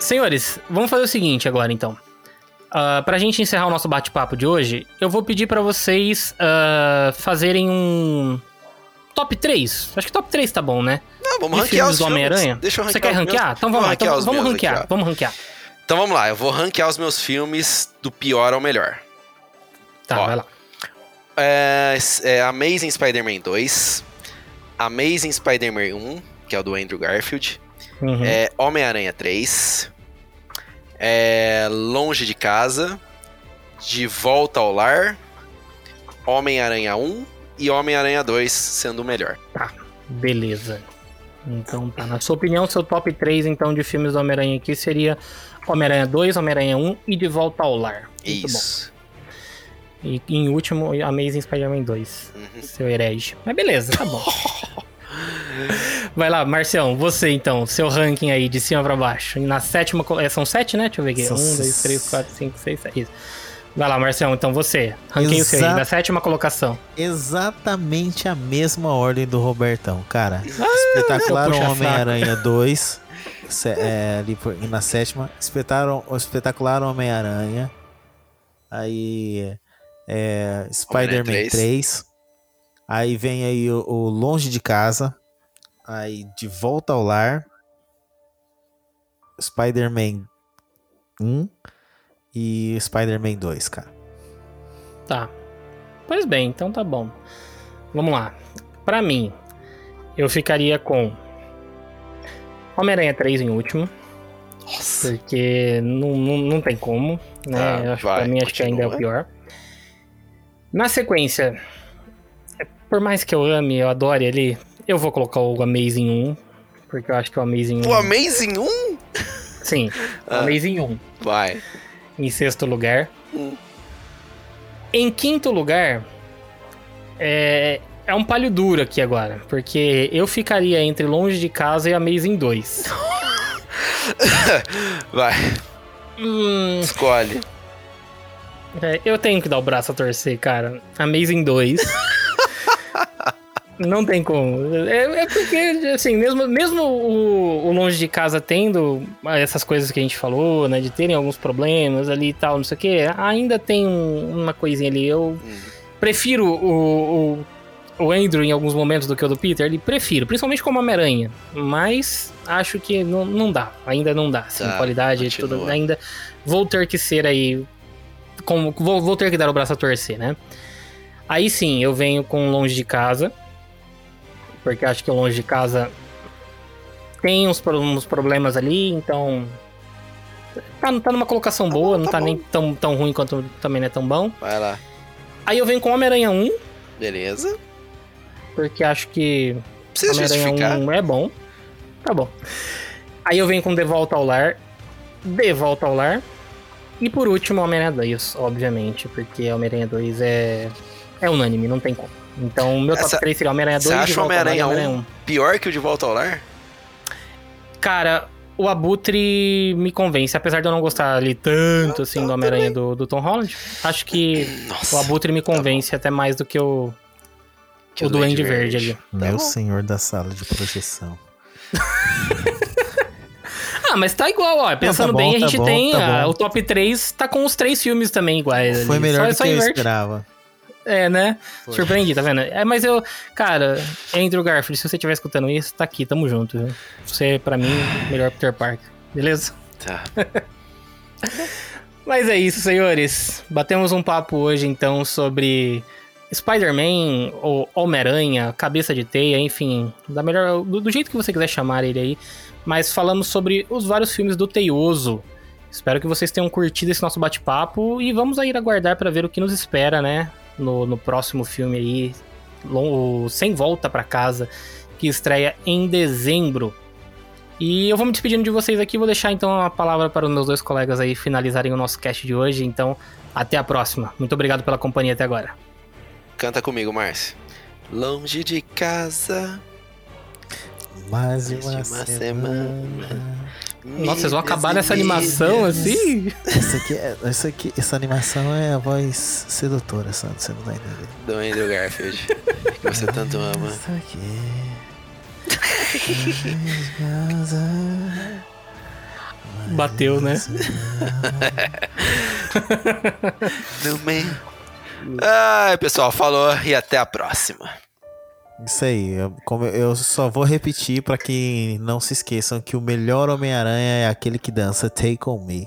Senhores, vamos fazer o seguinte agora, então. Pra gente encerrar o nosso bate-papo de hoje, eu vou pedir pra vocês fazerem um top 3. Acho que top 3 tá bom, né? Não, vamos ranquear os Homem-Aranha. Deixa eu ranquear. Você quer ranquear? Meus... Então vamos lá, vamos ranquear. Então vamos lá, eu vou ranquear os meus filmes do pior ao melhor. Tá, vai lá. Amazing Spider-Man 2, Amazing Spider-Man 1, que é o do Andrew Garfield, Homem-Aranha 3... Longe de Casa, De Volta ao Lar, Homem-Aranha 1 e Homem-Aranha 2 sendo o melhor. Tá, beleza. Então tá, na sua opinião, seu top 3 então, de filmes do Homem-Aranha aqui seria Homem-Aranha 2, Homem-Aranha 1 e De Volta ao Lar. Muito isso. Bom. E em último, Amazing Spider-Man 2, seu herege. Mas beleza, tá bom. Vai lá, Marcião, você então, seu ranking aí de cima pra baixo. Na sétima, são 7, né? Deixa eu ver aqui. 1, 2, 3, 4, 5, 6, 7. Isso. Vai lá, Marcião, então você. Ranking o seu aí, da sétima colocação. Exatamente a mesma ordem do Robertão, cara. Espetacular Homem-Aranha 2. Na sétima. Espetacular Homem-Aranha. Aí. Spider-Man 3. Aí vem aí o Longe de Casa. Aí De Volta ao Lar. Spider-Man 1 e Spider-Man 2, cara. Tá. Pois bem, então tá bom. Vamos lá. Pra mim, eu ficaria com Homem-Aranha 3 em último. Nossa. Porque não tem como, né? Pra mim, acho que ainda é o pior. Na sequência... Por mais que eu ame, eu adore ali, eu vou colocar o Amazing 1, porque eu acho que o Amazing 1... O Amazing 1? Sim, o Amazing 1. Vai. Em sexto lugar. Em quinto lugar, é um palho duro aqui agora, porque eu ficaria entre Longe de Casa e Amazing 2. Vai. Escolhe. Eu tenho que dar o braço a torcer, cara. Amazing 2... Não tem como. É porque, assim, mesmo o Longe de Casa tendo essas coisas que a gente falou, né? De terem alguns problemas ali e tal, não sei o quê. Ainda tem uma coisinha ali. Eu prefiro o Andrew em alguns momentos do que o do Peter. Ele prefiro, principalmente como Homem-Aranha. Mas acho que não dá. Ainda não dá. Assim, qualidade, tudo, ainda vou ter que ser aí... Vou ter que dar o braço a torcer, né? Aí sim, eu venho com Longe de Casa. Porque acho que o Longe de Casa tem uns problemas ali, então... Tá numa colocação boa, não tá nem tão ruim quanto também não é tão bom. Vai lá. Aí eu venho com Homem-Aranha 1. Beleza. Porque acho que Homem-Aranha 1 é bom. Tá bom. Aí eu venho com De Volta ao Lar. E por último, Homem-Aranha 2, obviamente. Porque Homem-Aranha 2 é unânime, não tem como. Então, meu top 3 seria Homem-Aranha 2 e Você acha o Homem-Aranha 1 pior que o De Volta ao Lar? Cara, o Abutre me convence. Apesar de eu não gostar ali tanto, assim, do Homem-Aranha do Tom Holland. Acho que o Abutre me convence até mais do que o Duende Verde ali. Meu senhor da sala de projeção. Ah, mas tá igual, ó. Pensando bem, a gente tem... o top 3 tá com os 3 filmes também iguais. Foi ali. Melhor do que eu esperava. É, né? Foi. Surpreendi, tá vendo? É, mas eu... Cara, Andrew Garfield, se você estiver escutando isso, tá aqui, tamo junto. Viu? Você, pra mim, melhor Peter Parker. Beleza? Tá. Mas é isso, senhores. Batemos um papo hoje, então, sobre Spider-Man ou Homem-Aranha, Cabeça de Teia, enfim. Da melhor, do jeito que você quiser chamar ele aí. Mas falamos sobre os vários filmes do Teioso. Espero que vocês tenham curtido esse nosso bate-papo e vamos aí aguardar pra ver o que nos espera, né? No próximo filme aí, Sem Volta pra Casa, que estreia em dezembro. E eu vou me despedindo de vocês aqui, vou deixar então a palavra para os meus dois colegas aí finalizarem o nosso cast de hoje. Então, até a próxima. Muito obrigado pela companhia até agora. Canta comigo, Márcio. Longe de casa, mais de uma semana. Nossa, vocês vão acabar nessa animação assim? Essa animação é a voz sedutora, Sandro, você não vai entender. Do Andrew Garfield, que você tanto ama. Isso aqui. Bateu, né? Meu bem. Ai, pessoal, falou e até a próxima. Isso aí, eu só vou repetir pra que não se esqueçam que o melhor Homem-Aranha é aquele que dança Take On Me.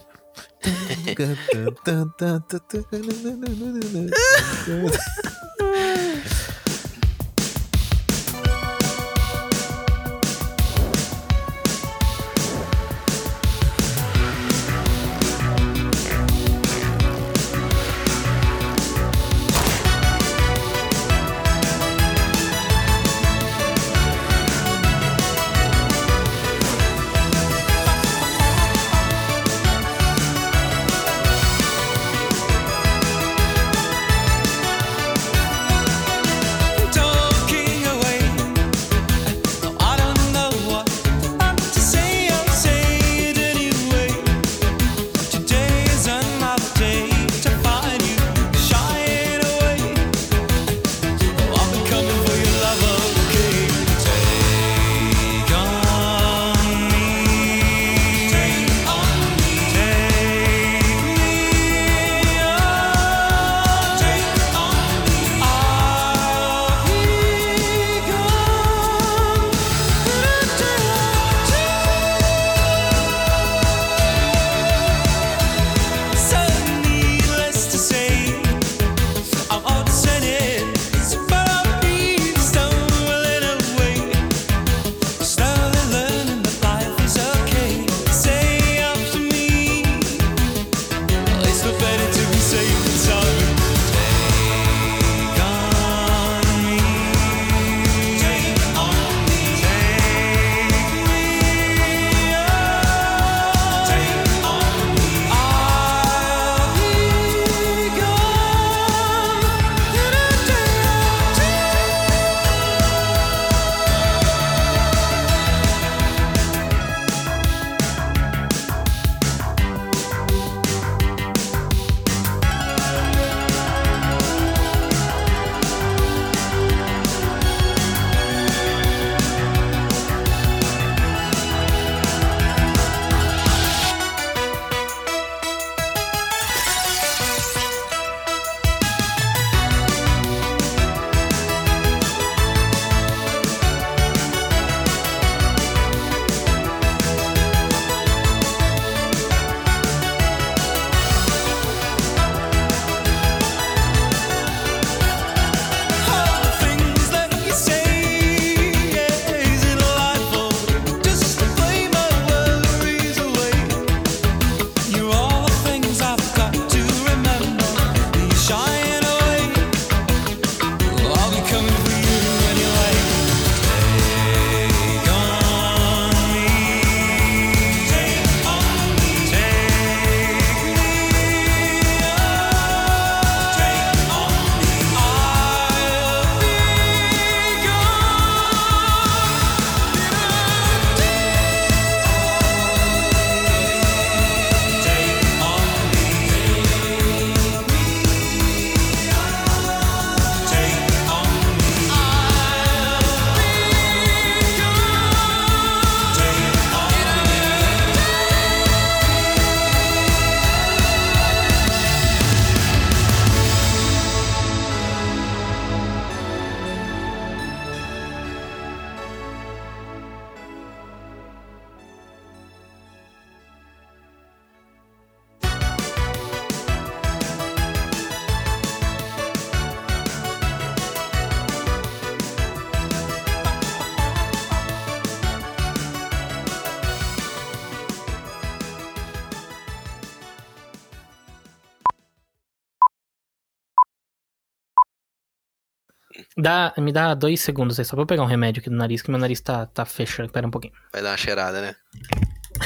Me dá 2 segundos aí, só pra eu pegar um remédio aqui do nariz, que meu nariz tá fechando. Pera um pouquinho. Vai dar uma cheirada, né?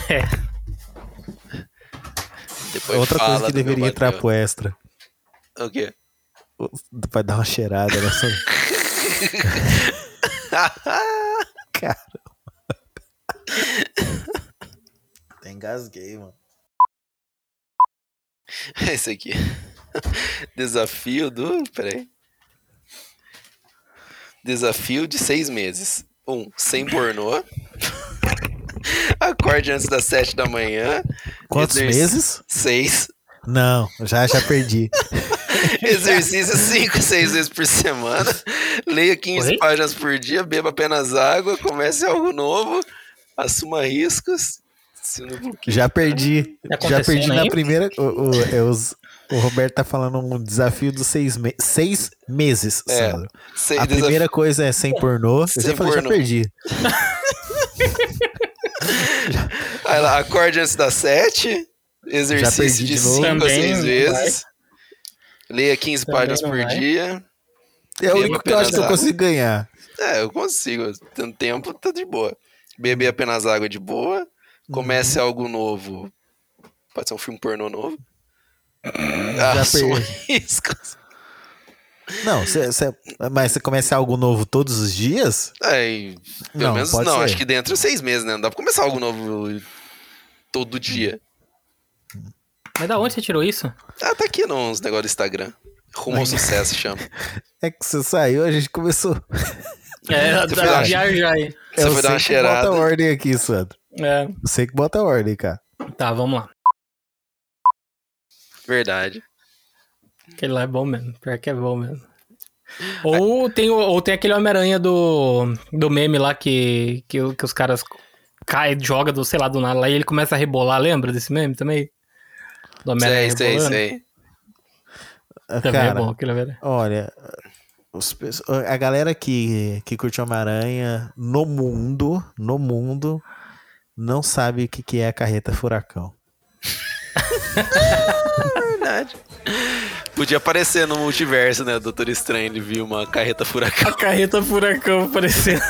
É. Depois outra coisa que deveria entrar pro extra. O quê? Vai dar uma cheirada nessa... Caramba. Até engasguei, mano. Esse aqui. Desafio do... Peraí. Desafio de 6 meses. 1. Sem pornô. Acorde antes das 7 da manhã. Quantos meses? 6. Não, já perdi. Exercício 5, 6 vezes por semana. Leia 15 páginas por dia. Beba apenas água. Comece algo novo. Assuma riscos. Já perdi na primeira. O Roberto tá falando um desafio dos 6 meses, Sandro. A primeira coisa é sem pornô. Eu já perdi. Aí lá, acorde antes das 7. Exercício de 5 a 6 vezes. Leia 15 páginas por dia. É o único que eu acho que eu consigo ganhar. É, eu consigo. Tendo tempo, tá de boa. Beber apenas água de boa. Comece algo novo. Pode ser um filme pornô novo. Riscos. Não, mas você começa algo novo todos os dias? Pelo menos não. Acho que dentro de 6 meses, né? Não dá pra começar algo novo todo dia. Mas da onde você tirou isso? Ah, tá aqui nos negócios do Instagram. Rumo ao sucesso, chama. É que você saiu, a gente começou. Você foi dar uma cheirada. Bota ordem aqui, Sandro. É. Eu sei que bota ordem, cara. Tá, vamos lá. Verdade. Aquele lá é bom mesmo. Pior que é bom mesmo. Ou tem aquele Homem-Aranha do meme lá que os caras caem, joga do sei lá do nada lá e ele começa a rebolar. Lembra desse meme também? Do Homem-Aranha rebolando. Sei. Também cara, é bom aquele Homem-Aranha. Olha, a galera que curte Homem-Aranha no mundo não sabe o que é a carreta furacão. Verdade. Podia aparecer no multiverso, né? O Doutor Estranho, ele viu uma carreta furacão. A carreta furacão aparecendo.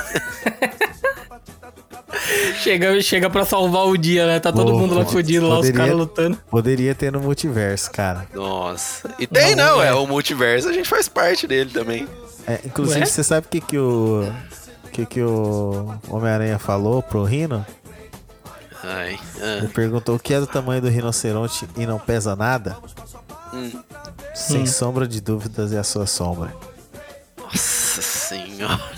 chega pra salvar o dia, né? Tá todo mundo lá fudido, lá os caras lutando. Poderia ter no multiverso, cara. Nossa. E tem não, é o multiverso, a gente faz parte dele também. É, inclusive, você sabe o que o Homem-Aranha falou pro Rino? Ele perguntou o que é do tamanho do rinoceronte e não pesa nada. Sem sombra de dúvidas é a sua sombra. Nossa senhora.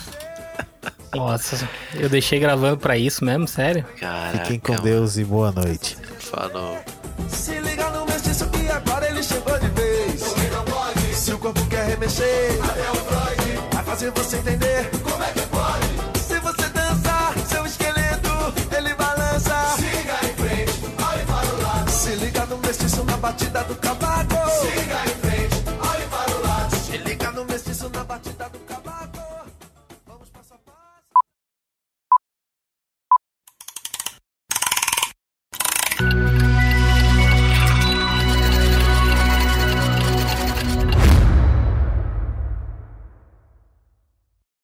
Nossa, eu deixei gravando pra isso mesmo, sério? Caraca, fiquem com Deus e boa noite. Falou. Se liga no mestiço que agora ele chegou de vez. Porque não pode. Se o corpo quer remexer, até o Freud vai fazer você entender como é que pode. Se você dançar, seu esqueleto ele balança. Siga em frente, olhe para o lado. Se liga no mestiço na batida do cavaco. Siga.